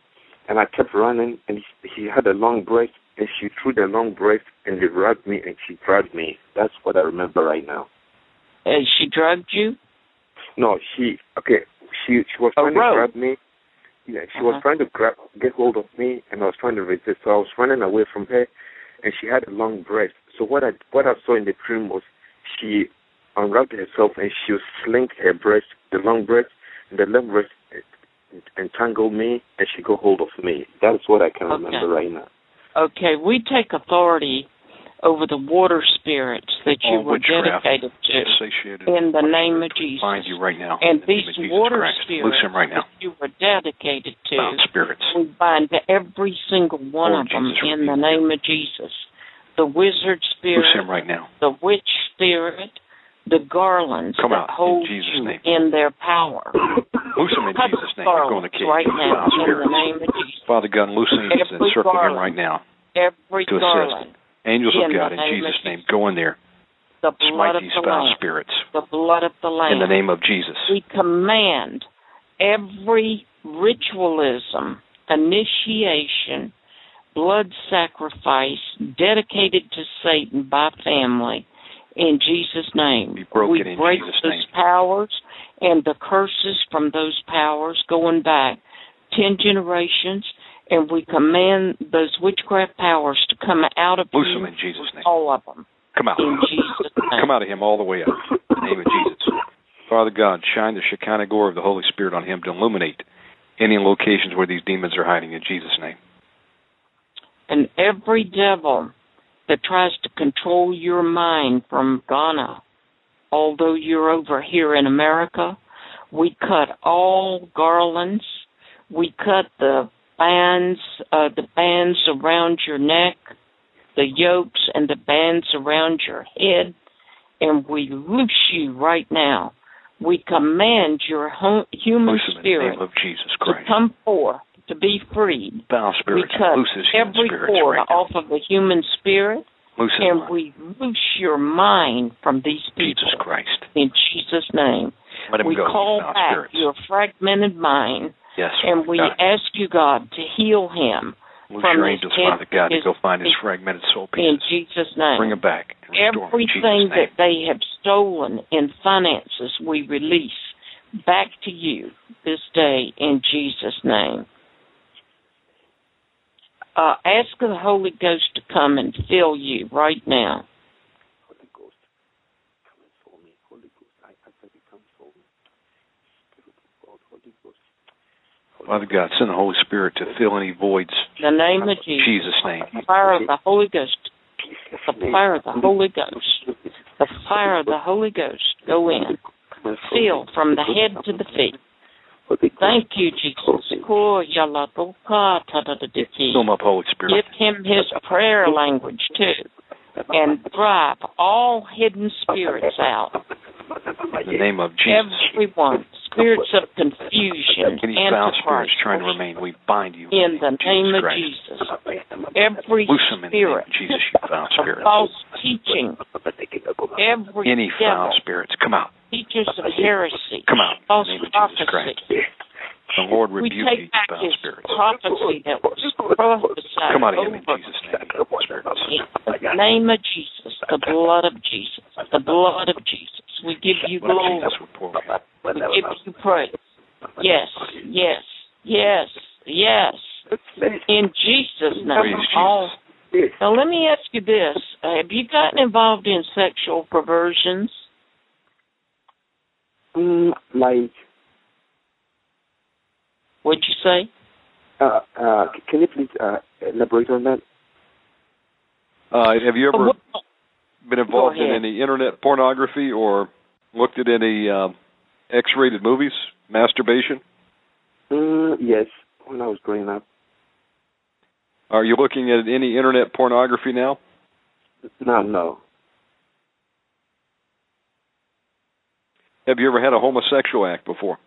and I kept running, and he had a long breath, and she threw the long breath, and he grabbed me, and she drugged me. That's what I remember right now. And she drugged you? No, she was trying to grab me. Yeah, she was trying to get hold of me, and I was trying to resist, so I was running away from her, and she had a long breath. So what I saw in the dream was she unwrapped herself, and she slink her breast, the long breast, and the left breast, entangled me, and she got hold of me. That is what I can remember right now. Okay, we take authority over the water spirits that you were dedicated to in the name of Jesus. Find you right now. And these water spirits that you were dedicated to, we bind to every single one of them in the name of Jesus. The wizard spirit, the witch spirit, the garlands that hold you in their power. Loose them in Jesus' name. They're going to kill right now in the name of Jesus. Father God, loose them and circle him right now. Every garland. Angels of God, in Jesus' name, go in there. Smite these foul spirits. The blood of the Lamb. In the name of Jesus. We command every ritualism, initiation, blood sacrifice dedicated to Satan by family. In Jesus' name, we break those powers and the curses from those powers going back 10 generations, and we command those witchcraft powers to come out of him. Loose them in Jesus' name. All of them. Come out. In Jesus' name. Come out of him all the way up. In the name of Jesus. Father God, shine the Shekinah glory of the Holy Spirit on him to illuminate any locations where these demons are hiding in Jesus' name. And every devil that tries to control your mind from Ghana, although you're over here in America, we cut all garlands. We cut the bands around your neck, the yokes and the bands around your head, and we loose you right now. We command your human spirit to come forth, to be freed. Bow spirit, looses every cord off of the human spirit, and we loose your mind from these people. Jesus Christ. In Jesus' name. Let him go. We call back your fragmented mind, and we ask you, God, to heal him. Loose your angels, Father God, to go find his fragmented soul pieces. In Jesus' name. Bring him back. Everything that they have stolen in finances, we release back to you this day in Jesus' name. Ask the Holy Ghost to come and fill you right now. Holy Ghost, come and fill me. Holy Ghost, I ask that you come fill me. Spirit of God, Holy Ghost. Father God, send the Holy Spirit to fill any voids. In the name of Jesus. Jesus' name. The fire of the Holy Ghost. The fire of the Holy Ghost. The fire of the Holy Ghost. Go in. Fill from the head to the feet. Thank you, Jesus. Give him his prayer language, too, and drive all hidden spirits out. In the name of Jesus. Everyone, spirits of confusion, and foul spirits trying to remain, we bind you. In the name of Jesus. Every spirit, false teaching, any foul spirits, come out. Teachers of heresy, come out, false prophecy. The Lord rebuke these foul spirits. Prophecy that was prophesied. Come out of him in Jesus' name. In the name of Jesus, the blood of Jesus, the blood of Jesus. We give you glory. We give you praise. Yes, yes, yes, yes. In Jesus' name. Now let me ask you this: have you gotten involved in sexual perversions? What'd you say? Can you please elaborate on that? Have you ever been involved in any internet pornography or looked at any X-rated movies, masturbation? Yes, when I was growing up. Are you looking at any internet pornography now? No. Have you ever had a homosexual act before?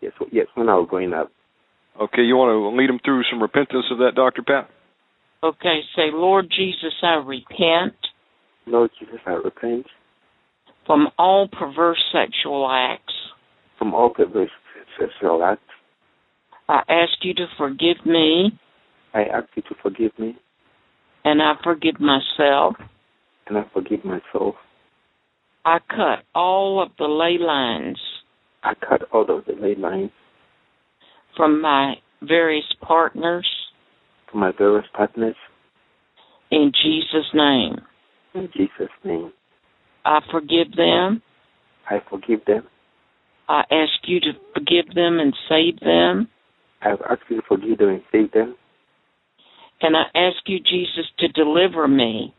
Yes, when I was growing up. Okay, you want to lead them through some repentance of that, Dr. Pat? Okay, say, Lord Jesus, I repent. Lord Jesus, I repent. From all perverse sexual acts. From all perverse sexual acts. I ask you to forgive me. I ask you to forgive me. And I forgive myself. And I forgive myself. I cut all of the ley lines. I cut all of the ley lines. From my various partners. From my various partners. In Jesus' name. In Jesus' name. I forgive them. I forgive them. I ask you to forgive them and save them. I ask you to forgive them and save them. And I ask you, Jesus, to deliver me.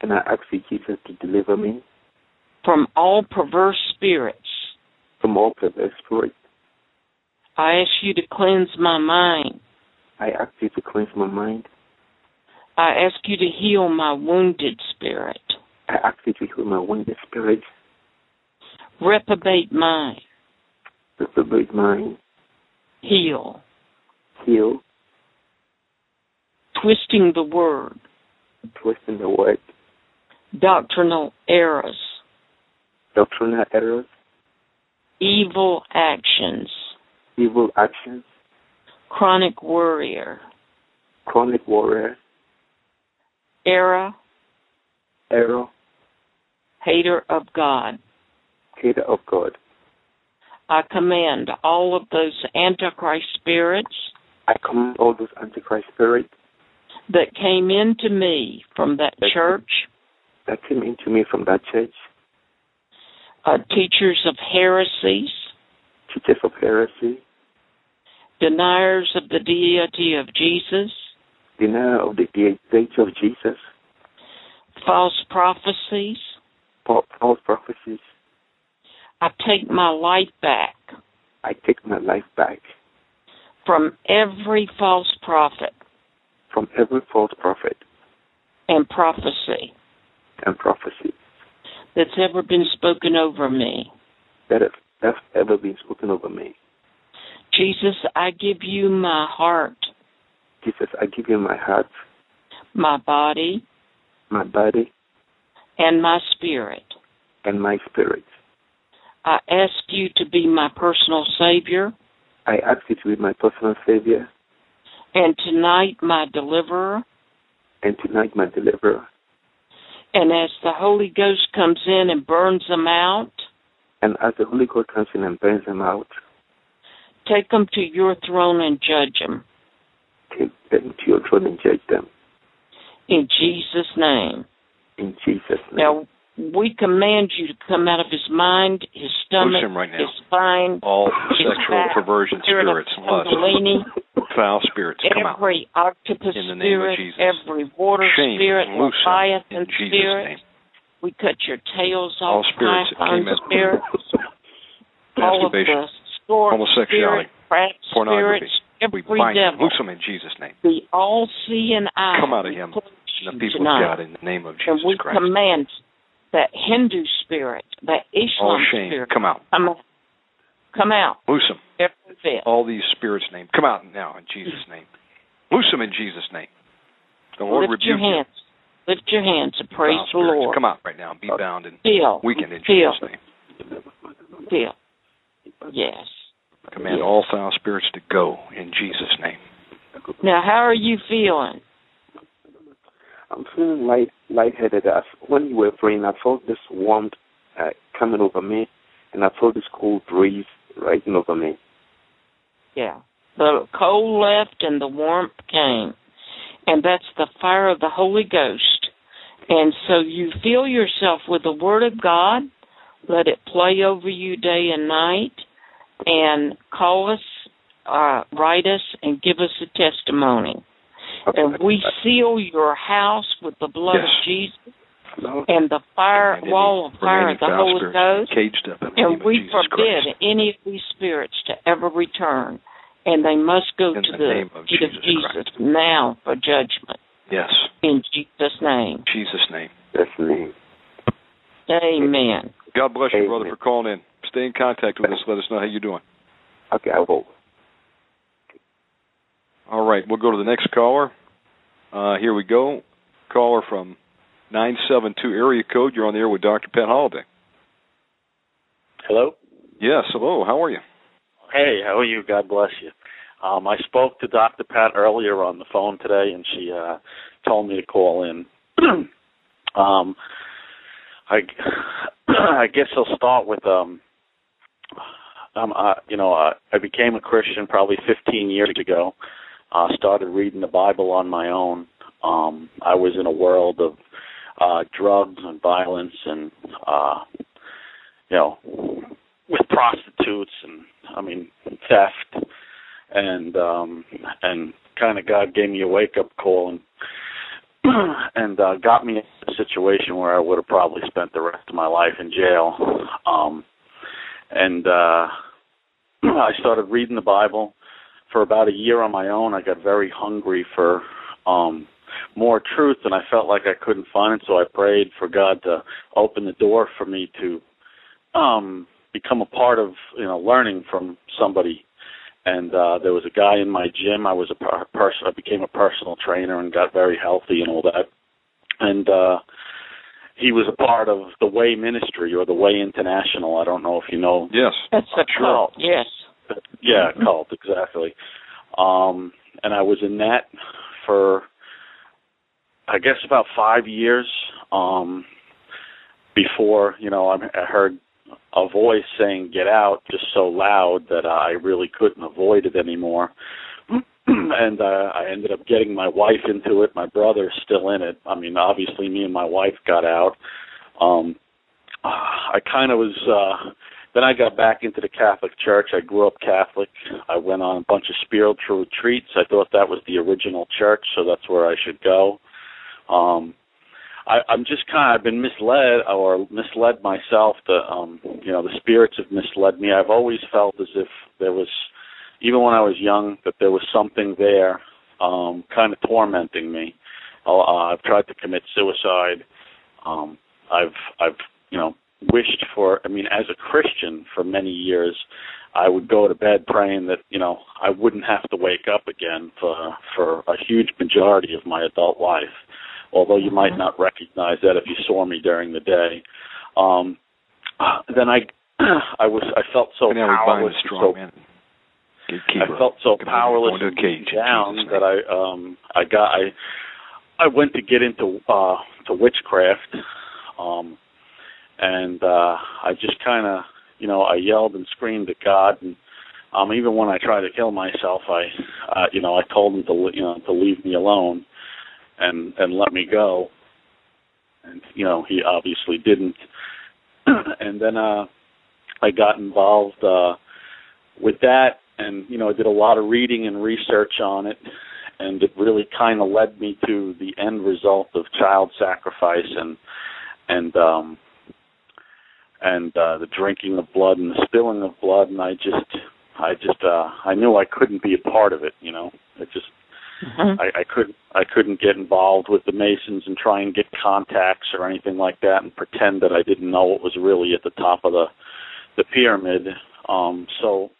And I ask you, Jesus, to deliver me. From all perverse spirits. From all perverse spirits. I ask you to cleanse my mind. I ask you to cleanse my mind. I ask you to heal my wounded spirit. I ask you to heal my wounded spirit. Reprobate mind. Reprobate mind. Heal. Heal. Twisting the word. Twisting the word. Doctrinal errors. Doctrinal errors. Evil actions. Evil actions. Chronic warrior. Chronic warrior. Error. Error. Hater of God. Hater of God. I command all of those Antichrist spirits. I command all those Antichrist spirits. That came into me from that church. That came into me from that church. Teachers of heresies. Teachers of heresy. Deniers of the deity of Jesus. Denier of the deity of Jesus. False prophecies. False prophecies. I take my life back. I take my life back. From every false prophet. From every false prophet. And prophecy. And prophecy. That's ever been spoken over me. That's ever been spoken over me. Jesus, I give you my heart. Jesus, I give you my heart. My body. My body. And my spirit. And my spirit. I ask you to be my personal Savior. I ask you to be my personal Savior. And tonight, my deliverer. And tonight, my deliverer. And as the Holy Ghost comes in and burns them out. And as the Holy Ghost comes in and burns them out. Take them to your throne and judge them. Take them to your throne and judge them. In Jesus' name. In Jesus' name. Now, we command you to come out of his mind, his stomach, right now. His spine, all his sexual back, perversion spirits, lust, foul spirits, come out. Every octopus spirit, every water shame, spirit, leviathan spirit. Name. We cut your tails off. All spirits that came out. Spirits, all of the homosexuality, spirit, pornography. Every we bind devil. Loose them in Jesus' name. The all-seeing eye. Come out of him, the people tonight. Of God, in the name of Jesus Christ. And we Christ. Command that Hindu spirit, that Islam spirit. Come out. Come out. Loose them. All these spirits' names. Come out now in Jesus' name. Loose them in Jesus' name. The Lord rebuke you. Lift your hands. Lift your hands and praise the Lord. Come out right now and be bound and weakened in Jesus' name. Feel. Yes. Command all foul spirits to go in Jesus' name. Now, how are you feeling? I'm feeling lightheaded. When you were praying, I felt this warmth coming over me, and I felt this cold breeze rising over me. Yeah. The cold left and the warmth came, and that's the fire of the Holy Ghost. And so you fill yourself with the Word of God. Let it play over you day and night. And call us, write us, and give us a testimony. Okay. And we seal your house with the blood of Jesus and the fire wall of fire of the Holy Ghost. And we forbid any of these spirits to ever return. And they must go to the feet of Jesus now for judgment. Yes. In Jesus' name. Jesus' name. Yes, name. Amen. God bless you, brother, for calling in. Stay in contact with us. Let us know how you're doing. Okay, I will. All right, we'll go to the next caller. Here we go. Caller from 972 area code. You're on the air with Dr. Pat Holliday. Hello? Yes, hello. How are you? Hey, how are you? God bless you. I spoke to Dr. Pat earlier on the phone today, and she told me to call in. I guess I'll start with... I became a Christian probably 15 years ago. I started reading the Bible on my own. I was in a world of drugs and violence and, with prostitutes and, theft. And kind of God gave me a wake-up call and got me in a situation where I would have probably spent the rest of my life in jail. I started reading the Bible for about a year on my own. I got very hungry for more truth, and I felt like I couldn't find it, so I prayed for God to open the door for me to become a part of, learning from somebody. And there was a guy in my gym. I became a personal trainer and got very healthy and all that. And he was a part of The Way Ministry or The Way International. I don't know if you know. Yes. That's a cult. Yes. Yeah, a cult, exactly. And I was in that for, I guess, about 5 years before, I heard a voice saying get out just so loud that I really couldn't avoid it anymore. And I ended up getting my wife into it. My brother's still in it. Obviously me and my wife got out. I kind of was, then I got back into the Catholic Church. I grew up Catholic. I went on a bunch of spiritual retreats. I thought that was the original church, so that's where I should go. I've been misled myself. The spirits have misled me. I've always felt as if there was, even when I was young, that there was something there, kind of tormenting me. I've tried to commit suicide. I've wished for. As a Christian for many years, I would go to bed praying that I wouldn't have to wake up again for a huge majority of my adult life. Although you might not recognize that if you saw me during the day. Then I felt so powerless. I felt so powerless and down that I went to get into to witchcraft, and I just kind of I yelled and screamed at God, and even when I tried to kill myself, I told him to leave me alone. And let me go, and he obviously didn't. And then I got involved with that, and I did a lot of reading and research on it, and it really kind of led me to the end result of child sacrifice and the drinking of blood and the spilling of blood, and I knew I couldn't be a part of it. Mm-hmm. I couldn't get involved with the Masons and try and get contacts or anything like that and pretend that I didn't know what was really at the top of the pyramid. So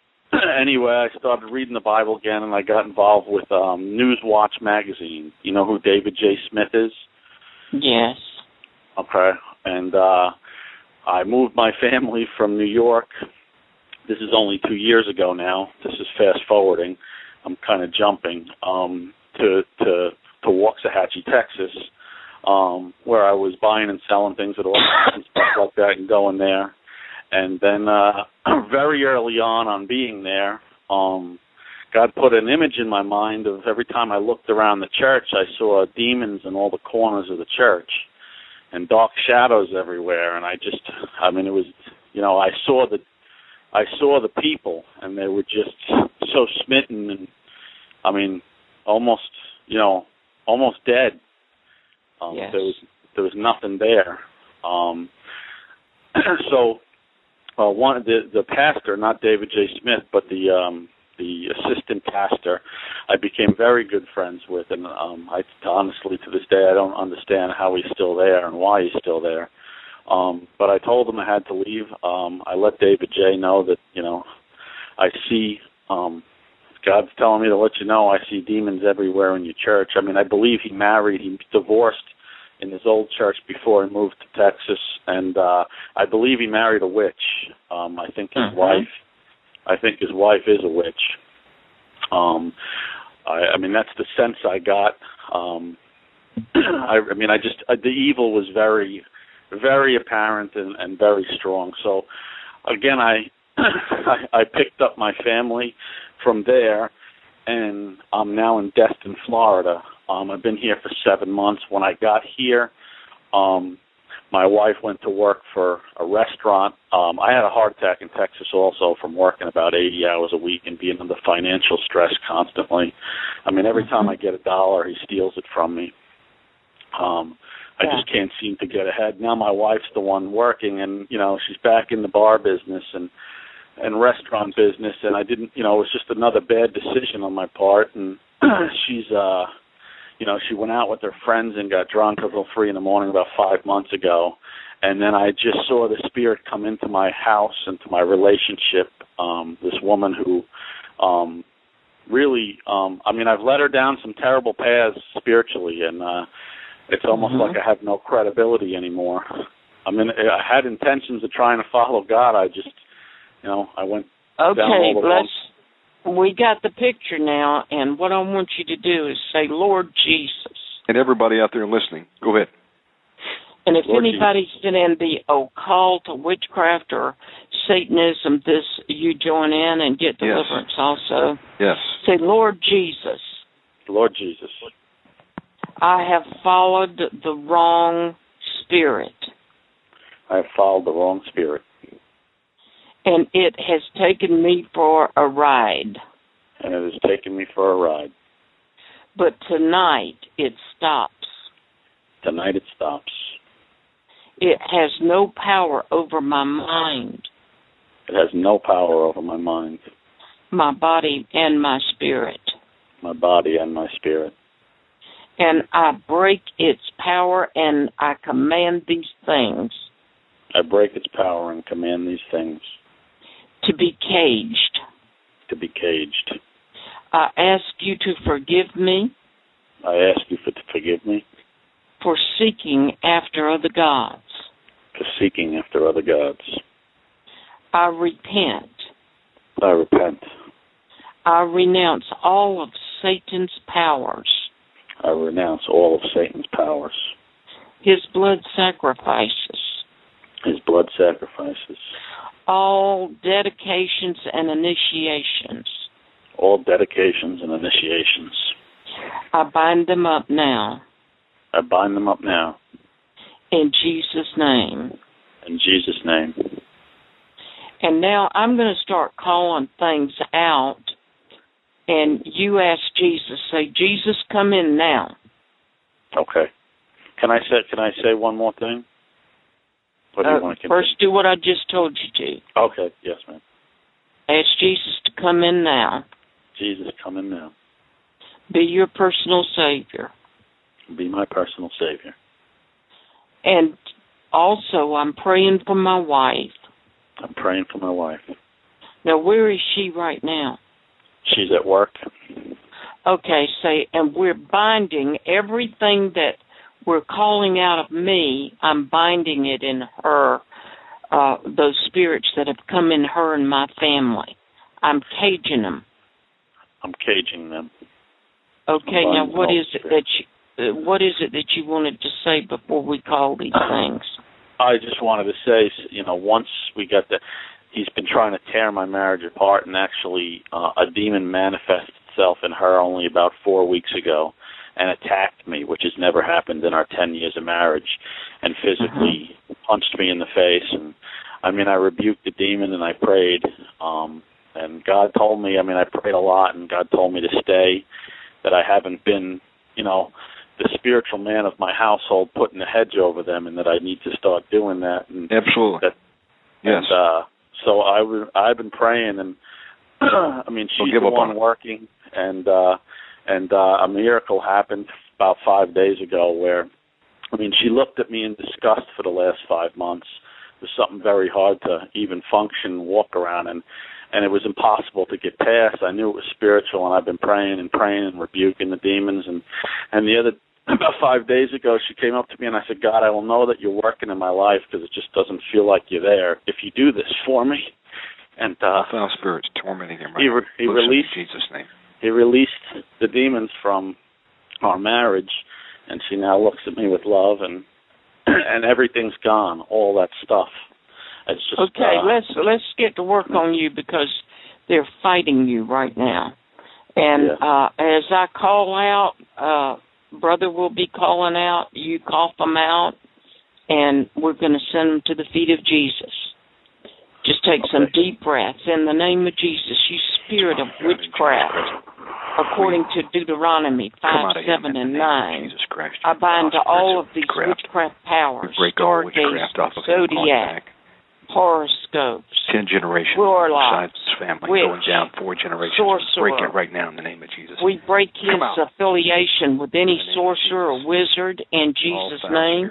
anyway, I started reading the Bible again, and I got involved with Newswatch magazine. You know who David J. Smith is? Yes. Okay. And I moved my family from New York. This is only 2 years ago now. This is fast forwarding. I'm kind of jumping to Waxahachie, Texas, where I was buying and selling things at auctions and stuff like that, and going there. And then very early on being there, God put an image in my mind of every time I looked around the church, I saw demons in all the corners of the church and dark shadows everywhere. And it was, I saw the people, and they were just so smitten and, almost dead. Yes. There was nothing there. The pastor, not David J. Smith, but the assistant pastor, I became very good friends with, and I honestly to this day I don't understand how he's still there and why he's still there. But I told him I had to leave. I let David J. know that, I see, God's telling me to let you know I see demons everywhere in your church. I believe he divorced in his old church before he moved to Texas, and I believe he married a witch. I think his wife is a witch. That's the sense I got. The evil was very... very apparent and very strong. So, again, I picked up my family from there, and I'm now in Destin, Florida. I've been here for 7 months. When I got here, My wife went to work for a restaurant. I had a heart attack in Texas also from working about 80 hours a week and being under financial stress constantly. I mean, every time I get a dollar, he steals it from me. I just can't seem to get ahead. Now my wife's the one working, and, you know, she's back in the bar business and restaurant business, and I didn't, you know, it was just another bad decision on my part, and she's, you know, she went out with her friends and got drunk until 3 in the morning about 5 months ago. And then I just saw the spirit come into my house, into my relationship, this woman who really, I mean, I've led her down some terrible paths spiritually, and it's almost like I have no credibility anymore. I mean, I had intentions of trying to follow God. I just, you know, I went down all the road. We got the picture now, and what I want you to do is say, Lord Jesus. And everybody out there listening, go ahead. And if Lord anybody's been in the occult or witchcraft or Satanism, this you join in and get deliverance also. Yes. Say, Lord Jesus. Lord Jesus. I have followed the wrong spirit. I have followed the wrong spirit. And it has taken me for a ride. And it has taken me for a ride. But tonight it stops. Tonight it stops. It has no power over my mind. It has no power over my mind. My body and my spirit. My body and my spirit. And I break its power and I command these things. I break its power and command these things. To be caged. To be caged. I ask you to forgive me. I ask you to forgive me. For seeking after other gods. For seeking after other gods. I repent. I repent. I renounce all of Satan's powers. I renounce all of Satan's powers. His blood sacrifices. His blood sacrifices. All dedications and initiations. All dedications and initiations. I bind them up now. I bind them up now. In Jesus' name. In Jesus' name. And now I'm going to start calling things out, and you ask Jesus, say, Jesus, come in now. Okay. Can I say one more thing? First, do what I just told you to. Okay, yes, ma'am. Ask Jesus to come in now. Jesus, come in now. Be your personal Savior. Be my personal Savior. And also, I'm praying for my wife. I'm praying for my wife. Now, where is she right now? She's at work. Okay, say, and we're binding everything that we're calling out of me, I'm binding it in her, those spirits that have come in her and my family. I'm caging them. I'm caging them. Okay, now what is it that you wanted to say before we call these things? I just wanted to say, you know, once we got the, he's been trying to tear my marriage apart, and actually a demon manifested itself in her only about 4 weeks ago. And attacked me, which has never happened in our 10 years of marriage, and physically punched me in the face. And I mean, I rebuked the demon and I prayed. And God told me, I mean, I prayed a lot, and God told me to stay, that I haven't been, you know, the spiritual man of my household putting a hedge over them, and that I need to start doing that. And absolutely. So I've been praying, and I mean, she's the one working, and a miracle happened about 5 days ago where, I mean, she looked at me in disgust for the last 5 months. It was something very hard to even function, walk around, and it was impossible to get past. I knew it was spiritual, and I've been praying and rebuking the demons. And the other, about 5 days ago, she came up to me, and I said, God, I will know that you're working in my life because it just doesn't feel like you're there if you do this for me. And foul spirits tormenting him. He released in Jesus' name. He released the demons from our marriage, and she now looks at me with love, and everything's gone, all that stuff. It's just, okay, let's get to work on you because they're fighting you right now. And as I call out, brother will be calling out, you cough them out, and we're going to send them to the feet of Jesus. Just take some deep breaths. In the name of Jesus, you spirit of witchcraft, according to Deuteronomy 5, 7, and 9, I bind to all of these witchcraft powers, stargates, zodiac, horoscopes, 10 generations, warlocks, family witch, going down 4 generations. Sorcerer, break it right now in the name of Jesus. We break his affiliation with any sorcerer or wizard in Jesus' name.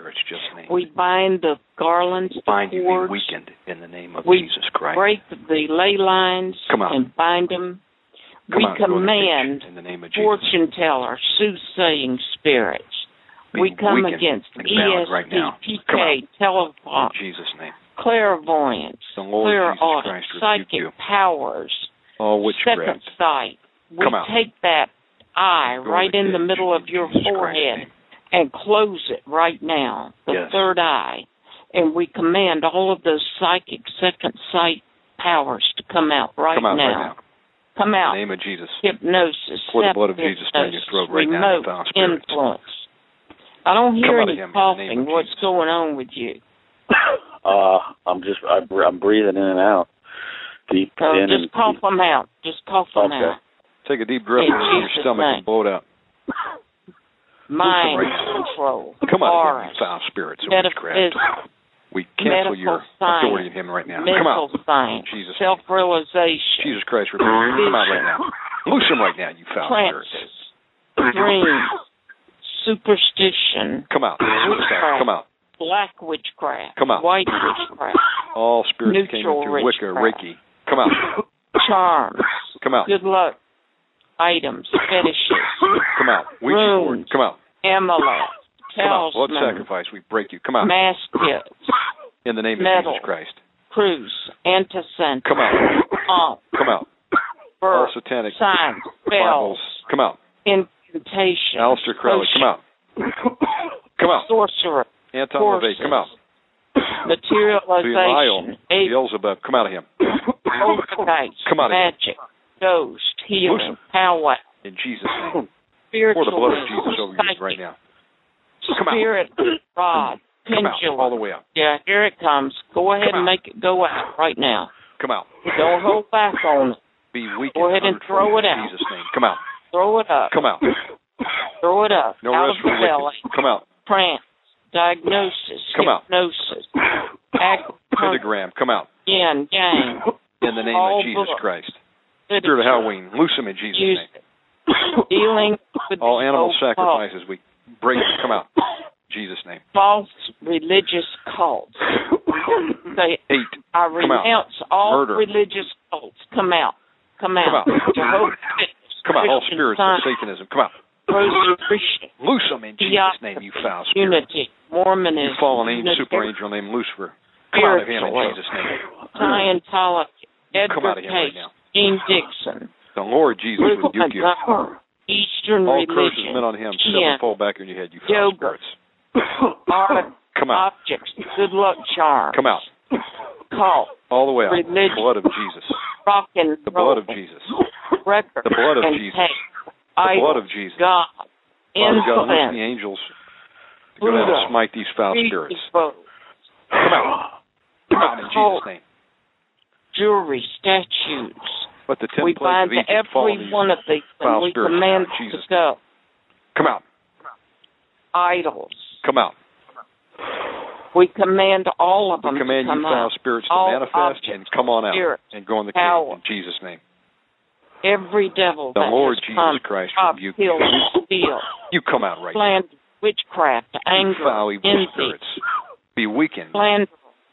We bind the garlands, the cords. In the name of Jesus Christ, break the ley lines and bind them. We command fortune teller, soothsaying spirits. We come against ESTPK, telephone, clairvoyance, clairaudit, psychic powers, second sight. We take that eye right in the middle of your forehead and close it right now, the third eye, and we command all of those psychic second sight powers to come out right now. Come out. In the name of Jesus. Hypnosis. Pour the blood of Jesus down your throat right now. Remote influence. I don't hear any coughing. What's going on with you? I'm breathing in and out. Deep in. Just cough them out. Just cough them out. Take a deep breath into your stomach and blow it out. Mind control. Come out of here, foul spirits. We cancel your authority in him right now. Come out. Science, Jesus. Self-realization. Jesus Christ, come out right now. Loose him right now, you foul spirits. Dreams. Superstition. Come out. Witchcraft, come out. Black witchcraft. Come out. White witchcraft. All spirits came through Wicca, Reiki. Come out. Charms. Come out. Good luck. Items. Fetishes. Come out. Runes. Come out. Amulet. Come out. Blood sacrifice. We break you. Come out. Mass gifts. In the name of Jesus Christ. Cruz. Antisense. Come out. Come out. All satanic. Signs. Bells. Come out. Incantation. Aleister Crowley. Come out. Come out. Sorcerer. Anton LaVey. Come out. Materialization. Beelzebub. Come out of him. Poltergeist. Come out of him. Magic. Ghost. Healing. Power. In Jesus' name. Spiritual. Pour the blood of Jesus over you right now. Come Spirit, rod, pendulum. Come out, all the way up. Yeah, here it comes. Go ahead and make it go out right now. Come out. Don't hold back on it. Be weak. Go ahead and throw it out. In Jesus' name. Come out. Throw it up. Come out. Throw it up. No out rest of the belly. Come out. Trance. Diagnosis. Come out. Hypnosis. Pentagram. Come out. Yin, yang. In the name of Jesus Christ. Spirit of Halloween. Loose him in Jesus' name. Dealing with all animal sacrifices. We break them. Come out. Jesus' name. False religious cults. I renounce all religious cults. Come out. Come out. Come out. All spirits of Satanism. Come out. Rosicrucian. Loose them in Jesus' name, you foul spirit. Unity. Mormonism. You fallen angel, super angel named Lucifer. Come out of him in Jesus' name. Scientology. Come out of him right now. Gene Dixon. The Lord Jesus rebuke you. Eastern all religion. All curses meant on him. Sevenfold back in your head, you foul spirits. Art, come out. Objects. Good luck charms. Come out. Cult. All the way out. Religion. The blood of Jesus. Rock and the blood of Jesus. Record. The blood of Jesus. The blood of Jesus. God. Influence. The angels. Go down and smite these foul spirits. Come out. Come out in Jesus' name. Jewelry. Statues. But the 10 we bind to every one of these and we command them to go. Come out. Idols. Come out. We command all of them to come out. We command you foul spirits to manifest and come on out and go in the kingdom in Jesus' name. Every devil that has come, rob, kill, steal. You come out right now. Witchcraft, anger, envy. Be weakened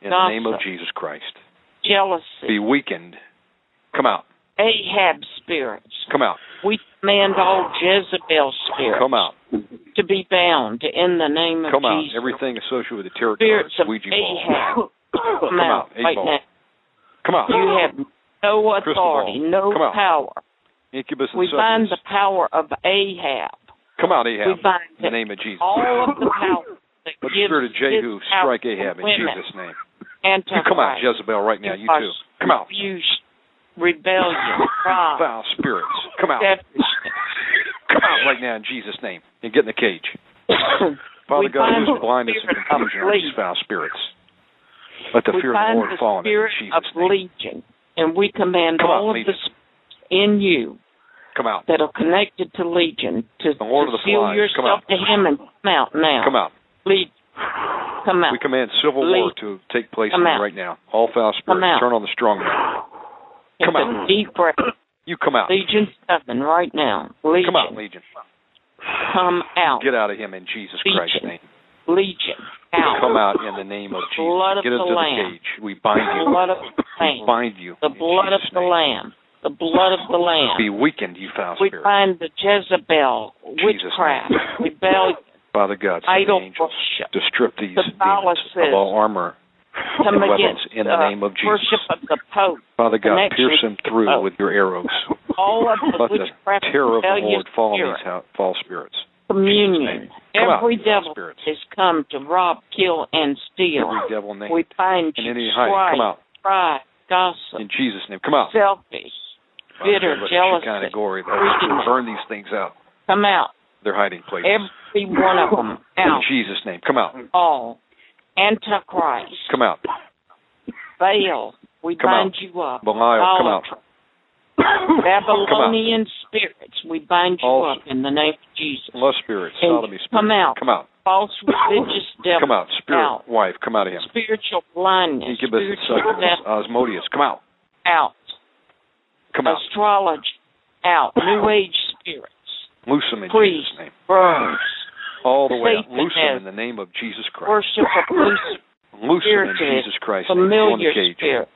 in the name of Jesus Christ. Jealousy. Be weakened. Come out. Ahab spirits. Come out. We command all Jezebel spirits. Come out. To be bound in the name of Jesus. Come out. Everything associated with the tarot cards, Ouija ball. Come out. Right now. Come out. You have no authority, no power. Incubus and succubus. We bind the power of Ahab. Come out, Ahab. We bind in the name of Jesus. All of the power that gives this power to women. Let the spirit of Jehu strike Ahab in Jesus' name. You come out, Jezebel, right now. You too. Come out. Rebellion, pride, foul spirits, come out. Come out right now in Jesus' name and get in the cage. Father God, who is blindness and confusion on these foul spirits. Let the fear of the Lord fall on you. We find the spirit of legion, and we command all of the spirits in you that are connected to legion to seal yourself to him and come out now. Come out. Legion. Come out. We command civil war to take place right now. All foul spirits, turn on the strong man. Come out. Deep breath. You come out. Legion 7 right now. Legion. Come out, legion. Come out. Get out of him in Jesus Christ's name. Legion. Out. Come out in the name of Jesus. Blood of Get us the to Lamb. The cage. We bind you. Blood of the Lamb. We bind you. The blood of the Lamb. The blood of the Lamb. Be weakened, you foul spirit. We bind the Jezebel, witchcraft, rebellion. Father God, send the angels worship. To strip these demons of all armor and weapons in the name of Jesus. Of the Pope. Father God, pierce them through with your arrows. All of the witchcraft, terror of the Lord fall on these false spirits. Communion. Every devil has come to rob, kill, and steal. Every devil name. We find you strife, pride, gossip. In Jesus' name, come out. Selfish, bitter, jealousy. Kind of glory. Burn these things out. Come out. They're hiding places. Every one of them out. In Jesus' name, come out. All. Antichrist. Come out. Baal. We bind you up. Belial, come out. Babylonian spirits, we bind you up in the name of Jesus. Lust spirits, sodomy spirits. Come out. Come out. False religious devils. Come out. Spirit wife, come out of him. Spiritual blindness. Spiritual death. Asmodeus, come out. Out. Come out. Astrology, out. New Age spirits. Loose them in Jesus' name. Burns. All the way up. Loose them in the name of Jesus Christ. Worship of Lucifer. Loose them in Jesus Christ. Familiar spirits.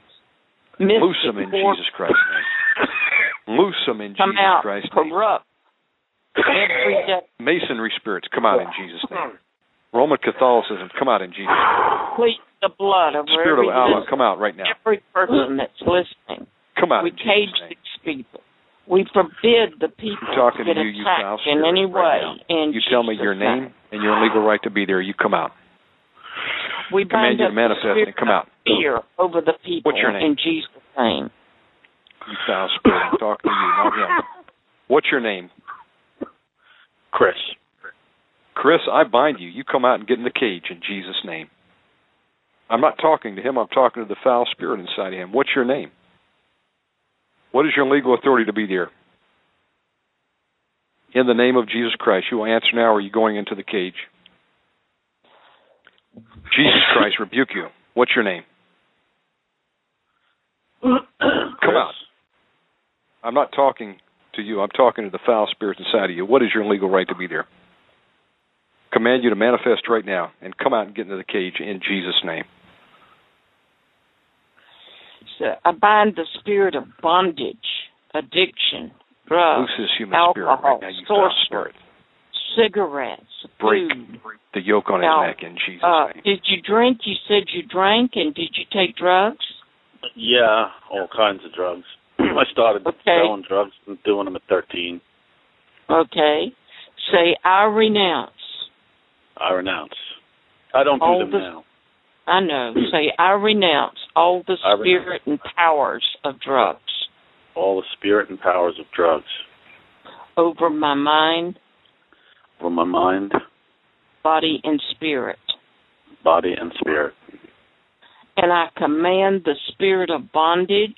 Loose them in Jesus Christ's name. Loose them in Jesus Christ's name. Come out. Corrupt. Masonry spirits, come out in Jesus' name. Roman Catholicism, come out in Jesus' name. Please the blood of Spirit of Allah, come out right now. Every person that's listening. Come out in Jesus' name. We cage these people. We forbid the people to get attacked in any way. You tell me your name and your legal right to be there. You come out. We command you to manifest and come out. Fear over the people. What's your name? In Jesus' name. You foul spirit. I'm talking to you, not him. What's your name? Chris. Chris, I bind you. You come out and get in the cage in Jesus' name. I'm not talking to him. I'm talking to the foul spirit inside of him. What's your name? What is your legal authority to be there? In the name of Jesus Christ, you will answer now, or are you going into the cage? Jesus Christ, rebuke you. What's your name? Come out. I'm not talking to you. I'm talking to the foul spirits inside of you. What is your legal right to be there? Command you to manifest right now and come out and get into the cage in Jesus' name. So I bind the spirit of bondage, addiction, drugs, alcohol, sorcery, cigarettes, break food. The yoke on his neck in Jesus' name. Did you drink? You said you drank, and did you take drugs? Yeah, all kinds of drugs. I started selling drugs and doing them at 13. Okay. Say, I renounce. I renounce. I don't do them now. I know. Say, I renounce all the spirit and powers of drugs. All the spirit and powers of drugs. Over my mind. Over my mind. Body and spirit. Body and spirit. And I command the spirit of bondage.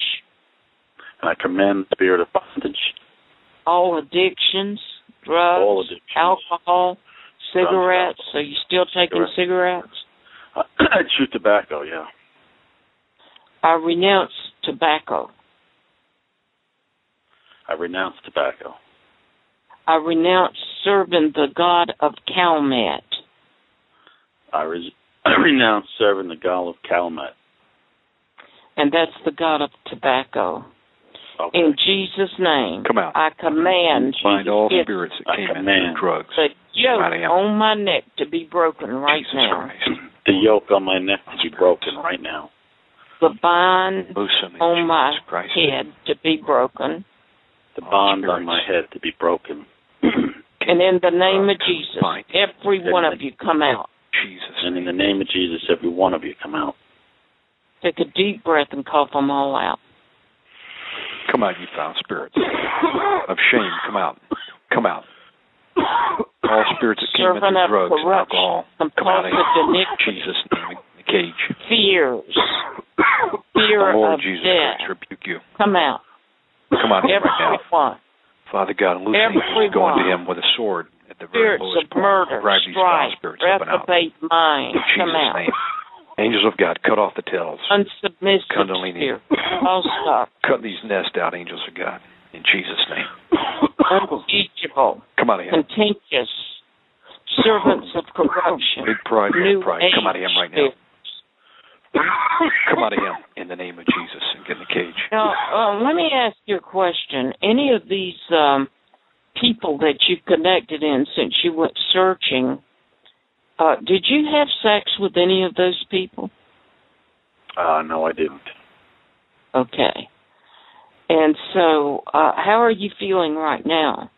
And I command the spirit of bondage. All addictions, drugs, alcohol, cigarettes. Drugs, alcohol. Are you still taking cigarettes? I chew tobacco, yeah. I renounce tobacco. I renounce tobacco. I renounce serving the God of Calmet. I renounce serving the God of Calmet. And that's the God of tobacco. Okay. In Jesus' name, come out. I command find all spirits that came in and drugs. The yoke on my neck to be broken right now. Christ. The yoke on my neck to be broken right now. The bond on my head to be broken. The bond on my head to be broken. And in the name of Jesus, every one of you come out. Jesus. And in the name of Jesus, every one of you come out. Take a deep breath and cough them all out. Come out, you foul spirits of shame. Come out. Come out. All spirits that came into drugs and alcohol, come out of Jesus' name, the cage. Fear the Lord of Jesus death. Christ, rebuke you. Come out. Come out here right now. Father God, loose angels going to him with a sword at the very lowest point. Murder, drive these foul spirits up and out. Mind. In Jesus' name. Angels of God, cut off the tails. Unsubmissive Kundalini. Cut these nests out, angels of God. In Jesus' name. Unteachable. Come out of him. Contentious. Servants of corruption. Big pride, new pride. Come out of him right now. Come out of him in the name of Jesus and get in the cage. Now, let me ask you a question. Any of these people that you've connected in since you went searching, did you have sex with any of those people? No, I didn't. Okay. And so how are you feeling right now?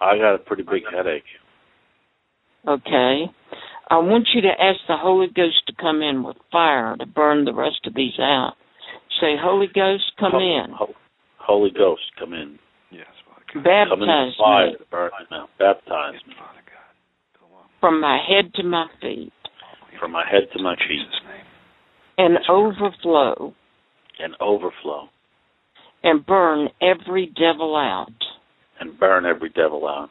I got a pretty big headache. Okay. I want you to ask the Holy Ghost to come in with fire to burn the rest of these out. Say, Holy Ghost, come in. Holy Ghost, come in. Yes, Father God. Baptize come in fire me. To burn them out. Baptize me. Father God. Come on. From my head to my feet. From my head to my feet. And overflow. And overflow. And burn every devil out. And burn every devil out.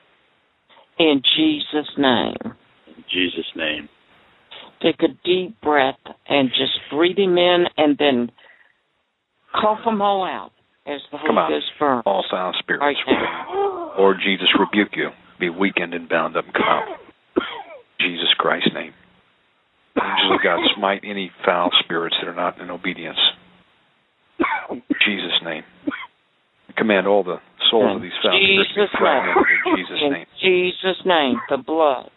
In Jesus' name. In Jesus' name. Take a deep breath and just breathe him in and then cough them all out as the Holy Ghost burns. All foul spirits. Right. Lord Jesus, rebuke you. Be weakened and bound up and come out. In Jesus Christ's name. Angel of God, smite any foul spirits that are not in obedience. In Jesus' name. Command all the souls of these foul spirits to be thrown out in Jesus' name. In Jesus' name, the blood.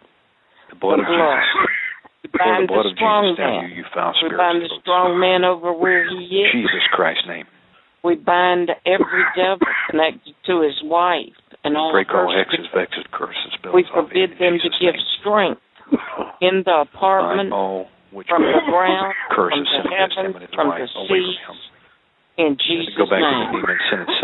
The blood of Jesus. Bind the strong man. We bind the strong man over where he is. Jesus Christ's name. We bind every devil connected to his wife and all the curses. Break all hexes, vexes, curses, bills. We forbid them to give strength in the apartment, from the ground, curses, from the heaven, from the sea. In Jesus' name.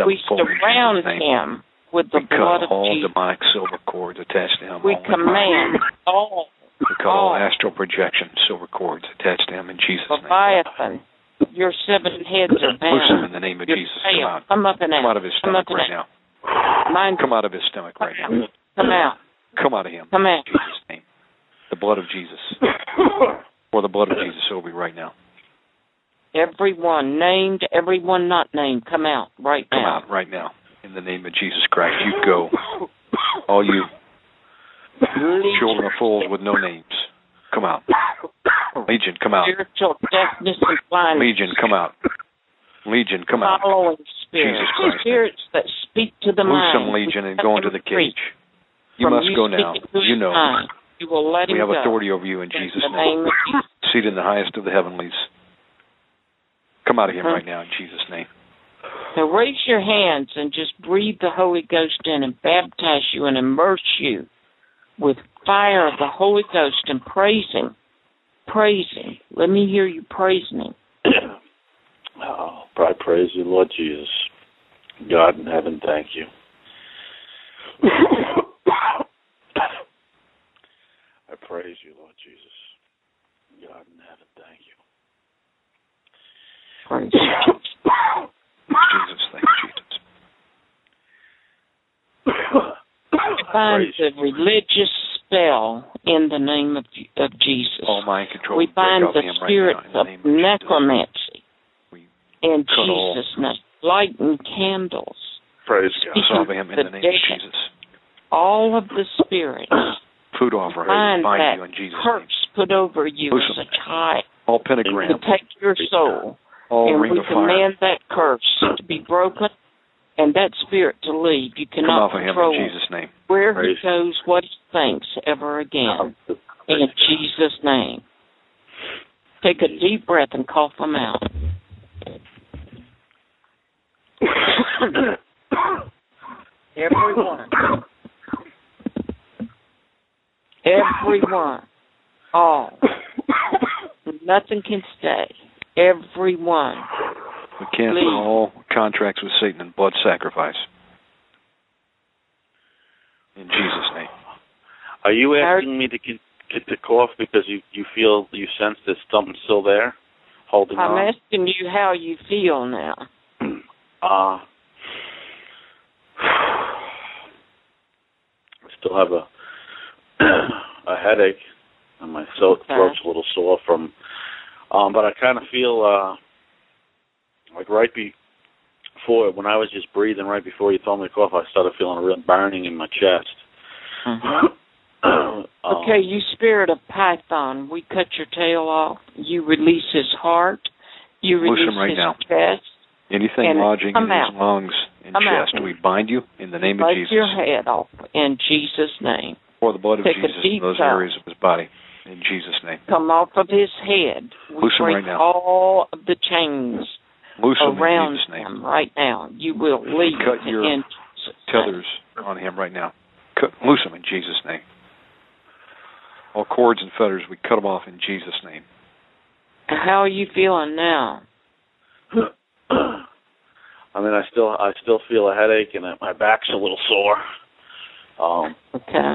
We surround him with the blood of all Jesus. Demonic silver cords attached to him. We command all. We call all astral projection silver cords attached to him in Jesus' Leviathan, name. Leviathan, your seven heads are bound. Loosen in the name of your Jesus. Tail. Come out. Come out of his stomach right now. Come out of his stomach right now. Come out. Come out of him. Come out. In Jesus' name. The blood of Jesus. Pour the blood of Jesus over you right now. Everyone named, everyone not named, come out right now. Come out right now. In the name of Jesus Christ, you go. All you children of fools with no names, come out. Legion, come out. Spiritual deafness and blindness. Legion, come out. Legion, come out. Following spirits. Jesus Christ. Spirits that speak to the mind. Lose some legion and go into the cage. You must go now. You know. You will let him go. We have authority over you in Jesus' name. Seated in the highest of the heavenlies. Come out of him right now in Jesus' name. Now raise your hands and just breathe the Holy Ghost in and baptize you and immerse you with fire of the Holy Ghost and praise him. Praise him. Let me hear you praising him. Oh, I praise you, Lord Jesus. God in heaven, thank you. I praise you, Lord Jesus. God in heaven, thank you. Praise Jesus. Jesus, thank you, Jesus. Bind the religious spell in the name of Jesus. All mind control. We bind the spirit of necromancy in Jesus' name. Lighten candles. Praise God. Him in the name of Jesus. All of the spirits. Food offering. Bind you in Jesus' name. Curse put over you as a child. All pentagrams. Protect your soul. All and we command that curse to be broken and that spirit to leave. You cannot control him in Jesus' name. Where praise he goes, what he thinks ever again. In Jesus' name. Take a deep breath and cough him out. Everyone. Everyone. All. Nothing can stay. Everyone. We cancel all contracts with Satan and blood sacrifice. In Jesus' name. Are you asking me to get the cough because you feel, you sense that something's still there, holding on? I'm asking you how you feel now. I still have a headache, and my throat's a little sore from. But I kind of feel like right before, when I was just breathing right before you told me to cough, I started feeling a real burning in my chest. Mm-hmm. Okay, you spirit of Python, we cut your tail off. You release his heart. You release his chest. Anything lodging in his lungs and chest, we bind you in the name of Jesus. Cut your head off in Jesus' name. Pour the blood of Jesus in those areas of his body in Jesus' name. Come off of his head. We break all of the chains around him right now. You will leave in Jesus' name. Cut your tethers on him right now. Loose him in Jesus' name. All cords and fetters, we cut them off in Jesus' name. How are you feeling now? I mean, I still feel a headache, and my back's a little sore. Okay.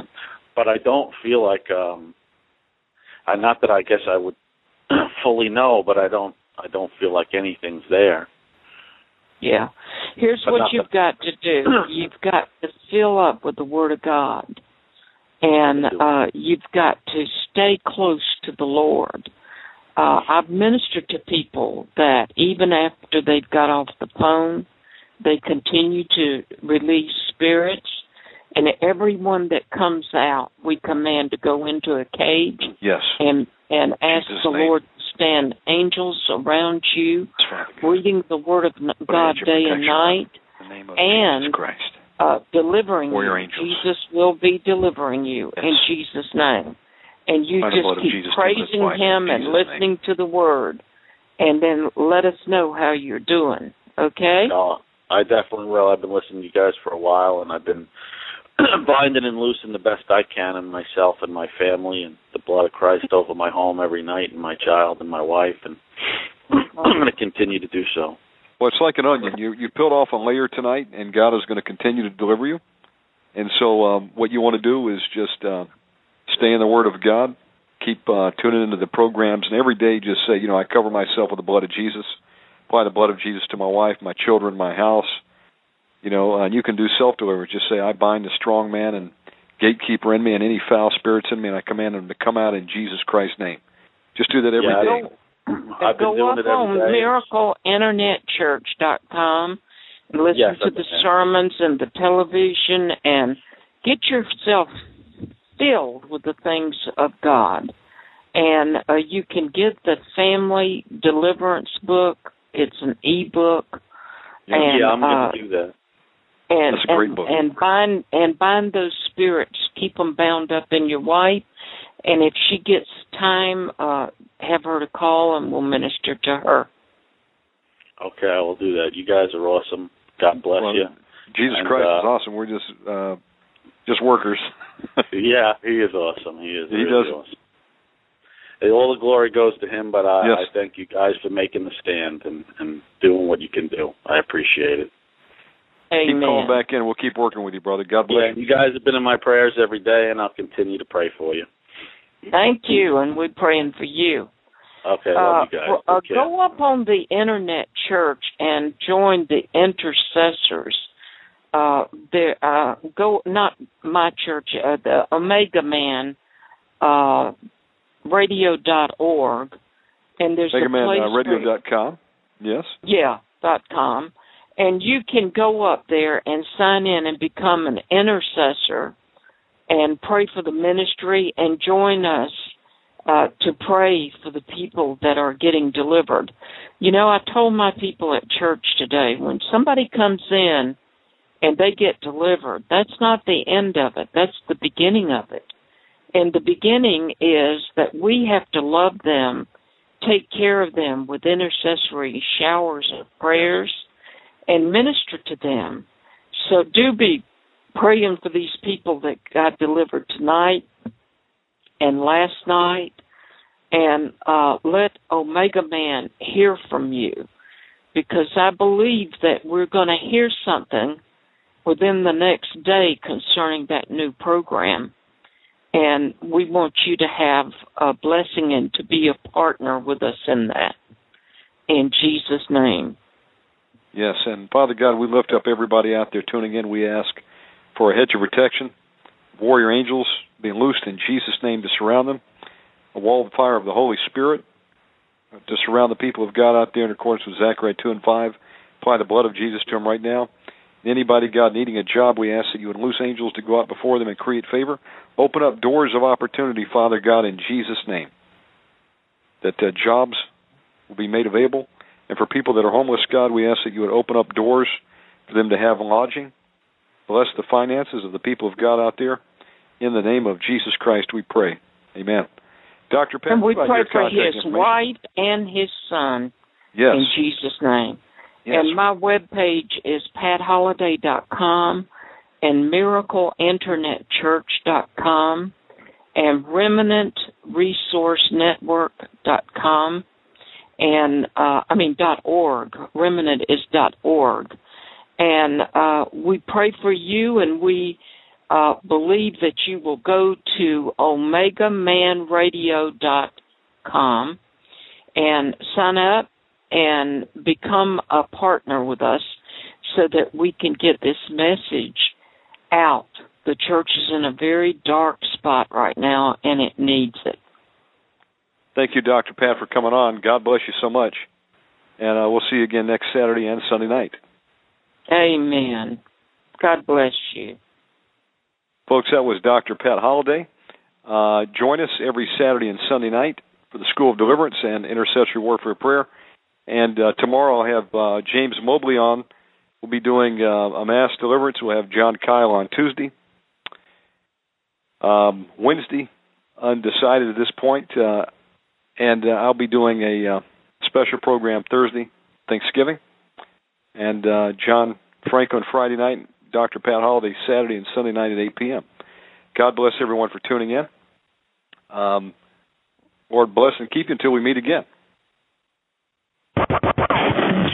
But I don't feel like not that I guess I would fully know, but I don't feel like anything's there. Yeah. Here's what you've got to do. You've got to fill up with the Word of God. And you've got to stay close to the Lord. I've ministered to people that even after they've got off the phone, they continue to release spirits. And everyone that comes out, we command to go into a cage. Yes. And ask Jesus' the name. Lord to stand angels around you, reading the Word of God day and night. In the name of Jesus Christ. Delivering you. Angels. Jesus will be delivering you in Jesus' name. And you just keep praising him and listening to the Word. And then let us know how you're doing, okay? No, I definitely will. I've been listening to you guys for a while, and I've been binding and loosing the best I can in myself and my family and the blood of Christ over my home every night and my child and my wife, and I'm going to continue to do so. Well, it's like an onion. You peeled off a layer tonight, and God is going to continue to deliver you. And so what you want to do is just stay in the Word of God, keep tuning into the programs, and every day just say, I cover myself with the blood of Jesus, apply the blood of Jesus to my wife, my children, my house. And you can do self-deliverance. Just say, I bind the strong man and gatekeeper in me and any foul spirits in me, and I command them to come out in Jesus Christ's name. Just do that every day. I've been doing it every day. Go up on MiracleInternetChurch.com and listen to the sermons and the television and get yourself filled with the things of God. And you can get the Family Deliverance book. It's an e-book. Yeah, I'm going to do that. That's a great book. And bind those spirits. Keep them bound up in your wife. And if she gets time, have her to call, and we'll minister to her. Okay, I will do that. You guys are awesome. God bless you. Jesus Christ is awesome. We're just workers. Yeah, he is awesome. He really does. Awesome. All the glory goes to him, but I thank you guys for making the stand and doing what you can do. I appreciate it. Amen. Keep calling back in. We'll keep working with you, brother. God bless you. You guys have been in my prayers every day, and I'll continue to pray for you. Thank you, and we're praying for you. Okay, love you guys. Go up on the Internet Church and join the intercessors. Go not my church, the Omega Man Radio.org, and there's Omega Man Radio.com. Yes. Yeah. .com, and you can go up there and sign in and become an intercessor. And pray for the ministry and join us to pray for the people that are getting delivered. I told my people at church today, when somebody comes in and they get delivered, that's not the end of it. That's the beginning of it. And the beginning is that we have to love them, take care of them with intercessory showers of prayers, and minister to them. So do be praying for these people that got delivered tonight and last night, and let Omega Man hear from you, because I believe that we're going to hear something within the next day concerning that new program. And we want you to have a blessing and to be a partner with us in that. In Jesus' name. Yes, and Father God, we lift up everybody out there tuning in. We ask for a hedge of protection, warrior angels being loosed in Jesus' name to surround them, a wall of fire of the Holy Spirit to surround the people of God out there in accordance with Zechariah 2 and 5. Apply the blood of Jesus to them right now. Anybody, God, needing a job, we ask that you would loose angels to go out before them and create favor. Open up doors of opportunity, Father God, in Jesus' name, that jobs will be made available. And for people that are homeless, God, we ask that you would open up doors for them to have lodging. Bless the finances of the people of God out there. In the name of Jesus Christ, we pray. Amen. Dr. Pat, and we pray for his wife and his son, yes, in Jesus' name. Yes. And my webpage is PatHoliday.com and MiracleInternetChurch.com and RemnantResourceNetwork.com and, .org. Remnant is .org. And we pray for you, and we believe that you will go to OmegaManRadio.com and sign up and become a partner with us so that we can get this message out. The church is in a very dark spot right now, and it needs it. Thank you, Dr. Pat, for coming on. God bless you so much. And we'll see you again next Saturday and Sunday night. Amen. God bless you. Folks, that was Dr. Pat Holliday. Join us every Saturday and Sunday night for the School of Deliverance and Intercessory Warfare Prayer. And tomorrow I'll have James Mobley on. We'll be doing a mass deliverance. We'll have John Kyle on Tuesday. Wednesday, undecided at this point. And I'll be doing a special program Thursday, Thanksgiving. And John Frank on Friday night, Dr. Pat Holliday Saturday and Sunday night at 8 p.m. God bless everyone for tuning in. Lord bless and keep you until we meet again. Thank